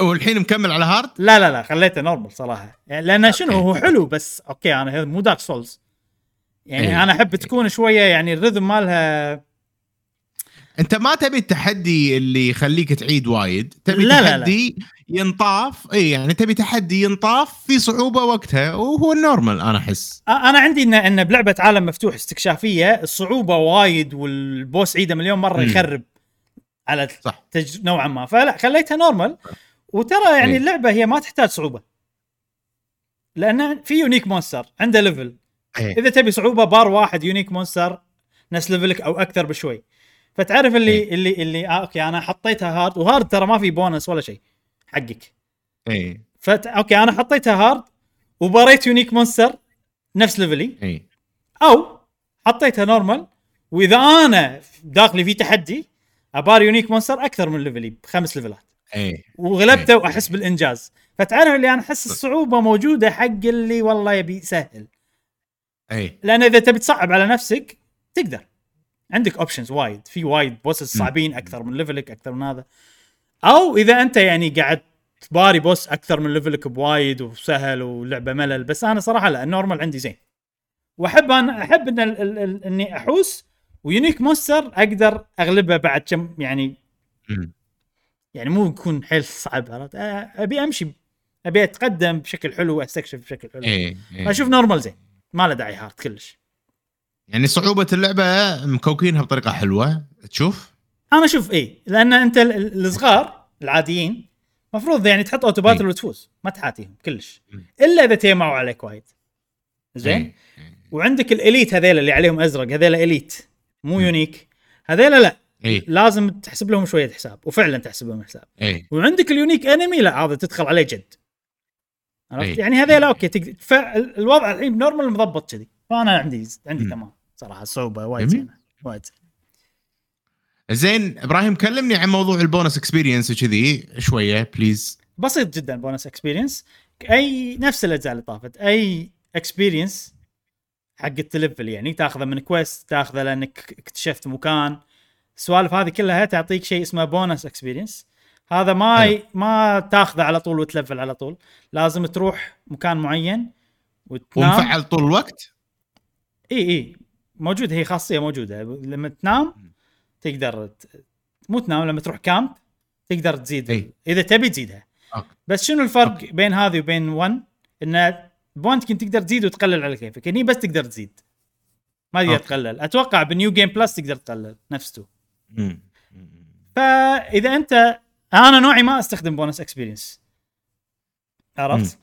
والحين مكمل على هارد. لا لا لا خليته نورمال صراحه لان شنو هو حلو بس اوكي انا هذا مو دارك سولز يعني أيه. انا احب تكون شويه يعني الرذم مالها انت ما تبي التحدي اللي يخليك تعيد وايد. تبي لا تحدي لا لا. ينطاف اي يعني تبي تحدي ينطاف في صعوبه وقتها وهو النورمال. انا احس انا عندي ان ان بلعبه عالم مفتوح استكشافيه الصعوبه وايد والبوس عيده مليون مره يخرب على تج... نوعا ما فلا خليتها نورمال. وترى يعني اللعبه هي ما تحتاج صعوبه لان في يونيك مونستر عنده ليفل. اذا تبي صعوبه بار واحد يونيك مونستر نفس ليفلك او اكثر بشوي. فتعرف اللي إيه. اللي اللي آه اوكي انا حطيتها هارد وهارد ترى ما في بونس ولا شيء حقك. اي فت اوكي انا حطيتها هارد وباريت يونيك مونستر نفس ليفلي إيه. او حطيتها نورمال واذا انا داخلي في تحدي ابار يونيك مونستر اكثر من ليفلي بخمس ليفلات اي وغلبته إيه. واحس بالانجاز. فتعرف اللي انا احس الصعوبه موجوده حق اللي والله يبي سهل. اي لان اذا تبي تصعب على نفسك تقدر عندك اوبشنز وايد في وايد بوس صعبين اكثر من ليفلك اكثر من هذا. او اذا انت يعني قاعد تباري بوس اكثر من ليفلك بوايد وسهل ولعبه ملل. بس انا صراحه لا النورمال عندي زين واحب انا احب ان ال ال ال اني احوس ويونيك مونستر اقدر اغلبها بعد كم يعني يعني مو يكون حيل صعب. ابي امشي ابي اتقدم بشكل حلو واستكشف بشكل حلو. اشوف نورمال زين ما له داعي هارد كلش. يعني صعوبة اللعبة مكوكينها بطريقة حلوة تشوف؟ أنا أشوف إيه لأن أنت الصغار العاديين مفروض يعني تحط أوتو باتل وتفوز ما تحاتيهم كلش إلا إذا تيمعوا عليك وايد زين. وعندك الإليت هذيلا اللي عليهم أزرق هذيلا إليت مو يونيك هذيلا لا إيه؟ لازم تحسب لهم شوية حساب وفعلا تحسب لهم حساب إيه؟ وعندك اليونيك أنمي لا هذا تدخل عليه جد إيه؟ يعني هذيلا أوكي تقدر فالوضع الحين نورمال مضبط كذي. فأنا عندي عندي م. تمام صراحة صعوبة وايد وايد زين. إبراهيم كلمني عن موضوع البونس اكسبيرينس وكذي شوية بليز. بسيط جدا بونس اكسبيرينس أي نفس الأجزاء اللي طافت أي اكسبيرينس حق التلفل يعني تأخذه من كويست تأخذه لأنك اكتشفت مكان السوالف هذه كلها تعطيك شيء اسمه بونس اكسبيرينس. هذا ما ي... ما تأخذه على طول وتلفل على طول لازم تروح مكان معين وتنام ومفعل طول الوقت. اي اي موجوده هي خاصيه موجوده لما تنام تقدر مو تنام لما تروح كامب تقدر تزيد أي. اذا تبي تزيدها أوكي. بس شنو الفرق أوكي. بين هذه وبين ون ان بونت كنت تقدر تزيد وتقلل على كيفك. هني بس تقدر تزيد ما تقدر أوكي. تقلل. اتوقع بنيو جيم بلس تقدر تقلل نفسه. فاذا انت انا نوعي ما استخدم بونس اكسبيرينس عرفت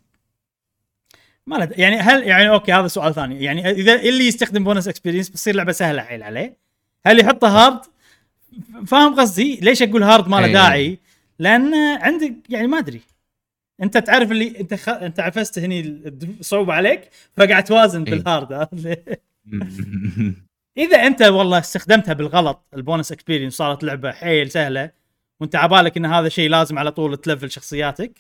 ما لد... يعني هل يعني اوكي هذا سؤال ثاني يعني اذا اللي يستخدم بونس اكسبيرينس بتصير لعبه سهله حيل عليه. هل يحطه هارد فاهم قصدي ليش اقول هارد ما له داعي لان عندك يعني ما ادري انت تعرف اللي انت خ... انت عفست هني الصعوبه عليك فقاعد توازن بالهارد. اذا انت والله استخدمتها بالغلط البونس اكسبيرينس صارت لعبه حيل سهله وانت عبالك ان هذا شيء لازم على طول تلفل شخصياتك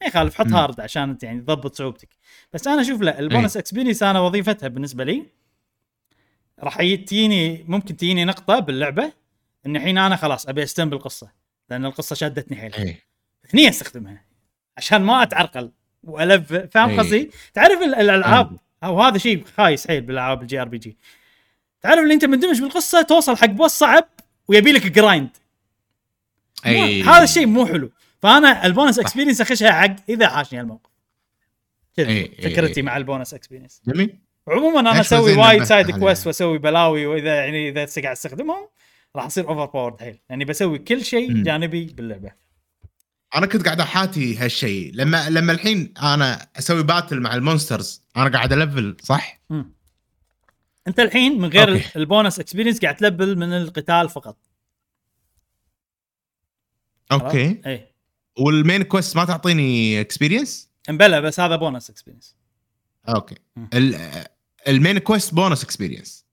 ما يخالف حط هارد عشان انت يعني تضبط صعوبتك. بس انا اشوف لا البونس اكسبيرينس انا وظيفتها بالنسبه لي راح يتيني ممكن تجيني نقطه باللعبه ان الحين انا خلاص ابي استنبل بالقصه لان القصه شادتني حيل هني استخدمها عشان ما اتعرقل والف فاهم قصدي. تعرف الالعاب او هذا شيء خايس حيل بالالعاب الجي ار بي جي تعرف اللي انت مندمج بالقصه توصل حق بوس صعب ويبي لك جرايند. هذا الشيء مو حلو. فانا البونس اكسبيرينس اخشها حق اذا عاشني هالموقف. كذا فكرتي مع البونس اكسبيرينس. جميل. عموما انا اسوي وايد سايد كويست واسوي بلاوي، واذا يعني اذا قاعد استخدمهم راح اصير اوفر باورد حيل، يعني بسوي كل شيء جانبي باللعبه. انا كنت قاعد احاتي هالشيء لما لما الحين انا اسوي باتل مع المونسترز، انا قاعد الفل صح. مم. انت الحين من غير أوكي. البونس اكسبيرينس قاعد تلبل من القتال فقط. اوكي اي والمين كويست ما تعطيني اكسبيرينس امبلا، بس هذا بونس اكسبيرينس. اوكي مم. المين كويست بونس اكسبيرينس.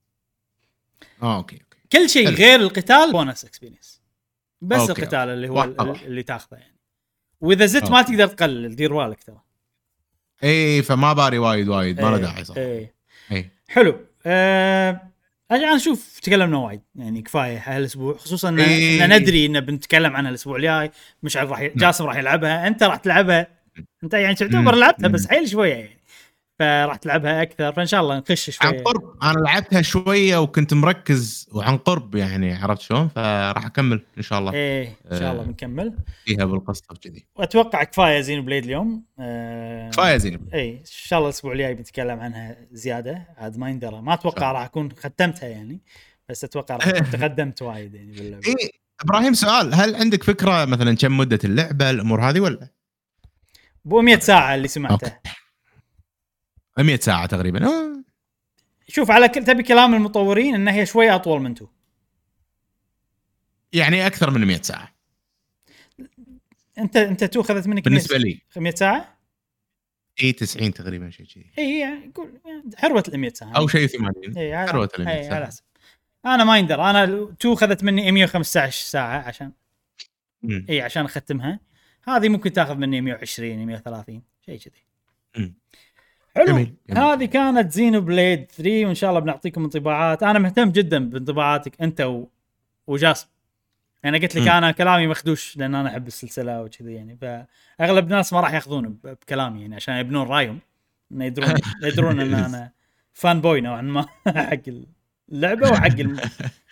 اه اوكي كل شيء غير القتال بونس اكسبيرينس، بس أوكي. القتال اللي هو واحد. اللي تاخذه يعني، واذا زدت أوكي. ما تقدر تقلل، دير بالك ترى. اي فما باري وايد وايد ما له داعي صح. اي حلو. أه... اجي نشوف. تكلمنا وايد يعني كفايه هالاسبوع، خصوصا ان إيه. ندري ان بنتكلم عنها الاسبوع الجاي. مش راح ي... جاسم راح يلعبها، انت راح تلعبها، انت يعني تعتبر لعبتها بس حيل شويه يعني، فراح تلعبها اكثر، فان شاء الله نخش شويه عن قرب. انا لعبتها شويه وكنت مركز وعن قرب يعني، عرفت شلون، فراح اكمل ان شاء الله. ايه ان شاء الله بنكمل فيها بالقصه وكذي. واتوقع كفايه زينو بليد اليوم. آه كفايه زينو. ايه ان شاء الله الاسبوع الجاي بنتكلم عنها زياده، عاد ما ندرى، ما اتوقع راح اكون ختمتها يعني، بس اتوقع راح تقدمت وايد يعني باللعبه. ايه ابراهيم سؤال، هل عندك فكره مثلا كم مده اللعبه الامور هذه ولا؟ بو مية ساعه اللي سمعتها. مية ساعة تقريبا. أوه. شوف على كل تبي كلام المطورين إن هي شوية أطول من تو، يعني أكثر من مية ساعة. أنت أنت تو خذت منك بالنسبة لي مية ساعة. إيه تسعين تقريبا شيء كذي. إيه يقول حروة المية ساعة أو شيء ثمانين. إيه حروة المية ساعة. أنا ما يندر، أنا تو خذت مني مية وخمسة عشر ساعة عشان م. إيه عشان أختمها. هذه ممكن تأخذ مني مية وعشرين مية وثلاثين شيء كذي. حلو. هذه كانت زينو بليد ثري، وإن شاء الله بنعطيكم انطباعات. أنا مهتم جدا بانطباعاتك أنت و... وجاسم. أنا قلت لك م. أنا كلامي مخدوش لأن أنا أحب السلسلة وكذي يعني، فأغلب الناس ما راح يأخذون بكلامي يعني عشان يبنون رأيهم، إنه يدرون يدرون إن أنا فان بوي نوعا ما حق اللعبة وحق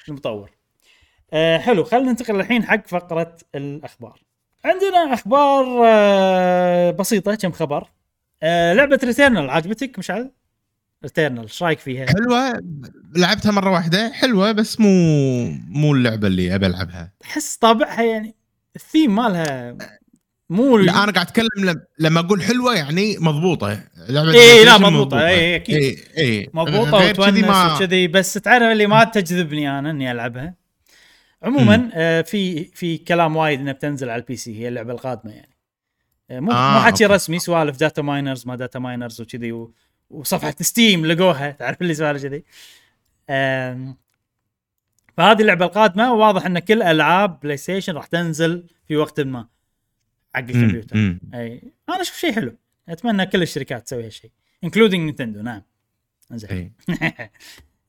المطور. أه حلو، خلينا ننتقل الحين حق فقرة الأخبار. عندنا أخبار أه بسيطة، كم خبر. أه لعبة ريتيرنال عجبتك مشعل؟ ريتيرنال ايش رايك فيها؟ حلوه، لعبتها مره واحده، حلوه بس مو مو اللعبه اللي ابي العبها. احس طابعها يعني الثيم مالها مو لا اللي... انا قاعد اتكلم لما... لما اقول حلوه يعني مضبوطه لعبه. اي لا مضبوطه، اي اكيد اي مضبوطه وتونس كذي، بس تعرف اللي ما تجذبني انا اني العبها عموما. آه في في كلام وايد انها بتنزل على البي سي، هي اللعبه القادمه يعني. مو آه ما حكي رسمي، سوالف داتا ماينرز ما داتا ماينرز وكذي، و... وصفحه ستيم لقوها، تعرف اللي سوالف كذي. أم... فهذه اللعبه القادمه، واضح ان كل العاب بلاي ستيشن راح تنزل في وقت ما حق الكمبيوتر. مم. اي انا اشوف شيء حلو، اتمنى كل الشركات تسوي هالشيء انكلودينج نينتندو. نعم زين.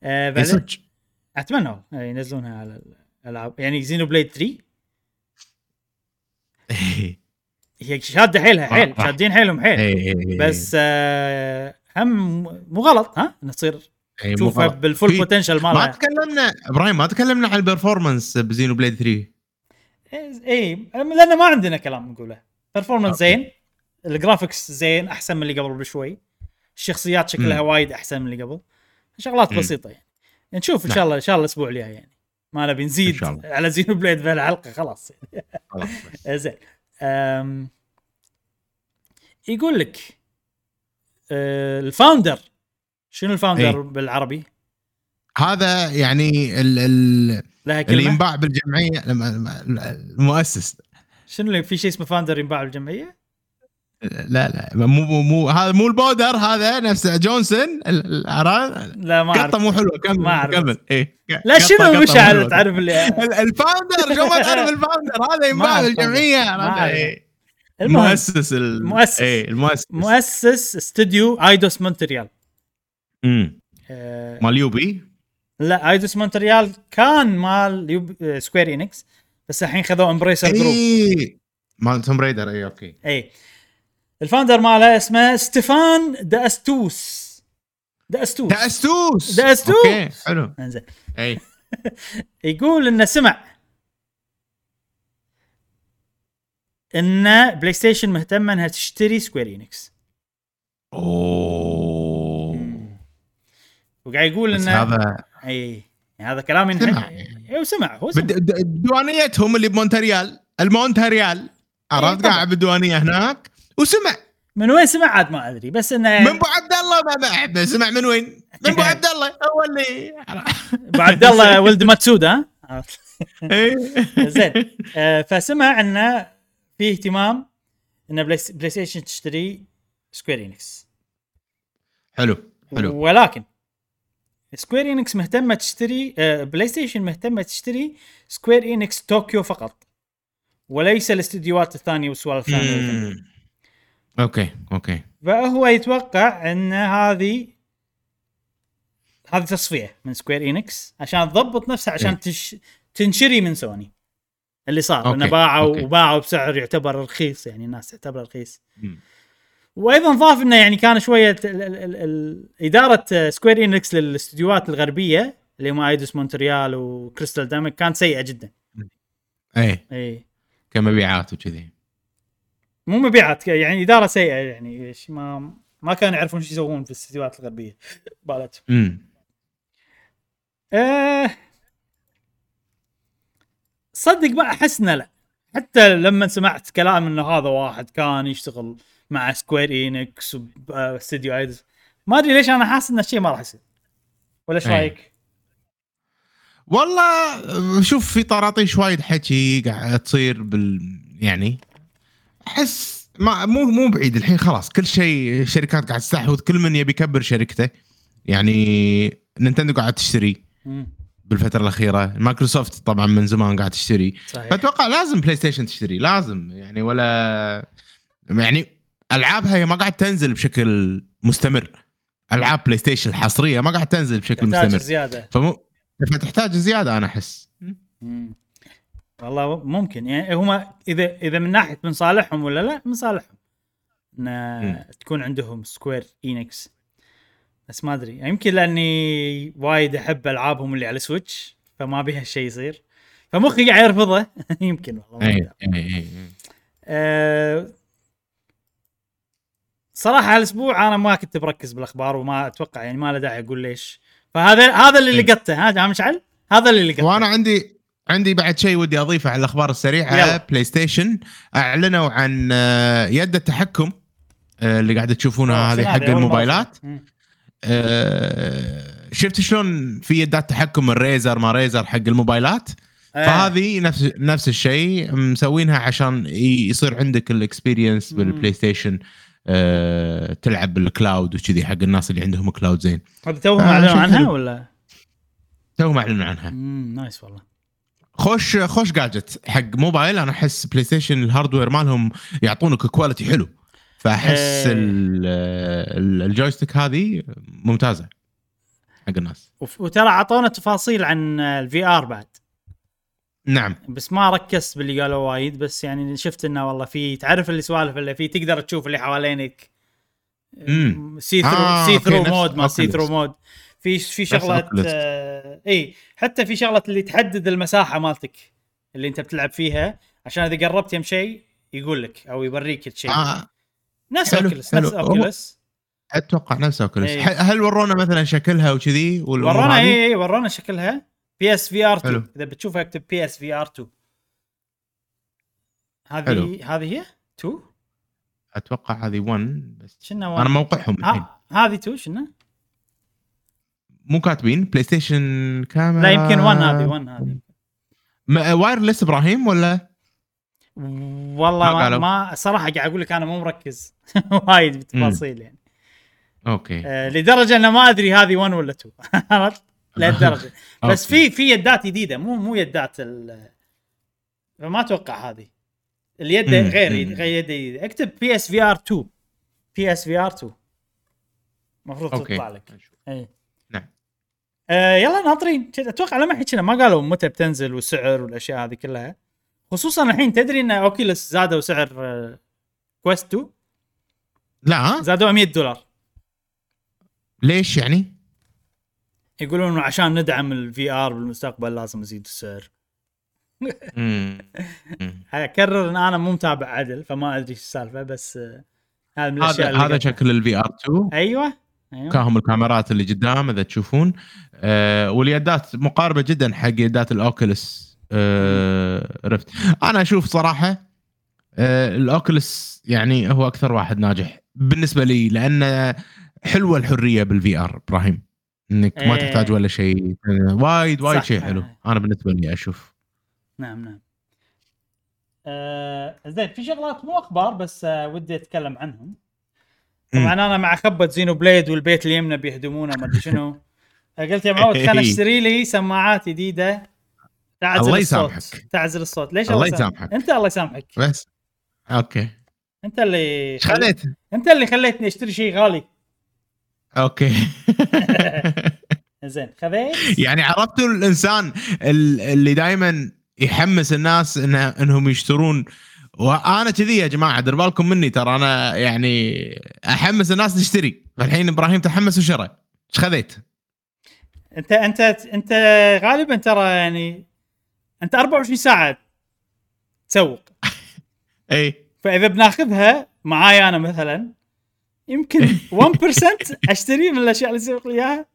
أه بعد... اتمنى ينزلونها على الالعاب يعني زينو بليد ثري. هي شادة حيلها حيل، شادين حيلهم حيل، بس آه هم مو غلط ها نصير نشوفها بالفول بوتنشال مالها. ما تكلمنا إبراهيم، ما تكلمنا عن البرفورمانس بزينو بليد ثري. اي لأن ما عندنا كلام نقوله. برفورمانس زين، الجرافيكس زين، أحسن من اللي قبل بشوي، الشخصيات شكلها م. وايد أحسن من اللي قبل، شغلات م. بسيطة يعني. نشوف إن شاء الله، إن شاء الله الأسبوع اللي جاي يعني ما نبي نزيد على زينو بليد في الحلقة خلاص. زين. أم يقول لك أه الفاوندر، شنو الفاوندر أي. بالعربي هذا يعني ال ال اللي ينباع بالجمعية، المؤسس. شنو في شيء اسمه فاوندر ينباع بالجمعية؟ لا لا مو مو هذا مو البودر، هذا نفسه جونسون العراق. لا ما اعرف، مو حلوه. كمل كمل. ايه لا شنو مش عارف، تعرف اللي الفاوندر شو ما تعرف الفاوندر هذا ينباع الجمعيه. إيه. المؤسس المؤسس ايه المؤسس مؤسس استوديو ايدوس مونتريال. امم آه. مال يوبي؟ لا ايدوس مونتريال كان مال سكوير إينكس، بس الحين خذوا امبريسر جروب. اي مال توم رايدر. اي اوكي. اي الفاوندر ماله اسمه ستيفان داستوس. داستوس داستوس داستوس اوكي حلو. انزين اي يقول انه سمع ان بلاي ستيشن مهتمه انها تشتري سكوير انكس. اوه وقاعد يقول ان هذا اي هذا كلام ينحكي. اي وسمع هو بديوانيتهم اللي بمونتريال المونتريال عرفت قاعد بالديوانيه هناك وسمع. من وين سمع عاد ما ادري بس انه من ابو عبد الله ما بعد سمع من وين من ابو عبد الله هو اللي ابو عبد الله ولد ماتسود ها زين. فسمع ان في اهتمام ان بلاي ستيشن تشتري سكوير انكس. حلو حلو. ولكن سكوير انكس مهتمه تشتري بلاي ستيشن مهتمه تشتري سكوير انكس طوكيو فقط وليس الاستديوهات الثانيه والسوالف الثانيه. اوكي اوكي. فهو يتوقع ان هذه هذه تصفيه من سكوير انكس عشان تضبط نفسها عشان تش... تنشري من سوني اللي صار انه باعوا وباعوا بسعر يعتبر رخيص يعني الناس تعتبره رخيص. مم. وايضا ضاف انه يعني كان شويه ال ال ال اداره سكوير انكس للاستديوهات الغربيه اللي هم ايدوس مونتريال وكريستال دامك كانت سيئه جدا. اي اي كمبيعات وكذي مو مبيعات يعني اداره سيئه يعني ما ما كانوا يعرفون ايش يسوون في الاستديوهات الغربيه بالاتهم. امم آه صدق بقى أحسنا لا حتى لما سمعت كلام إنه هذا واحد كان يشتغل مع سكوير إنكس وستوديو أيدز ما أدري ليش أنا حاسس إن الشيء ما راح يصير ولا إيش رأيك؟ والله شوف في طراطيش وايد حكي قاعد تصير بال يعني أحس ما مو مو بعيد الحين خلاص كل شيء شركات قاعد تستحوذ كل من يبي يكبر شركته يعني نينتندو قاعد تشتري. مم. بالفترة الأخيرة مايكروسوفت طبعاً من زمان قاعد تشتري فأتوقع لازم بلاي ستيشن تشتري لازم يعني ولا يعني ألعابها هي ما قاعد تنزل بشكل مستمر. ألعاب بلاي ستيشن الحصرية ما قاعد تنزل بشكل مستمر زيادة. فمو فتحتاج زيادة أنا أحس. مم. والله ممكن يعني هما إذا إذا من ناحية من صالحهم ولا لا من صالحهم إن تكون عندهم سكوير إنكس بس ما أدري يمكن لأني وايد أحب ألعابهم اللي على سويتش فما بيها الشيء يصير فمخي قاعد يرفضه يمكن والله. أي أي أه صراحة هالأسبوع أنا ما كنت بركز بالأخبار وما أتوقع يعني ما له داعي أقول ليش فهذا هذا اللي لقيته هذا مشعل هذا اللي لقيته. وأنا عندي عندي بعد شيء ودي أضيفه على الأخبار السريعة. بلاي ستيشن أعلنوا عن يد التحكم اللي قاعد تشوفونها هذه حق الموبايلات. أه شفت شلون في يدات تحكم الريزر ما ريزر حق الموبايلات أه. فهذه نفس نفس الشيء مسوينها عشان يصير عندك الاكسبيرينس بالبلاي ستيشن أه تلعب بالكلاود وكذي حق الناس اللي عندهم كلاود زين. هذا توهم اعلنوا عنها ولا توهم اعلنوا عنها؟ امم نايس والله. خوش خوش جادجت حق موبايل. انا احس بلاي ستيشن الهاردوير مالهم يعطونك كواليتي حلو فأحس الجويستيك هذه ممتازة حق الناس. وترى عطونا تفاصيل عن الفي آر بعد. نعم بس ما ركزت باللي قالوا وايد بس يعني شفت إنه والله في تعرف اللي سوالف اللي فيه تقدر تشوف اللي حوالينك. امم سي ثرو آه سي ثرو مود ما سي ثرو مود في في شغلات آه اي حتى في شغلة اللي تحدد المساحة مالتك اللي أنت بتلعب فيها عشان إذا قربت يم شيء يقول لك أو يوريك الشيء. آه. نفس اوكيلس نفس اوكيلس اتوقع نفس اوكيلس. ايه. هل ورونا مثلا شكلها وكذي ورونا اي اي ورونا شكلها بي اس في ار اتنين اذا بتشوفها اكتب بي اس في ار اتنين هذه هذه هي اتنين اتوقع هذه واحد بس انا موقعهم الحين هذه اتنين شنو مو كاتبين بلاي ستيشن كاميرا لا يمكن واحد هذه واحد هذه وايرلس ابراهيم ولا والله ما, ما صراحة قاعد أقول لك أنا مو مركز وايد بالتفاصيل يعني. أوكي. آه لدرجة أنا ما أدري هذه واحد ولا اتنين لدرجة بس في في يدات جديدة مو مو يدات ال ما أتوقع هذه اليد غير غير يد اكتب بي اس في ار تو بي اس في ار تو مفروض تطلع لك. إيه. نعم. آه يلا ناطرين أتوقع لما حكينا ما قالوا متى بتنزل والسعر والأشياء هذه كلها. خصوصا الحين تدري ان اوكيلس زادوا سعر كويست اتنين لا زادوا مية دولار ليش يعني يقولون انه عشان ندعم الفي ار بالمستقبل لازم نزيد السعر. اكرر ان انا مو متابع عدل فما ادري ايش السالفه، بس هذا من الاشياء. هذا شكل الفي ار اثنين. ايوه ايوه كاهم الكاميرات اللي قدام اذا تشوفون، آه واليدات مقاربه جدا حق يدات الاوكيلس. آه رفت انا اشوف صراحه آه الاوكيلس يعني هو اكثر واحد ناجح بالنسبه لي، لان حلوه الحريه بالفي ار ابراهيم، انك ايه ما تحتاج ولا شيء وايد وايد شيء حلو. انا بالنسبه لي اشوف نعم نعم. آه زين، في شغلات مو اخبار بس آه ودي اتكلم عنهم. طبعا انا مع خبط زينو بليد والبيت اللي يمنا بيهدمونه ما ادري شنو. قلت يا معود خل اشتري لي سماعات جديده تعزل الله الصوت. يسامحك. تعزل الصوت ليش؟ الله يسامحك انت، الله يسامحك بس. اوكي انت اللي خليت انت اللي خليتني اشتري شيء غالي. اوكي زين خذيت. يعني عرفتوا الانسان اللي دائما يحمس الناس انه انهم يشترون، وانا كذي يا جماعه دير بالكم مني، ترى انا يعني احمس الناس تشتري، فالحين ابراهيم تحمس وشرى. ايش خذيت انت؟ انت انت غالبا ترى يعني انت أربعة وعشرين ساعه تسوق. اي فاذا بناخذها معايا انا مثلا يمكن واحد بالمية اشتري من الاشياء اللي سوق ليها.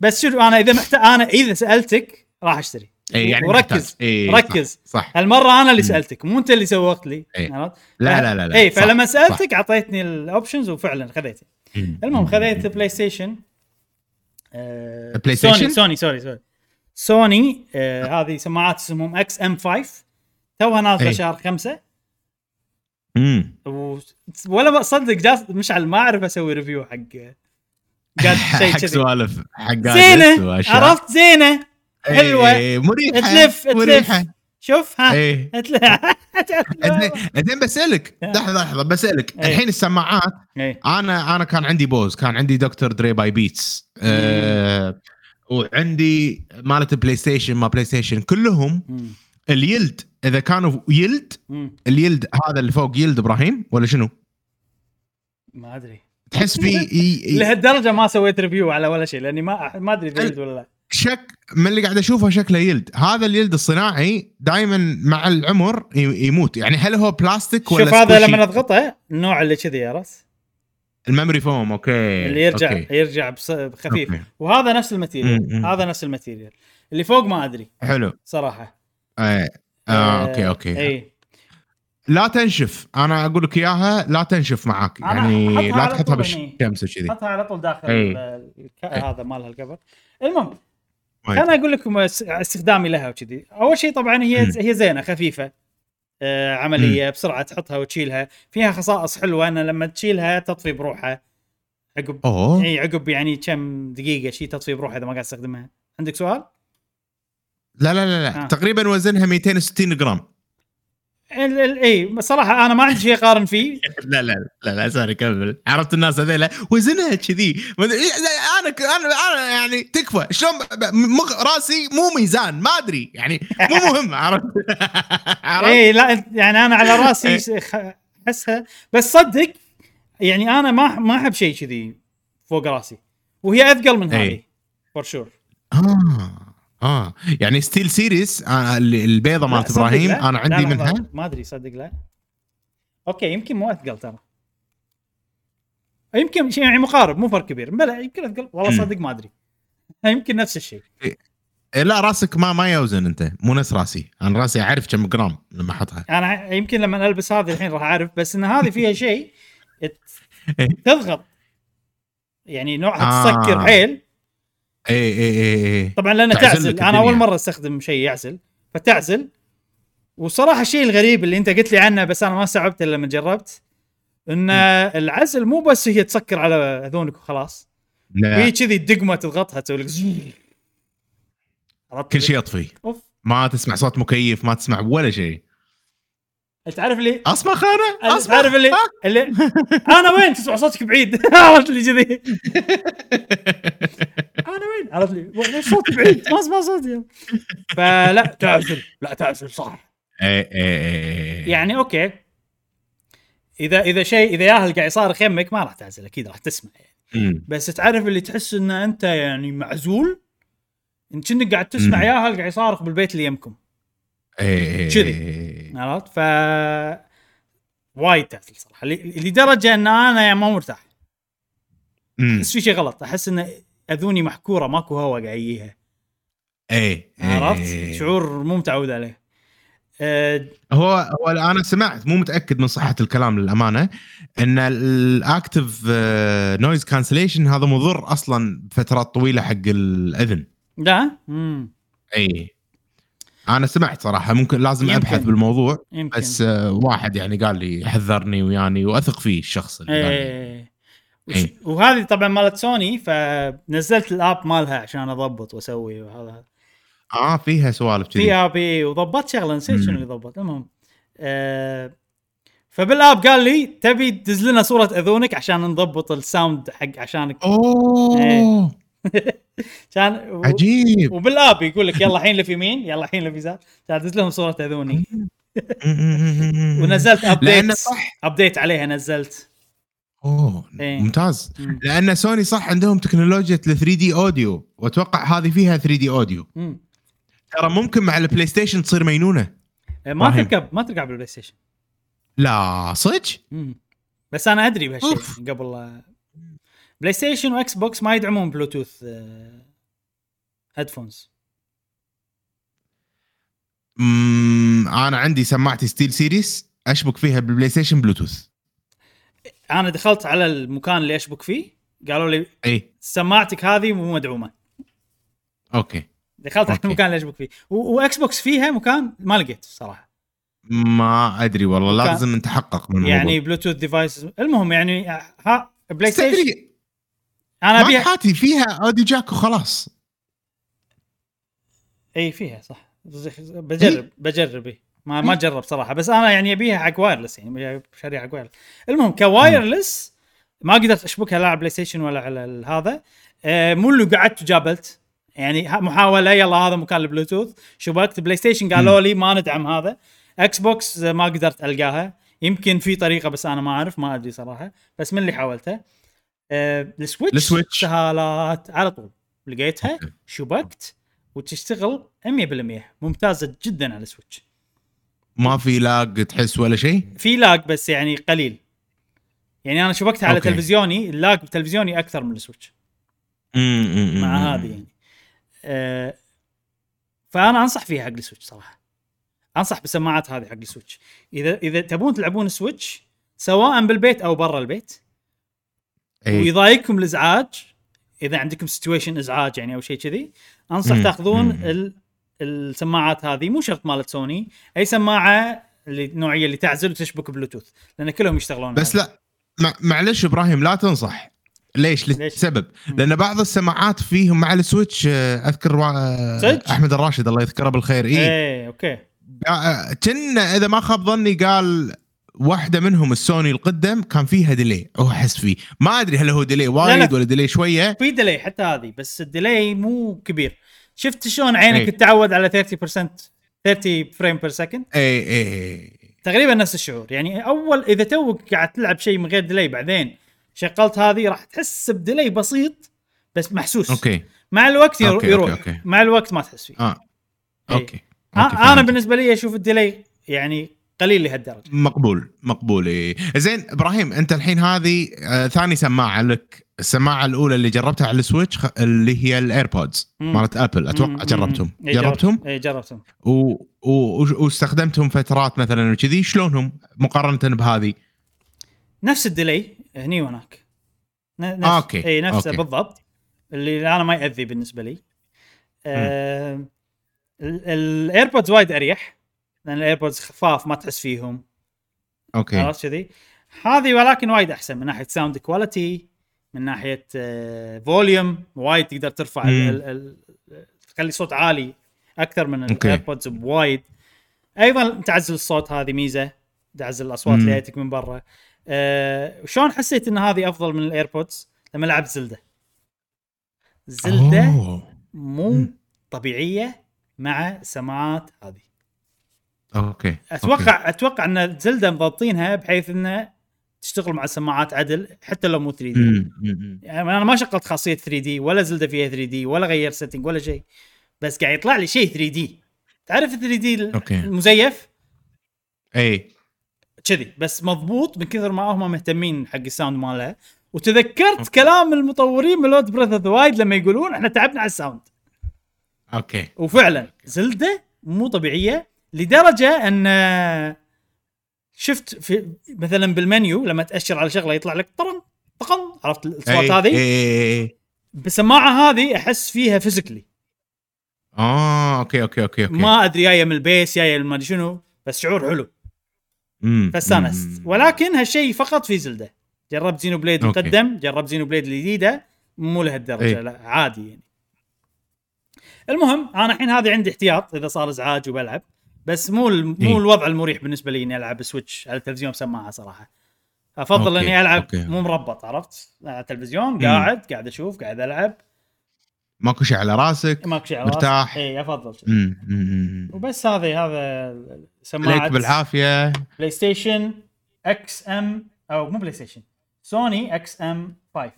بس شوف انا اذا محت... انا اذا سالتك راح اشتري. اي يعني وركز إيه ركز صح, صح هالمره انا اللي سالتك مو انت اللي سوقت لي. إيه لا لا لا, لا اي فلما سالتك اعطيتني الاوبشنز وفعلا خذيتها. المهم خذيت بلاي ستيشن. آه بلاي ستيشن سوني سوري سوري سوني. آه هذه سماعات اسمهم اكس ام خمسة، توها نازله إيه شهر خمسة. امم ولا بصدق جاس مشعل ما اعرف اسوي ريفيو حق قاعد شيء كذي سوالف حق قاعد. عرفت زينه حلوه ايه مريحه تلف تلف شوف ها ايه اتلف. بسألك لحظه لحظه بسألك ايه الحين السماعات ايه انا انا كان عندي بوز، كان عندي دكتور دري باي بيتس اه وعندي مالت بلاي ستيشن ما بلاي ستيشن كلهم اليلد. اذا كانوا يلد اليلد هذا اللي فوق يلد ابراهيم ولا شنو ما ادري تحس في لهالدرجه ما سويت ريفيو على ولا شيء لاني ما ما ادري يلد ولا لا. شك من اللي قاعد أشوفه شكله يلد. هذا اليلد الصناعي دائما مع العمر يموت. يعني هل هو بلاستيك ولا شوف هذا لما نضغطه النوع اللي كذي يا راس الميموري فوم اوكي اللي يرجع أوكي. يرجع بخفيف أوكي. وهذا نفس الماتيريال م-م. هذا نفس الماتيريال اللي فوق ما ادري حلو صراحه. اي آه اوكي اوكي اي لا تنشف. انا اقول لك اياها لا تنشف معاك يعني لا تحطها بالشمس وكذي حطها على طول داخل هذا مالها القبر. المهم أنا أقول لكم استخدامي لها وكذي. أول شيء طبعًا هي م. هي زينة خفيفة آه عملية م. بسرعة تحطها وتشيلها. فيها خصائص حلوة أنا لما تشيلها تطفي بروحها عقب أي عقب يعني كم دقيقة شيء تطفي بروحها إذا ما قاعد استخدمها. عندك سؤال؟ لا لا لا, لا. آه. تقريبًا وزنها مئتين وستين جرام. ال ال إيه صراحة أنا ما عندي شيء قارن فيه. لا لا لا لا سوري كمل. عرفت الناس هذيلا وزنها كذي أنا أنا أنا يعني تكفى شلون مخ راسي مو ميزان ما أدري يعني مو مهم. عرفت إيه لا يعني أنا على راسي أحسها بس صدق يعني أنا ما ما أحب شيء كذي فوق راسي وهي أثقل من هذه for sure. آه آه يعني ستيل سيريس البيضة مالت إبراهيم أنا عندي منها ما أدري صدق لا أوكي يمكن مو أثقل ترى يمكن شيء يعني مقارب مو فرق كبير بلا يمكن أثقل والله صدق ما أدري يمكن نفس الشيء. لا راسك ما ما يوزن أنت مو نفس راسي. أنا راسي أعرف كم جرام لما أحطها. أنا يمكن لما ألبس هذه الحين راح أعرف بس إن هذه فيها شيء تضغط يعني نوعها آه. تسكر حيل اي اي اي طبعا لأن تعزل. انا اول مره استخدم شيء يعزل فتعزل. وصراحه الشيء الغريب اللي انت قلت لي عنه بس انا ما استوعبت الا لما جربت ان م. العزل مو بس هي تسكر على اذنك وخلاص هي كذي الدقمه تضغطها تقول لك كل شيء يطفي ما تسمع صوت مكيف ما تسمع ولا شيء. تعرف لي اسمع خانه اسمع تعرف لي اللي... انا وين تسمع صوتك بعيد عرفت لي كذي انا وين عرفت لي صوتك بعيد ما اسمع صوتي فلا تعزل لا تعزل صح اي اي يعني اوكي اذا اذا شيء اذا ياهل قاعد يصارخ يمك ما راح تعزل اكيد راح تسمع يعني مم. بس تعرف اللي تحس ان انت يعني معزول، انت كنت قاعد تسمع ياها اللي قاعد يصارخ بالبيت اللي يمكم كذي، عرفت؟ ف وايد تاثير صراحه لدرجه ان انا يعني ما مرتاح، بس في شيء غلط، احس ان اذوني محكوره ماكو هواء قاعيها، اي عرفت؟ شعور مو متعود عليه. أه هو هو انا سمعت، مو متاكد من صحه الكلام للامانه، ان الاكتيف نويز كانسليشن هذا مضر اصلا بفترات طويله حق الاذن. لا امم اي انا سمعت صراحه، ممكن لازم يمكن. ابحث بالموضوع يمكن. بس واحد يعني قال لي حذرني، ويعني واثق فيه الشخص اللي قال لي. اي وهذه طبعا مالت سوني، فنزلت الاب مالها عشان اضبط واسوي وهذا. اه فيها سوالف كذي، فيها بي وضبط شغله، نسيت شنو اللي ضبط. المهم آه فبالاب قال لي تبي تدز لنا صوره اذونك عشان نضبط الساوند حق عشانك. اوه كان و... عجيب. وبالاب يقول لك يلا الحين لفي مين، يلا الحين لفي زاد، تدز لهم صوره اذوني. ونزلت ابديت صح، ابديت عليها نزلت. اوه إيه. ممتاز. مم. لان سوني صح عندهم تكنولوجيا ثري دي اوديو، واتوقع هذه فيها ثري دي اوديو. ترى ممكن مع البلاي ستيشن تصير مينونه، ما تركب ما تركب بالبلاي ستيشن. لا صدق، بس انا ادري بهالشيء قبل. بلاي ستيشن واكس بوكس ما يدعمون بلوتوث هيدفونز. امم انا عندي سماعتي ستيل سيريس اشبك فيها بالبلاي ستيشن بلوتوث. انا دخلت على المكان اللي اشبك فيه قالوا لي اي سماعتك هذه مو مدعومه. اوكي دخلت على المكان اللي اشبك فيه، واكس بوكس فيها مكان ما لقيت صراحه، ما ادري والله لازم نتحقق من الموضوع. يعني بلوتوث ديفايس. المهم يعني ها بلاي ستيشن انا بيها حاتي فيها اوديو جاك وخلاص. اي فيها صح، بجرب بجرب إيه؟ ما ما جرب صراحه، بس انا يعني ابيها حق وايرلس، يعني شاري حق وايرلس. المهم كوايرلس ما قدرت اشبكها لا على بلاي ستيشن ولا على هذا. آه مو اللي قعدت جابلت يعني محاوله، يلا هذا مكان البلوتوث، شبكت بلاي ستيشن قالوا لي ما ندعم هذا. اكس بوكس ما قدرت القاها، يمكن في طريقه بس انا ما اعرف، ما ادري صراحه، بس من اللي حاولته. آه السويتش سهالات على طول لقيتها، شبكت وتشتغل مية بالمية ممتازه جدا على السويتش، ما في لاج تحس ولا شيء. في لاج بس يعني قليل، يعني انا شبكتها على تلفزيوني، اللاج بتلفزيوني اكثر من السويتش مع هذه يعني. آه فانا انصح فيها حق السويتش صراحه، انصح بسماعات هذه حق السويتش. اذا اذا تبون تلعبون السويتش سواء بالبيت او برا البيت، أيه. ويضايقكم الازعاج، اذا عندكم سيتويشن ازعاج يعني او شيء كذي، انصح تاخذون ال السماعات هذه، مو شرط مالت سوني، اي سماعه النوعيه اللي تعزل وتشبك بلوتوث، لان كلهم يشتغلون. بس لا معلش ابراهيم لا تنصح. ليش؟ لسبب، لان بعض السماعات فيهم مع السويتش، اذكر احمد الراشد الله يذكره بالخير، اي ايه اوكي كنا اذا ما خاب ظني قال واحده منهم السوني القدم كان فيها ديلي، او احس فيه ما ادري هل هو ديلي وايد ولا ديلي شويه، في ديلي حتى هذه، بس الديلي مو كبير. شفت شلون عينك تتعود على ثلاثين بالمية ثلاثين فريم بير سكند، اي اي تقريبا نفس الشعور يعني. اول اذا توك قاعد تلعب شيء من غير ديلي بعدين شغلت هذه راح تحس بديلي بسيط بس محسوس. أوكي. مع الوقت أوكي. يروح أوكي. أوكي. مع الوقت ما تحس فيه. اه اوكي, أوكي. آه. انا بالنسبه لي اشوف الديلي يعني قليل لهالدرجه، مقبول مقبول. إيه. زين ابراهيم انت الحين هذه آه ثاني سماعه لك، السماعه الاولى اللي جربتها على السويتش اللي هي الايربودز مالت ابل اتوقع. جربتهم إيه جربتهم اي جربتهم و... و... واستخدمتهم فترات مثلا وكذي، شلونهم مقارنه بهذه؟ نفس الديلي هني وهناك نفس آه، اوكي اي نفسه بالضبط، اللي انا ما ياذي بالنسبه لي. آه... الايربودز وايد اريح لان الايربودز خفاف ما تحس فيهم. اوكي خلاص كذي هذه، ولكن وايد احسن من ناحيه ساوند كواليتي، من ناحيه فوليوم وايد تقدر ترفع ال ال تخلي صوت عالي اكثر من الايربودز بوايد. ايضا تعزل الصوت، هذه ميزه تعزل الاصوات اللي جايتك من برا. أه شلون حسيت ان هذه افضل من الايربودز؟ لما لعبت زلده زلده أوه. مو مم. طبيعيه مع سماعات هذه. اوكي اتوقع أوكي. اتوقع ان زلده مضبطينها بحيث انه تشتغل مع السماعات عدل حتى لو مو ثري دي. يعني انا ما شغلت خاصيه ثري دي ولا زلده فيها ثري دي ولا غير سيتنج ولا شيء، بس قاعد يطلع لي شيء ثري دي. تعرف ثري دي المزيف اي كذي بس مضبوط من كثر ما هم مهتمين حق الساوند ماله. وتذكرت أوكي. كلام المطورين من لود بريث اوف ذا وايلد لما يقولون احنا تعبنا على الساوند. اوكي وفعلا زلده مو طبيعيه لدرجه ان شفت في مثلا بالمنيو لما تأشر على شغله يطلع لك طرن طقن، عرفت الصوت هذه؟ بالسماعه هذه احس فيها فيزيكلي. اه اوكي اوكي اوكي اوكي ما ادري جايه من البيس جايه من شنو، بس شعور حلو. امم فاستانست. ولكن هالشيء فقط في زلده. جربت زينو بليد مقدم، جربت زينو بليد الجديده مو لهالدرجه لا عادي يعني. المهم انا الحين هذه عندي احتياط اذا صار ازعاج وبلعب، بس مو مو الوضع المريح بالنسبه لي اني العب سويتش على التلفزيون بسماعه صراحه. افضل اني العب أوكي. مو مربط، عرفت؟ على التلفزيون قاعد قاعد اشوف قاعد العب، ماكو شيء على راسك، ماكو شيء على مرتاح. اي افضل شيء وبس. هذه هذا سماعه لك بالعافيه. بلاي ستيشن اكس ام او مو بلاي ستيشن، سوني اكس ام خمسة.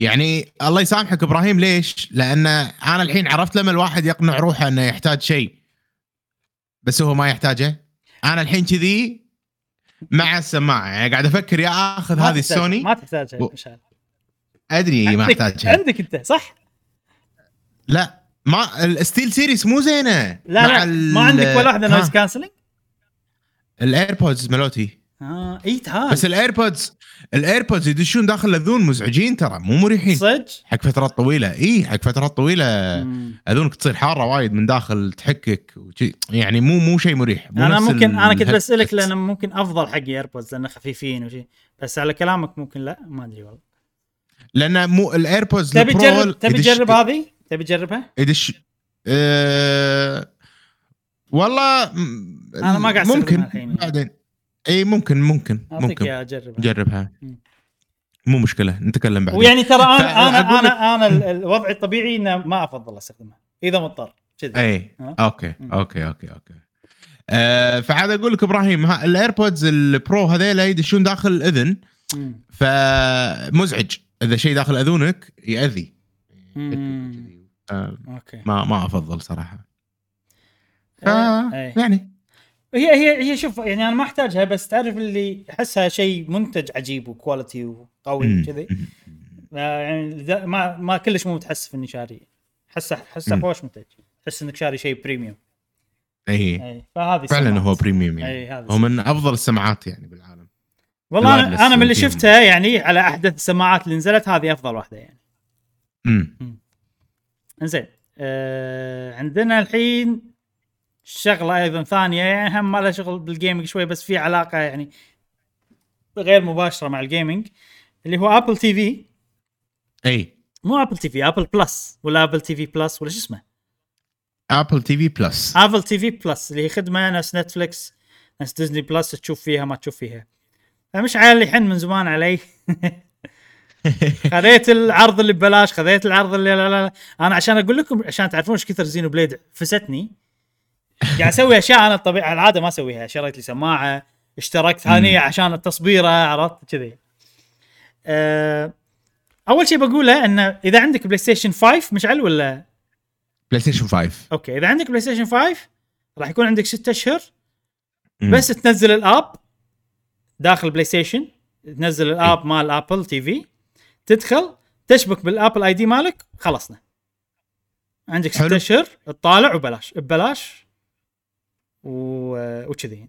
يعني الله يسامحك ابراهيم، ليش؟ لان انا الحين عرفت لما الواحد يقنع روحه انه يحتاج شيء بس هو ما يحتاجه. انا الحين كذي مع السماعه يعني قاعد افكر يا اخذ هذه السوني. ما تحتاجها و... مشان ادري ما احتاجها. عندك انت صح؟ لا ما الستيل سيريس مو زينه. لا مع لا ال... ما عندك ولا واحده نويز كانسلينج. الايربودز ملوتي اه اي هاي. بس الايربودز الايربودز يدشون داخل الاذون مزعجين ترى، مو مريحين صدق حق فترات طويله. اي حق فترات طويله اذونك تصير حاره وايد من داخل تحكك وشي. يعني مو مو شيء مريح. مو انا ممكن ال... انا كنت بسالك لان ممكن افضل حق ايربودز لانه خفيفين وشي، بس على كلامك ممكن لا ما ادري والله. لان مو الايربودز تبي تجرب تبي تجرب هذه تبي تجربها يدش أه... والله م... انا ما قاعد ممكن الحين بعدين. اي ممكن ممكن ممكن أجربها. جربها م. مو مشكلة نتكلم بعدين. ويعني ترى انا انا انا, أنا الوضع الطبيعي انه ما افضل استخدمها اذا مضطر كذا. اي أه؟ اوكي اوكي اوكي اوكي أه فعاد اقول لك ابراهيم الايربودز البرو هذول يدشون داخل الاذن فمزعج اذا شيء داخل اذونك ياذي أه ما ما افضل صراحة. ف يعني هي هي هي شوف يعني انا ما احتاجها، بس تعرف اللي احسها شيء منتج عجيب وكواليتي وقوي كذي. يعني ما ما كلش مو متحسف اني شاري. احسه احسه خوش منتج، احس انك شاري شيء بريميوم. اي اي فهذه فعلا هو بريميوم يعني، هو من افضل السماعات يعني بالعالم والله. انا انا من اللي شفتها يعني على احدث السماعات اللي نزلت هذه افضل واحده يعني. امم انزين آه عندنا الحين شغله ايضا ثانيه يعني هم ما لها شغل بالجيمنج شوي، بس في علاقه يعني غير مباشره مع الجيمنج، اللي هو ابل تي في. اي مو ابل تي في، ابل بلس ولا ابل تي في بلس ولا شو اسمه، ابل تي في بلس. ابل تي في بلس اللي هي خدمه ناس نتفليكس ناس ديزني بلس تشوف فيها ما تشوف فيها. انا مش عالي حن من زمان علي. خذيت العرض اللي ببلاش، خذيت العرض اللي لا لا لا. انا عشان اقول لكم عشان تعرفون ايش كثر زينو بليد فستني. قاعد اسوي اشياء انا الطبيعه العاده ما اسويها. شريت لي سماعه، اشتركت هانيه عشان التصبيره، عرفت كذي. أه اول شيء بقوله ان اذا عندك بلاي ستيشن خمسة مشعل ولا بلاي ستيشن خمسة اوكي، اذا عندك بلاي ستيشن خمسة راح يكون عندك ستة اشهر بس تنزل الاب داخل بلاي ستيشن. تنزل الاب مال ابل تي في، تدخل تشبك بالابل اي دي مالك، خلصنا عندك ستة اشهر تطالع وبلاش ببلاش و وكذي.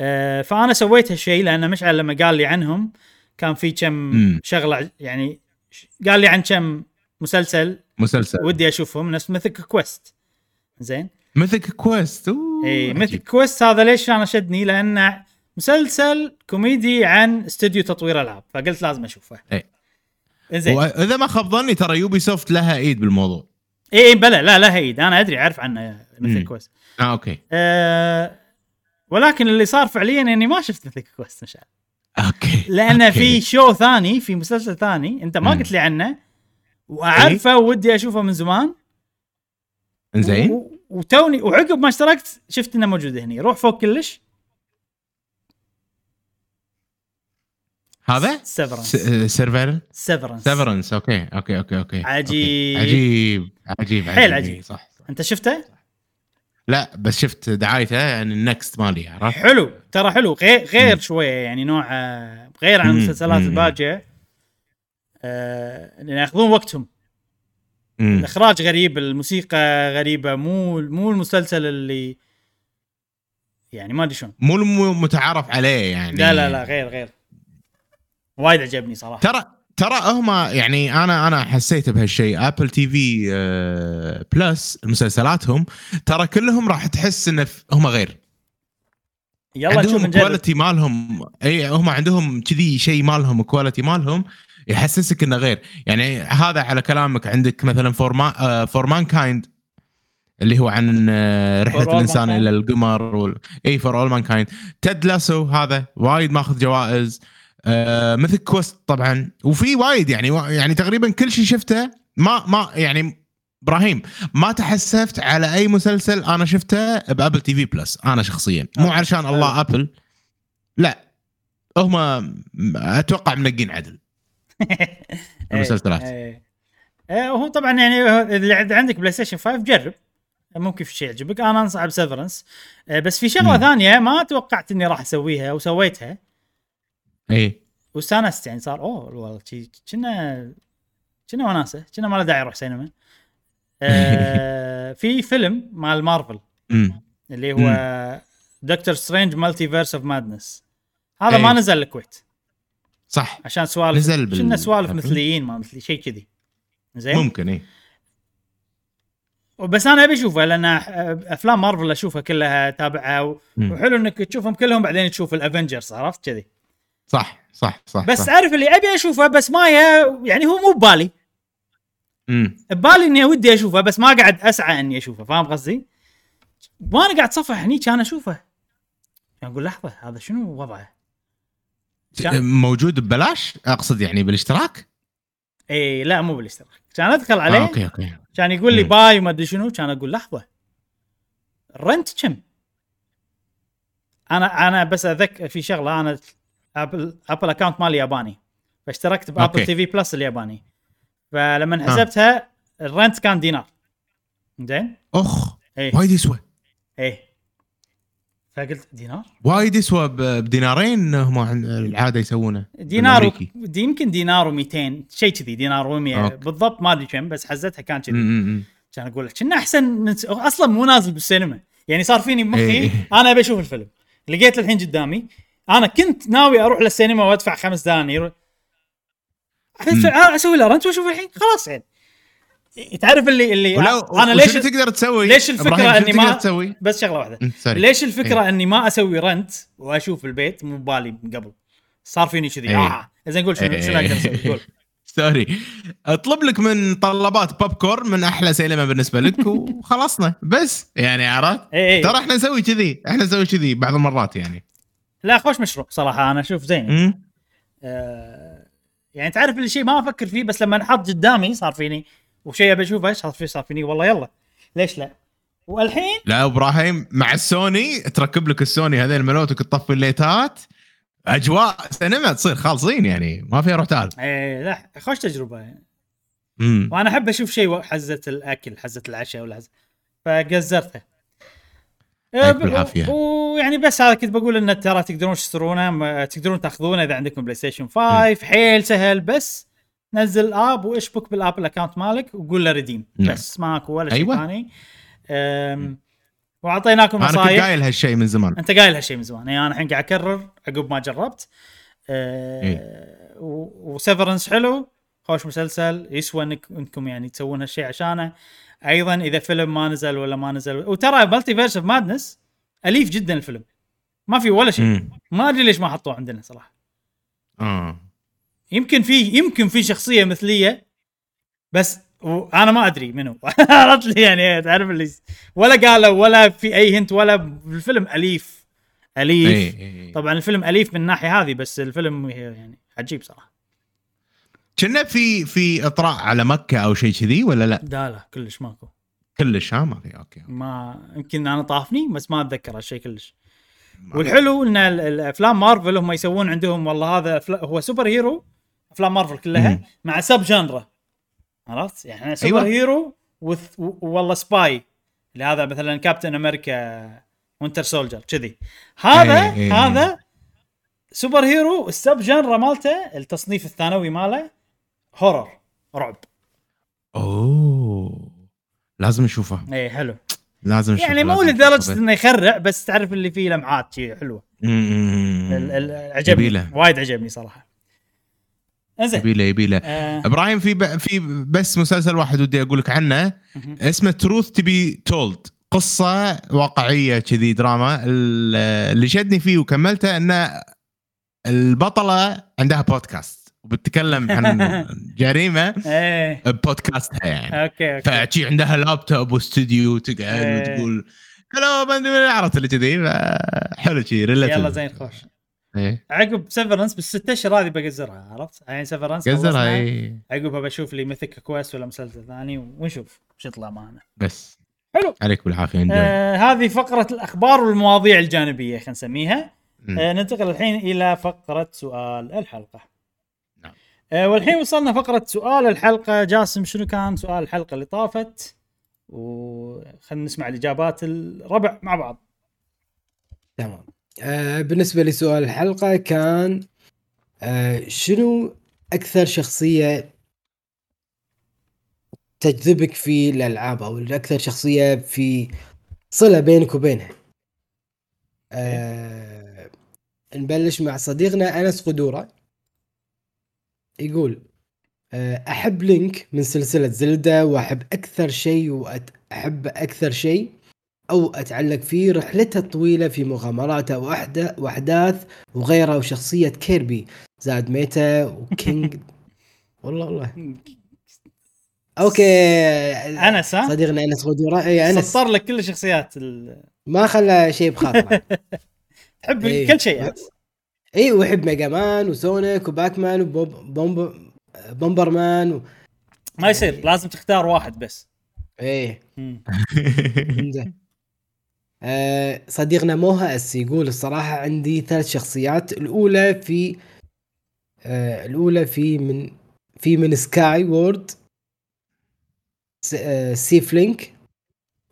أه فانا سويت هالشيء لان مشعل لما قال لي عنهم كان في كم شغله يعني، قال لي عن كم مسلسل مسلسل ودي اشوفهم نفس ميثيك كويست. زين ميثيك كويست اي ميثيك كويست هذا ليش انا شدني؟ لانه مسلسل كوميدي عن استوديو تطوير العاب، فقلت لازم اشوفه. اي واذا ما خاب ظني ترى يوبي سوفت لها ايد بالموضوع. اي بلا لا لا هيد انا ادري عارف عنه ميثيك كويست. اه اوكي أه ولكن اللي صار فعليا اني ما شفت ميثيك كويست مشان اوكي، لانه في شو ثاني في مسلسل ثاني انت ما قلت لي عنه واعرفه إيه؟ ودي اشوفه من زمان. زين و... وتوني وعقب ما اشتركت شفت انه موجود هني. روح فوق كلش هذا سيفرنس سيرفر سيفرنس سيفرنس اوكي اوكي اوكي اوكي عجيب عجيب عجيب حيل عجيب صح انت شفته؟ لا بس شفت دعايته يعني النكست مالي عرفت حلو ترى حلو غير غير شويه يعني نوع غير عن المسلسلات الباجيه اللي ياخذون وقتهم مم. الاخراج غريب الموسيقى غريبه مو مو المسلسل اللي يعني ما ادري شلون مو متعارف عليه يعني لا لا لا غير غير وايد عجبني صراحه ترى ترى هما يعني انا انا حسيت بهالشيء ابل تي في آه بلس مسلسلاتهم ترى كلهم راح تحس ان هم غير يلا نشوف الكواليتي مالهم اي هم عندهم كذي شيء مالهم كواليتي مالهم يحسسك انه غير يعني هذا على كلامك عندك مثلا فورما فورمان كايند اللي هو عن رحله الانسان الى القمر وال... اي فور اول مان كايند تيد لاسو هذا وايد ماخذ جوائز آه ميثيك كويست طبعا وفي وايد يعني يعني تقريبا كل شيء شفته ما ما يعني ابراهيم ما تحسفت على اي مسلسل انا شفته بابل تي في بلس انا شخصيا مو علشان الله ابل لا هم اتوقع منقين عدل المسلسلات ايه وهو طبعا يعني اللي عندك بلاي ستيشن خمسة جرب ممكن في شيء يعجبك انا انصح بسيفرنس بس في شغله م. ثانيه ما توقعت اني راح اسويها وسويتها ايه واستانست يعني صار اوه والله كنا كنا وناسه كنا ما له داعي اروح سينما آه في فيلم مع المارفل اللي هو دكتور سترينج مالتيفيرس اوف مادنس هذا أي. ما نزل الكويت صح عشان سوالف كنا سوالف مثليين ما مثلي شيء كذي زين ممكن ايه وبس انا ابي اشوفها لان افلام مارفل اشوفها كلها تابعها وحلو انك تشوفهم كلهم بعدين تشوف الافنجرز عرفت كذي صح صح صح بس صح. عارف اللي ابي اشوفه بس ما يعني هو مو ببالي امم ببالي اني ودي اشوفه بس ما قاعد اسعى اني اشوفه فاهم قصدي وانا قاعد صفح هني كان اشوفه يعني اقول لحظه هذا شنو وضعه كان... موجود ببلاش اقصد يعني بالاشتراك اي لا مو بالاشتراك كان ادخل عليه آه، أوكي، أوكي. كان يقول لي مم. باي وما ادري شنو كان اقول لحظه الرنت كم انا انا بس اذكر في شغله انا ابل ابل اكاونت مالي ياباني فاشتركت بابل تي في بلس الياباني فلما حسبتها آه. الرنت كان دينار زين اخ ايه. وايد يسوى ايه فقلت دينار وايد يسوى بدينارين هم العاده يسوونه دينار يمكن دينار ومئتين شيء كذي دينار ومية بالضبط ما ادري كم بس حزتها كان كذي كان اقول لك انه احسن من... اصلا مو نازل بالسينما يعني صار فيني مخي ايه. انا ابي اشوف الفيلم لقيت الحين قدامي انا كنت ناوي اروح للسينما وادفع خمس دنانير اسوي له رنت واشوف الحين خلاص يعني تعرف اللي اللي ولو انا ليش تقدر تسوي ليش الفكره اني ما تسوي بس شغله واحده ليش الفكره ايه. اني ما اسوي رنت واشوف البيت مو بالي قبل صار فيني كذي ايه. اه اذا نقول شنو شنو اقدر اسوي قول سوري اطلب لك من طلبات بوب كورن من احلى سينما بالنسبه لك وخلصنا بس يعني عرفت ايه. ترى احنا نسوي كذي احنا نسوي كذي بعض المرات يعني لا خوش مشروع صراحة أنا أشوف زين آه يعني تعرف الشيء ما أفكر فيه بس لما نحط قدامي صار فيني وشيء بشوفه صار فيه صار فيني والله يلا ليش لا والحين لا إبراهيم مع السوني تركب لك السوني هذين الملوتك تطفي الليتات أجواء سينما تصير خالصين يعني ما فيها روح تعال إيه لا خوش تجربة يعني. وأنا أحب أشوف شيء حزة الأكل حزة العشاء ولا حزة فجزرته ويعني بس هذا كنت بقول ان ترى تقدرون تشترونه تقدرون تاخذونه اذا عندكم بلاي ستيشن خمسة حيل سهل بس نزل اب واشبك بالاب الاكونت مالك وقول له ريديم بس ماكو ولا شيء ثاني أيوة. وعطيناكم نصايح انا قايل هالشيء من زمان انت قايل هالشيء من زمان يعني انا الحين قاعد اكرر عقب ما جربت أه وسيفرنس حلو خوش مسلسل يسوى انكم يعني تسوون هالشيء عشانه ايضا اذا فيلم ما نزل ولا ما نزل وترى مالتيفيرس اوف مادنس اليف جدا الفيلم ما في ولا شيء ما ادري ليش ما حطوه عندنا صراحه اه يمكن في يمكن في شخصيه مثليه بس انا ما ادري منو عرفت لي يعني تعرف اللي ولا قالوا ولا في اي هنت ولا بالفيلم اليف اليف طبعا الفيلم اليف من الناحيه هذه بس الفيلم يعني عجيب صراحه كنا في في اطراء على مكه او شيء كذي ولا لا لا لا كلش ماكو كلش ها ما في اوكي ما يمكن انا طافني بس ما اتذكر هالشيء كلش والحلو ان الافلام مارفل هم يسوون عندهم والله هذا هو سوبر هيرو، افلام مارفل كلها مم. مع سب جانرا، عرفت يعني أيوة. سوبر هيرو وث... والله سباي، لهذا مثلا كابتن امريكا وينتر سولجر كذي، هذا أي أي. هذا سوبر هيرو، السب جانرا مالته التصنيف الثانوي ماله هورر، رعب. اوه لازم نشوفه. اي حلو لازم نشوفه، يعني مو لدرجه انه يخرع بس تعرف اللي فيه لمعات شيء حلوه. عجبني وايد، عجبني صراحه. انزين يبيله يبيله آه. ابراهيم في ب... في بس مسلسل واحد ودي اقول لك عنه اسمه تروث تبي تولد، قصه واقعيه كذي دراما. اللي شدني فيه وكملته ان البطله عندها بودكاست وبتتكلم عن جريمه ببودكاستها يعني. اوكي اوكي فشي عندها لابتوب واستوديو تقعد وتقول كلام عرفت اللي كذي، حلو شي ريليت. يلا زين خوش إيه؟ عقب سيفرنس بالستة اشهر هذه بقزرها، عرفت يعني سيفرنس قزرها إيه. عقبها بشوف لي ميثيك كويست ولا مسلسل ثاني ونشوف وش يطلع معنا. بس حلو عليك بالعافيه. آه هذه فقره الاخبار والمواضيع الجانبيه خلينا نسميها. آه ننتقل الحين الى فقره سؤال الحلقه. نعم آه والحين وصلنا فقره سؤال الحلقه. جاسم شنو كان سؤال الحلقه اللي طافت؟ وخلينا نسمع الاجابات الربع مع بعض. تمام. آه بالنسبة لسؤال الحلقة كان آه شنو أكثر شخصية تجذبك في الألعاب أو أكثر شخصية في صلة بينك وبينها؟ آه نبلش مع صديقنا أنس قدورة، يقول آه أحب لينك من سلسلة زلدا، وأحب أكثر شيء وأحب أكثر شيء أو أتعلق فيه رحلتها الطويلة في مغامراتها وأحداث وغيرها، وشخصية كيربي زاد ميتا وكينج والله والله أوكي أنس صديقنا أنس غدورة أي أنس صار لك كل شخصيات ال... ما خلى شيء بخاطره تحب أيه. كل شيء أي وحب ميجامان وسونيك وباكمان وبومبرمان و... ما يصير أيه. لازم تختار واحد بس أي أه صديقنا موها أس يقول الصراحة عندي ثلاث شخصيات، الأولى في أه الأولى في من في من سكاي وورد أه سيف لينك،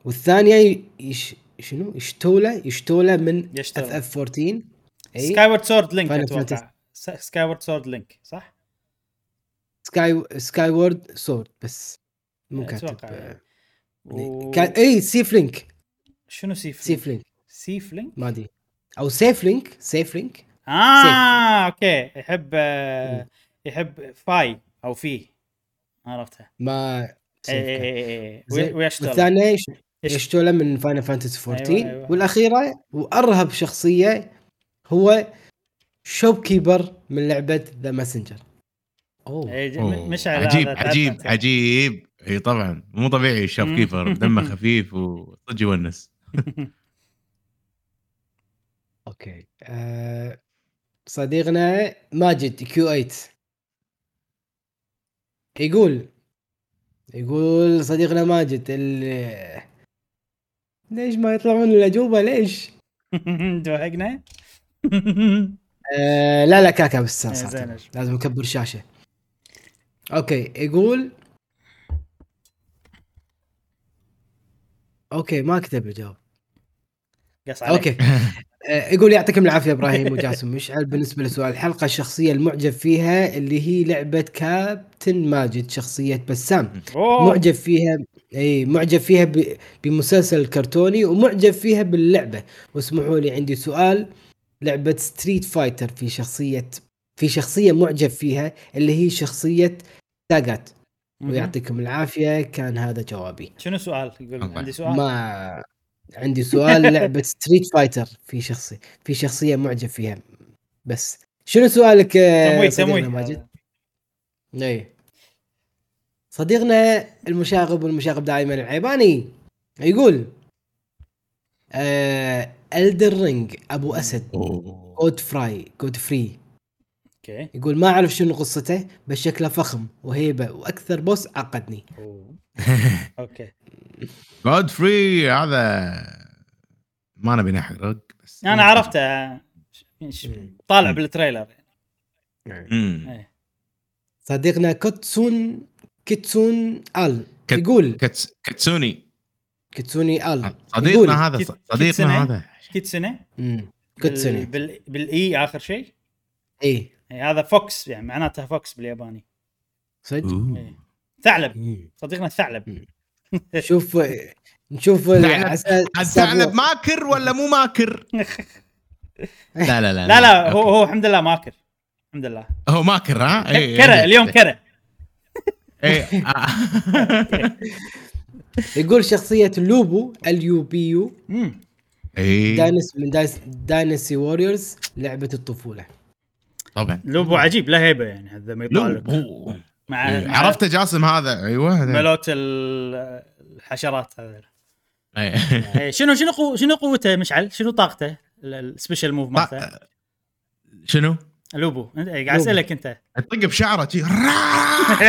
والثانية يش شنو يشتوله يشتوله من اف اف أربعة عشر سكاي وورد سورد لينك. أتوقع سكاي وورد سورد لينك صح؟ سكاي سكاي وورد سورد بس مو كاتب أه. و... كان اي سيف لينك شنو سيف سيف لينك سيف لينك ما دي او سيف لينك سيف لينك اه سيف لينك. اوكي يحب آه يحب فاي او في عرفتها ما اي ويشتغل الثاني يشتغل من فاينل فانتسي أربعة عشر. أيوة أيوة. والاخيره وارهب شخصيه هو شوب كيبر من لعبه ذا ماسنجر. اوه, أوه. مش على عجيب عجيب عجيب اي طبعا مو طبيعي الشاب كيفر دمه خفيف وصج يونس. اوكي أه صديقنا ماجد كيو ثمانية يقول يقول صديقنا ماجد ال... ليش ما يطلعون الاجوبه ليش توهقنا؟ أه لا لا كاكا بس لازم نكبر شاشه. اوكي يقول اوكي ما كتب الجواب قص عليك. اوكي يقول يعطيكم العافيه ابراهيم وجاسم مشعل. بالنسبه لسؤال الحلقه الشخصيه المعجب فيها اللي هي لعبه كابتن ماجد، شخصيه بسام معجب فيها اي معجب فيها ب... بمسلسل الكرتوني ومعجب فيها باللعبه. واسمحوا لي عندي سؤال لعبه ستريت فايتر في شخصيه في شخصيه معجب فيها اللي هي شخصيه تاغات. ويعطيكم العافية. كان هذا جوابي. شنو سؤال يقول عندي سؤال ما عندي سؤال لعبة ستريت فايتر في شخصي في شخصية معجب فيها بس شنو سؤالك صديقنا ماجد؟ اي صديقنا المشاغب والمشاغب دائما العيباني يقول آه Elden Ring أبو أسد كود فراي كود فري. Okay. يقول ما أعرف شنو قصته بس شكله فخم وهيبة وأكثر بوس عقدني. أوكي. Godfrey هذا ما أنا بنحرق انا عرفتها طالع بالتريلر. امم صديقنا كاتسون كاتسون ال يقول كت... كاتسوني كاتسوني ال صديقنا هذا صديقنا هذا كاتسوني كاتسوني بال بالاي اخر شيء اي هذا فوكس يعني معناته فوكس بالياباني صدق إيه. ثعلب صديقنا الثعلب شوف نشوف الثعلب ماكر ولا مو ماكر. لا لا لا لا لا هو هو الحمد لله ماكر الحمد لله هو ماكر ها اي كره اليوم كره اي يقول شخصية لوبو اليو بي يو اي داينس من دايس داينسي ووريرز لعبة الطفولة طبعا لوبو عجيب لا هيبه يعني هذا ما يطالب مع عرفت جاسم هذا ايوه ملوت الحشرات هذا اي شنو شنو شنو قوته مشعل شنو طاقته السبيشال موف مالته شنو لوبو انت قاعد اسالك انت تطق بشعره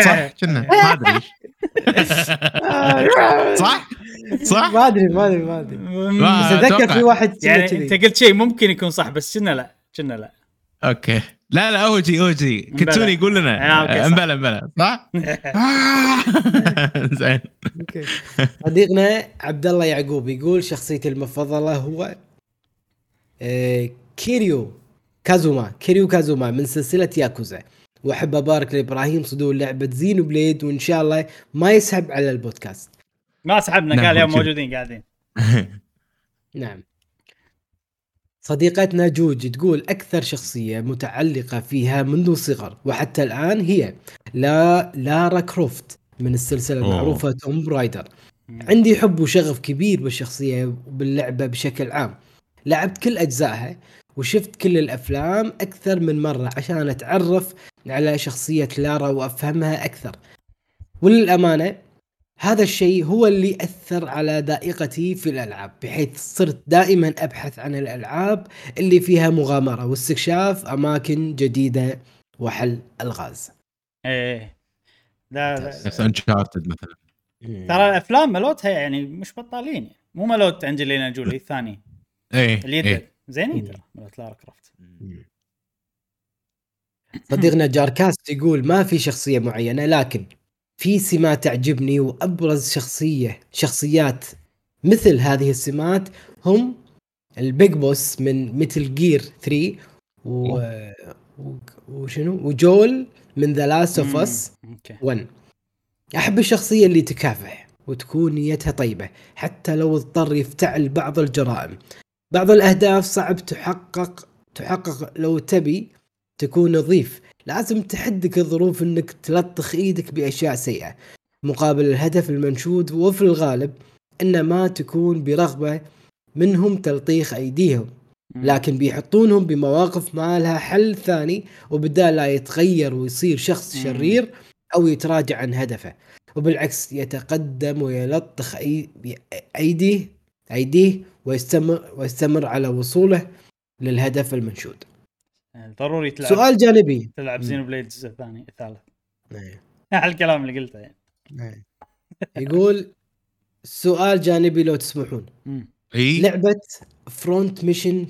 صح كنا ما ادري ايش صح صح ما ادري ما ادري ما ادري بس اتذكر في واحد يعني انت قلت شيء ممكن يكون صح بس كنا لا كنا لا اوكي لا لا اوجي اوجي كنتوني يقول لنا امبلا امبلا صح زين اوكي صديقنا عبد الله يعقوب يقول شخصيتي المفضله هو كيريو كازوما كيريو كازوما من سلسله ياكوزا واحب ابارك لابراهيم صدور لعبه زينو بليد وان شاء الله ما يسحب على البودكاست ما سحبنا قال يا موجودين قاعدين نعم. صديقتنا جوج تقول أكثر شخصية متعلقة فيها منذ الصغر وحتى الآن هي لا لارا كروفت من السلسلة المعروفة توم برايدر. عندي حب وشغف كبير بالشخصية وباللعبة بشكل عام. لعبت كل أجزائها وشفت كل الأفلام أكثر من مرة عشان أتعرف على شخصية لارا وأفهمها أكثر. وللأمانة هذا الشيء هو اللي أثر على ذائقتي في الألعاب بحيث صرت دائما أبحث عن الألعاب اللي فيها مغامرة واستكشاف أماكن جديدة وحل ألغاز. إيه لا مثلا أنشارتد مثلا ترى الأفلام ملوتها يعني مش بطالين مو ملوت أنجلينا جولي الثاني إيه اليد زيني ترى ملوت لارا كرافت. صديقنا جاركاست يقول ما في شخصية معينة لكن في سمات تعجبني وأبرز شخصية شخصيات مثل هذه السمات هم البيج بوس من ميتل جير ثري و... و... وشنو وجول من The Last of Us ون. أحب الشخصية اللي تكافح وتكون نيتها طيبة حتى لو اضطر يفتعل بعض الجرائم. بعض الأهداف صعب تحقق تحقق لو تبي تكون نظيف لازم تحدك الظروف انك تلطخ ايدك باشياء سيئة مقابل الهدف المنشود وفي الغالب انما تكون برغبة منهم تلطيخ ايديهم لكن بيحطونهم بمواقف ما لها حل ثاني وبدال لا يتغير ويصير شخص شرير او يتراجع عن هدفه وبالعكس يتقدم ويلطخ ايديه ايديه ويستمر ويستمر على وصوله للهدف المنشود. ضروري تلعب سؤال جانبي تلعب زينوبليد الجزء الثاني الثالث اي على الكلام اللي قلته يعني نعم. يقول سؤال جانبي لو تسمحون إيه؟ لعبة فرونت ميشن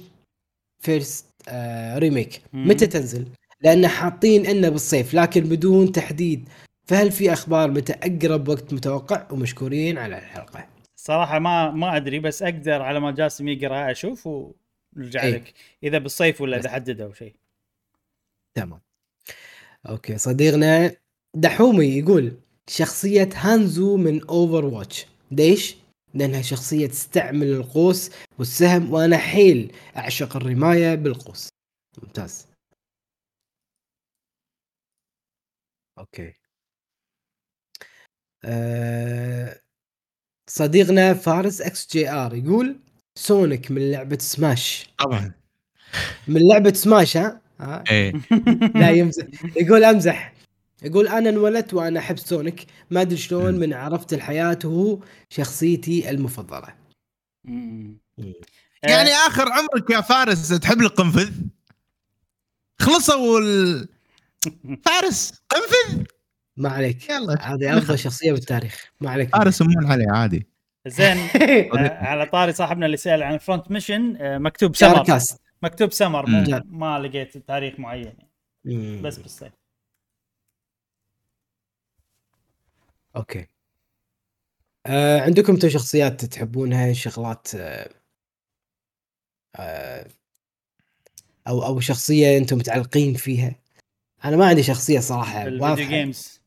فيرست آه ريميك متى تنزل لأن حاطين إنه بالصيف لكن بدون تحديد فهل في أخبار متى أقرب وقت متوقع ومشكورين على الحلقة. صراحة ما ما أدري بس أقدر على ما جاسم يقرأ أشوف و... نرجع لك إذا بالصيف ولا إذا حدد أو شيء. تمام أوكي. صديقنا دحومي يقول شخصية هانزو من أوفر واتش ليش؟ لأنها شخصية تستعمل القوس والسهم وأنا حيل أعشق الرماية بالقوس. ممتاز أوكي. أه... صديقنا فارس اكس جي ار يقول سونيك من لعبة سماش طبعا من لعبة سماش ها ايه لا يمزح يقول امزح يقول انا انولدت وانا احب سونيك ما ادري شلون من عرفت الحياة وهو شخصيتي المفضلة. يعني اخر عمرك يا فارس تحب القنفذ خلصوا ال... فارس قنفذ ما عليك يلا هذه افضل شخصية بالتاريخ ما عليك فارس امون عليه عادي زين. على طاري صاحبنا اللي سأل عن فرونت ميشن مكتوب سمر كاركاس. مكتوب سمر ما, ما لقيت تاريخ معين يعني. بس بالصيف. اوكي آه، عندكم تو شخصيات تحبونها شغلات آه، آه، او او شخصيه انتم متعلقين فيها؟ انا ما عندي شخصيه صراحه بالفيديو جيمز.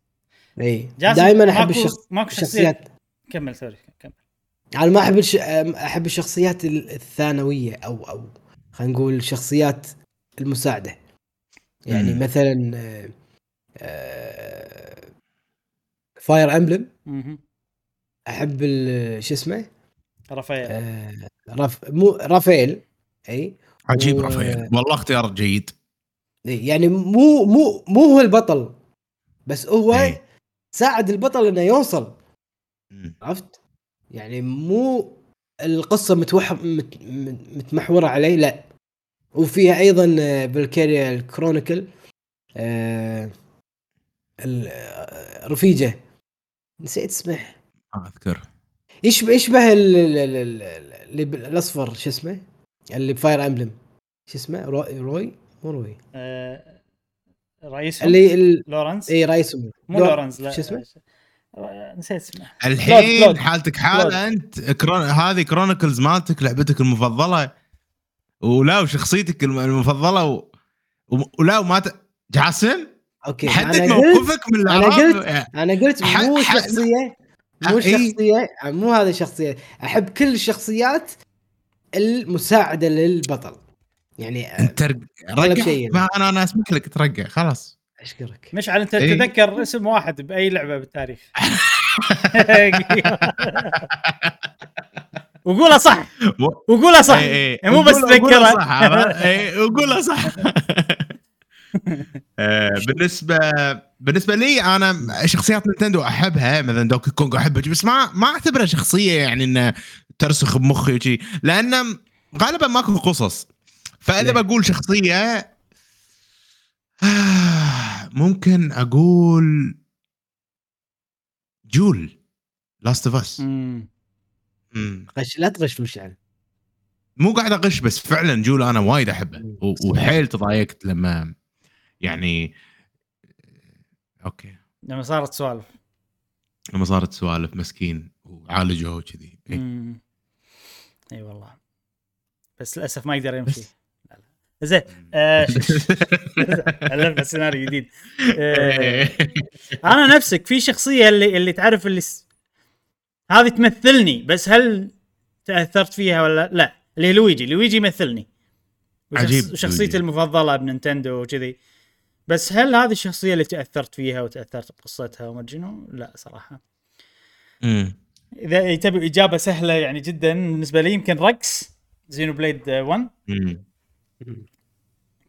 اي دائما احب الشخصيات. كمل سوري كمل. انا ما احب الش... احب الشخصيات الثانويه او او خلينا نقول شخصيات المساعده يعني. مم. مثلا آه، آه، فاير امبلم احب شو اسمه رافائيل. آه، رف... مو رافائيل. اي عجيب و... رافائيل والله اختيار جيد يعني. مو مو مو هو البطل بس هو أي. ساعد البطل انه يوصل. م. عرفت يعني مو القصه متوح... مت... متمحوره عليه لا. وفيها ايضا بالكاريا الكرونيكل آه... الرفيجه نسيت اسمه اذكر ايش بيشبه اللي الاصفر شو اسمه اللي بفاير امبلم شو اسمه روي روي مو روي آه... رئيس اللي ال... لورنس. اي رئيس مو لو... لورنس لا شو اسمه نسيت اسمه الحين. بلود. حالتك حاله بلود. انت كرون... هذه كرونيكلز مالتك لعبتك المفضله ولا وشخصيتك المفضله و... ولا وما ت... جاسم اوكي حدد موقفك من انا قلت انا قلت مو شخصيه مو شخصيه مو هذه شخصيه. احب كل الشخصيات المساعده للبطل يعني. انت رجع ما انا انا اسمح لك ترجع خلاص اشكرك مش على انت تتذكر ايه؟ اسم واحد باي لعبه بالتاريخ وقولها صح وقولها صح ايه ايه مو بس تذكرها وقولها صح بالنسبه بالنسبه لي انا شخصيات نينتندو احبها مثلا دوكي كونغ احبها بس ما ما اعتبرها شخصيه يعني انه ترسخ بمخي وشي لان غالبا ماكو قصص. فاذا بقول شخصيه ممكن اقول جول لاست اوف اس. غش لا تغش مشعل مو قاعد اغش بس فعلا جول انا وايد احبه وحيل تضايقت لما يعني اوكي لما صارت سوالف لما صارت سوالف مسكين وعالجوه وكذي. اي اي والله بس للاسف ما يقدر يمشي. لا لا زين هلا السيناريو جديد. آه انا نفسك في شخصيه اللي اللي تعرف اللي س... هذه تمثلني بس هل تاثرت فيها ولا لا اللي لويجي. لويجي يمثلني عجيب شخصيتي المفضله بنينتندو وكذي بس هل هذه الشخصيه اللي تاثرت فيها وتاثرت بقصتها ومجنون لا صراحه. امم اذا تبي اجابه سهله يعني جدا بالنسبه لي يمكن ركس زينوبليد واحد. امم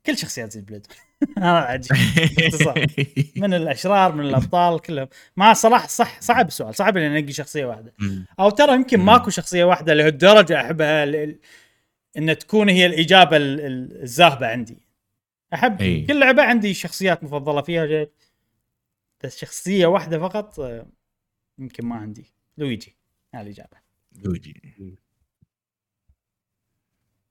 كل شخصيات زينوبليد انا عجيب باختصار من الاشرار من الابطال كلهم مع صلاح صح. صعب السؤال صعب ان ننقي شخصيه واحده او ترى يمكن ماكو شخصيه واحده لهالدرجه احبها ل... ان تكون هي الاجابه الذاهبه عندي. احب أي. كل لعبه عندي شخصيات مفضله فيها جد بس شخصيه واحده فقط يمكن ما عندي. لويجي على الاجابه لويجي.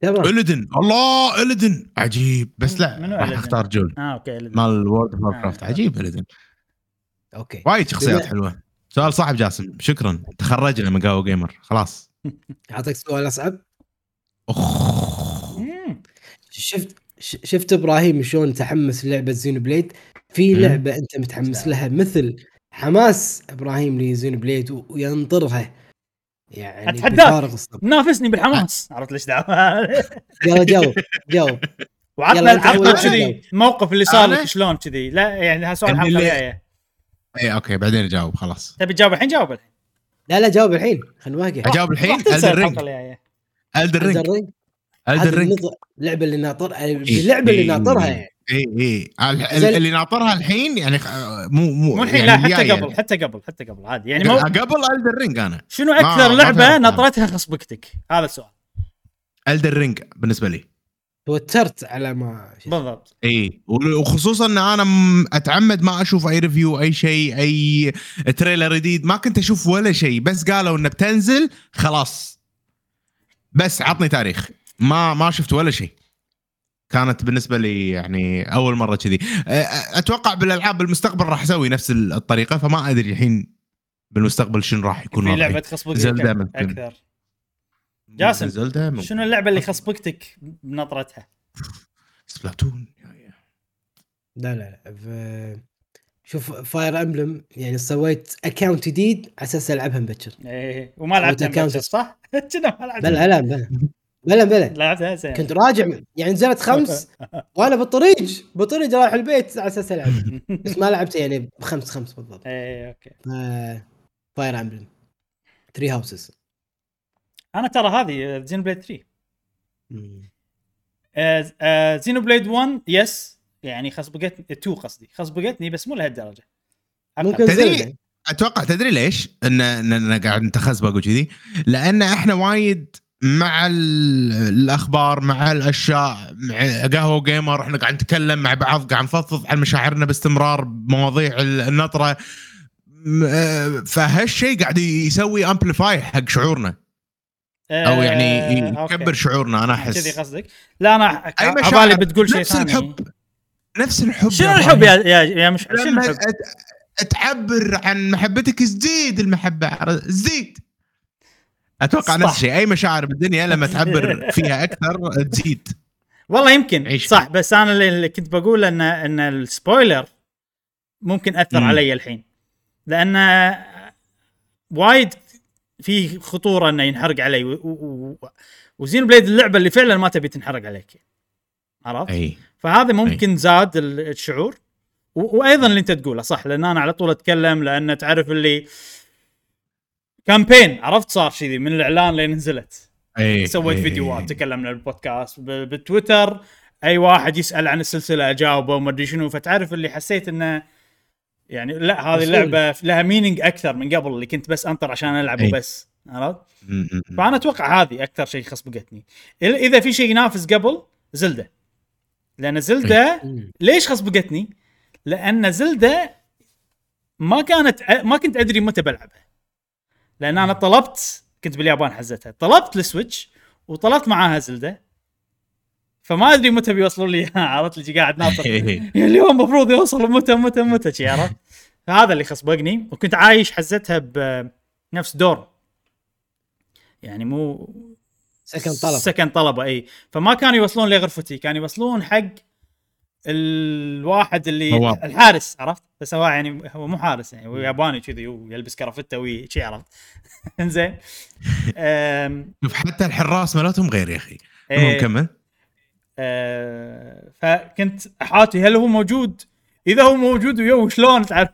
إلدن الله إلدن عجيب بس لا راح اختار جول. اه اوكي إلدن مال وورد اوف كرافت عجيب إلدن اوكي وايد شخصيات حلوه. سؤال صعب جاسم شكرا تخرجنا من قهوه جيمر خلاص. اعطيك سؤال اصعب. شفت شفت إبراهيم شلون تحمس لعبة زينوبليد. في لعبة أنت متحمس لها مثل حماس إبراهيم لزينوبليد وينطرها يعني بفارغ الصبر. نافسني بالحماس عرفت ليش دعوة. يلا جاوب جاوب وعطنا العطل كذي موقف اللي صار شلون كذي لا يعني ها سؤال حلقة جاية. إيه أوكي بعدين أجاوب خلاص. تبي تجاوب الحين جاوب الحين. لا لا جاوب الحين خلنا واقع. أجاوب الحين. ألدن رينج ألدن رينج لعبة اللي ناطر اللعبة اللي ناطرها يعني. إيه إيه اللي ناطرها الحين يعني مو مو مو الحين يعني لا حتى قبل يعني. حتى قبل حتى قبل عادي يعني مو... قبل ألدن رينج أنا شنو أكثر لعبة ناطرتها خصبكتك هذا السؤال. ألدن رينج بالنسبة لي توترت على ما بالضبط. اي وخصوصا ان انا اتعمد ما اشوف اي ريفيو اي شيء اي تريلر جديد، ما كنت اشوف ولا شيء، بس قالوا انه بتنزل خلاص بس عطني تاريخ، ما ما شفت ولا شيء. كانت بالنسبه لي يعني اول مره كذي. اتوقع بالالعاب بالمستقبل راح اسوي نفس الطريقه، فما ادري الحين بالمستقبل شنو راح يكون. لعبه تخصبك اكثر جاسم، شنو اللعبه اللي خصبكتك بنطرتها؟ سبلاتون. لا لا لا شوف فاير امبلم، يعني سويت اكاونت جديد على اساس العبها مبكر. ايه وما لعبتها صح؟ كنا ما لعبتها. لا لا لا بلا بلا لعبتها زين، كنت راجع يعني نزلت خمس وانا بالطريق بالطريق رايح البيت على اساس العب، بس ما لعبت يعني بخمس خمس بالضبط. اي اوكي. فاير امبلم ثري هاوسز، انا ترى هذه زينوبليد ثري. آه زينوبليد واحد يس يعني خصبقتني، اثنين قصدي خصبقتني بس مو لهالدرجه. ممكن تدري اتوقع تدري ليش ان انا قاعد نتخزبق وكذي، لان احنا وايد مع الاخبار مع الاشياء مع قهوه جيمر، احنا قاعد نتكلم مع بعض، قاعد نفضفض عن مشاعرنا باستمرار بمواضيع النطره، فهالشيء قاعد يسوي امبليفاي حق شعورنا او يعني يكبر شعورنا. انا احس كذي قصدك؟ لا انا عبالي بتقول شيء ثاني. نفس الحب نفس الحب شنو الحب يا يا, يا مش شنو الحب؟ تعبر عن محبتك تزيد المحبه تزيد. اتوقع نفس الشيء، اي مشاعر بالدنيا لما تعبر فيها اكثر تزيد. والله يمكن صح، بس انا اللي كنت بقول ان ان السبويلر ممكن اثر م. علي الحين، لان وايد في خطوره انه ينحرق علي و... و... وزين بليد اللعبه اللي فعلا ما تبي تنحرق عليك، عرفت؟ أي. فهذا ممكن أي. زاد الشعور و... وايضا اللي انت تقوله صح، لان انا على طول اتكلم، لان تعرف اللي كامبين عرفت صار شيء من الإعلان لين نزلت. أيه سويت أيه فيديوهات، تكلمنا بالبودكاست بالتويتر، أي واحد يسأل عن السلسلة أجاوبه وما أدري شنو، فتعرف اللي حسيت إنه يعني لا هذه اللعبة لها مينينج أكثر من قبل اللي كنت بس أنطر عشان ألعب أيه وبس، عرفت؟ فأنا أتوقع هذه أكثر شيء خصبقتني. إذا في شيء ينافس قبل زلدة، لأن زلدة أيه ليش خصبقتني؟ لأن زلدة ما كانت ما كنت أدري متى بلعبها، لأن أنا طلبت كنت باليابان حزتها، طلبت للسويتش وطلبت معاها زلدة، فما أدري متى بيوصلوا لي. عرفت اللي قاعد ناطر اليوم مفروض يوصلوا متى متى متى شي، عرفت؟ فهذا اللي خصبقني. وكنت عايش حزتها بنفس دور يعني مو سكن طلبة سكن طلبة أي، فما كانوا يوصلون لغرفتي، كانوا يوصلون حق الواحد اللي هو الحارس، عرفت؟ بس هو يعني هو مو حارس يعني، هو ياباني كذي ويلبس كرافته وشي، عرفت؟ انزين حتى الحراس مالتهم غير يا اخي. المهم كمل. فكنت احاتي هل هو موجود، اذا هو موجود ويو شلون، تعرف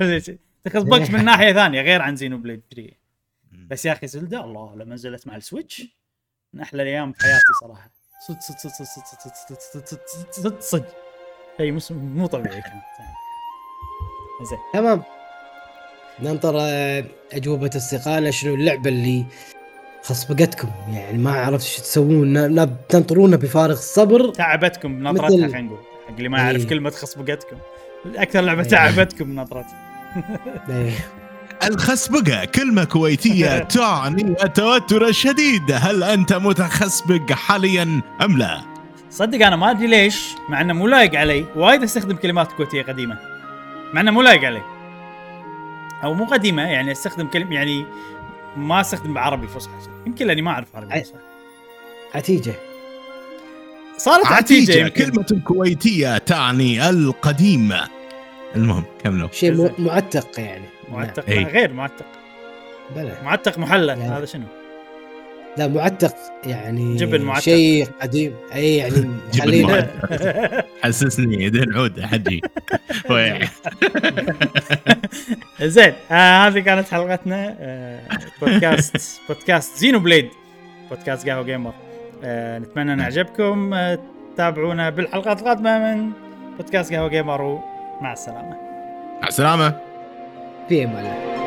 تخصبك من ناحيه ثانيه غير عن زينو بليد ثري. بس يا اخي زلدة الله لما نزلت مع السويتش من احلى الايام في حياتي صراحه، صد صد صد صد صد صد صد هي مش مو طبيعي كانت. زين تمام، ننتظر اجوبه السقاله. شنو اللعبه اللي خصبقتكم يعني ما عرفتوا شو تسوون، تنطرونا بفارغ الصبر، تعبتكم بنطرتها؟ خلينا مثل... نقول حق اللي ما يعرف أيه. كلمه خصبقتكم اكثر لعبه أيه. تعبتكم بنطرتها. أيه. الخصبقه كلمه كويتيه تعني التوتر الشديد. هل انت متخصبق حاليا ام لا؟ صدق أنا ما أدري ليش، مع إنه مو لايق علي وايد أستخدم كلمات كويتية قديمة، مع إنه مو لايق علي أو مو قديمة يعني، أستخدم كلم يعني ما أستخدم بعربي فصحى، يمكن لأني ما أعرف عربي فصحى. عتيجة صارت عتيجة, عتيجة كلمة كويتية تعني القديمة. المهم كملوا. شيء معتق يعني معتق نعم. غير معتق بلى معتق محلل يعني. هذا شنو؟ لا معتق يعني جبن معتق. شيء قديم اي يعني خلينا حسسني دهن عود حجي. زين آه هذه كانت حلقتنا آه بودكاست بودكاست زينو بليد بودكاست قهوة جيمر. آه نتمنى ان عجبكم. آه تابعونا بالحلقات القادمة من بودكاست قهوة جيمر، ومع السلامة. مع السلامة في امان الله.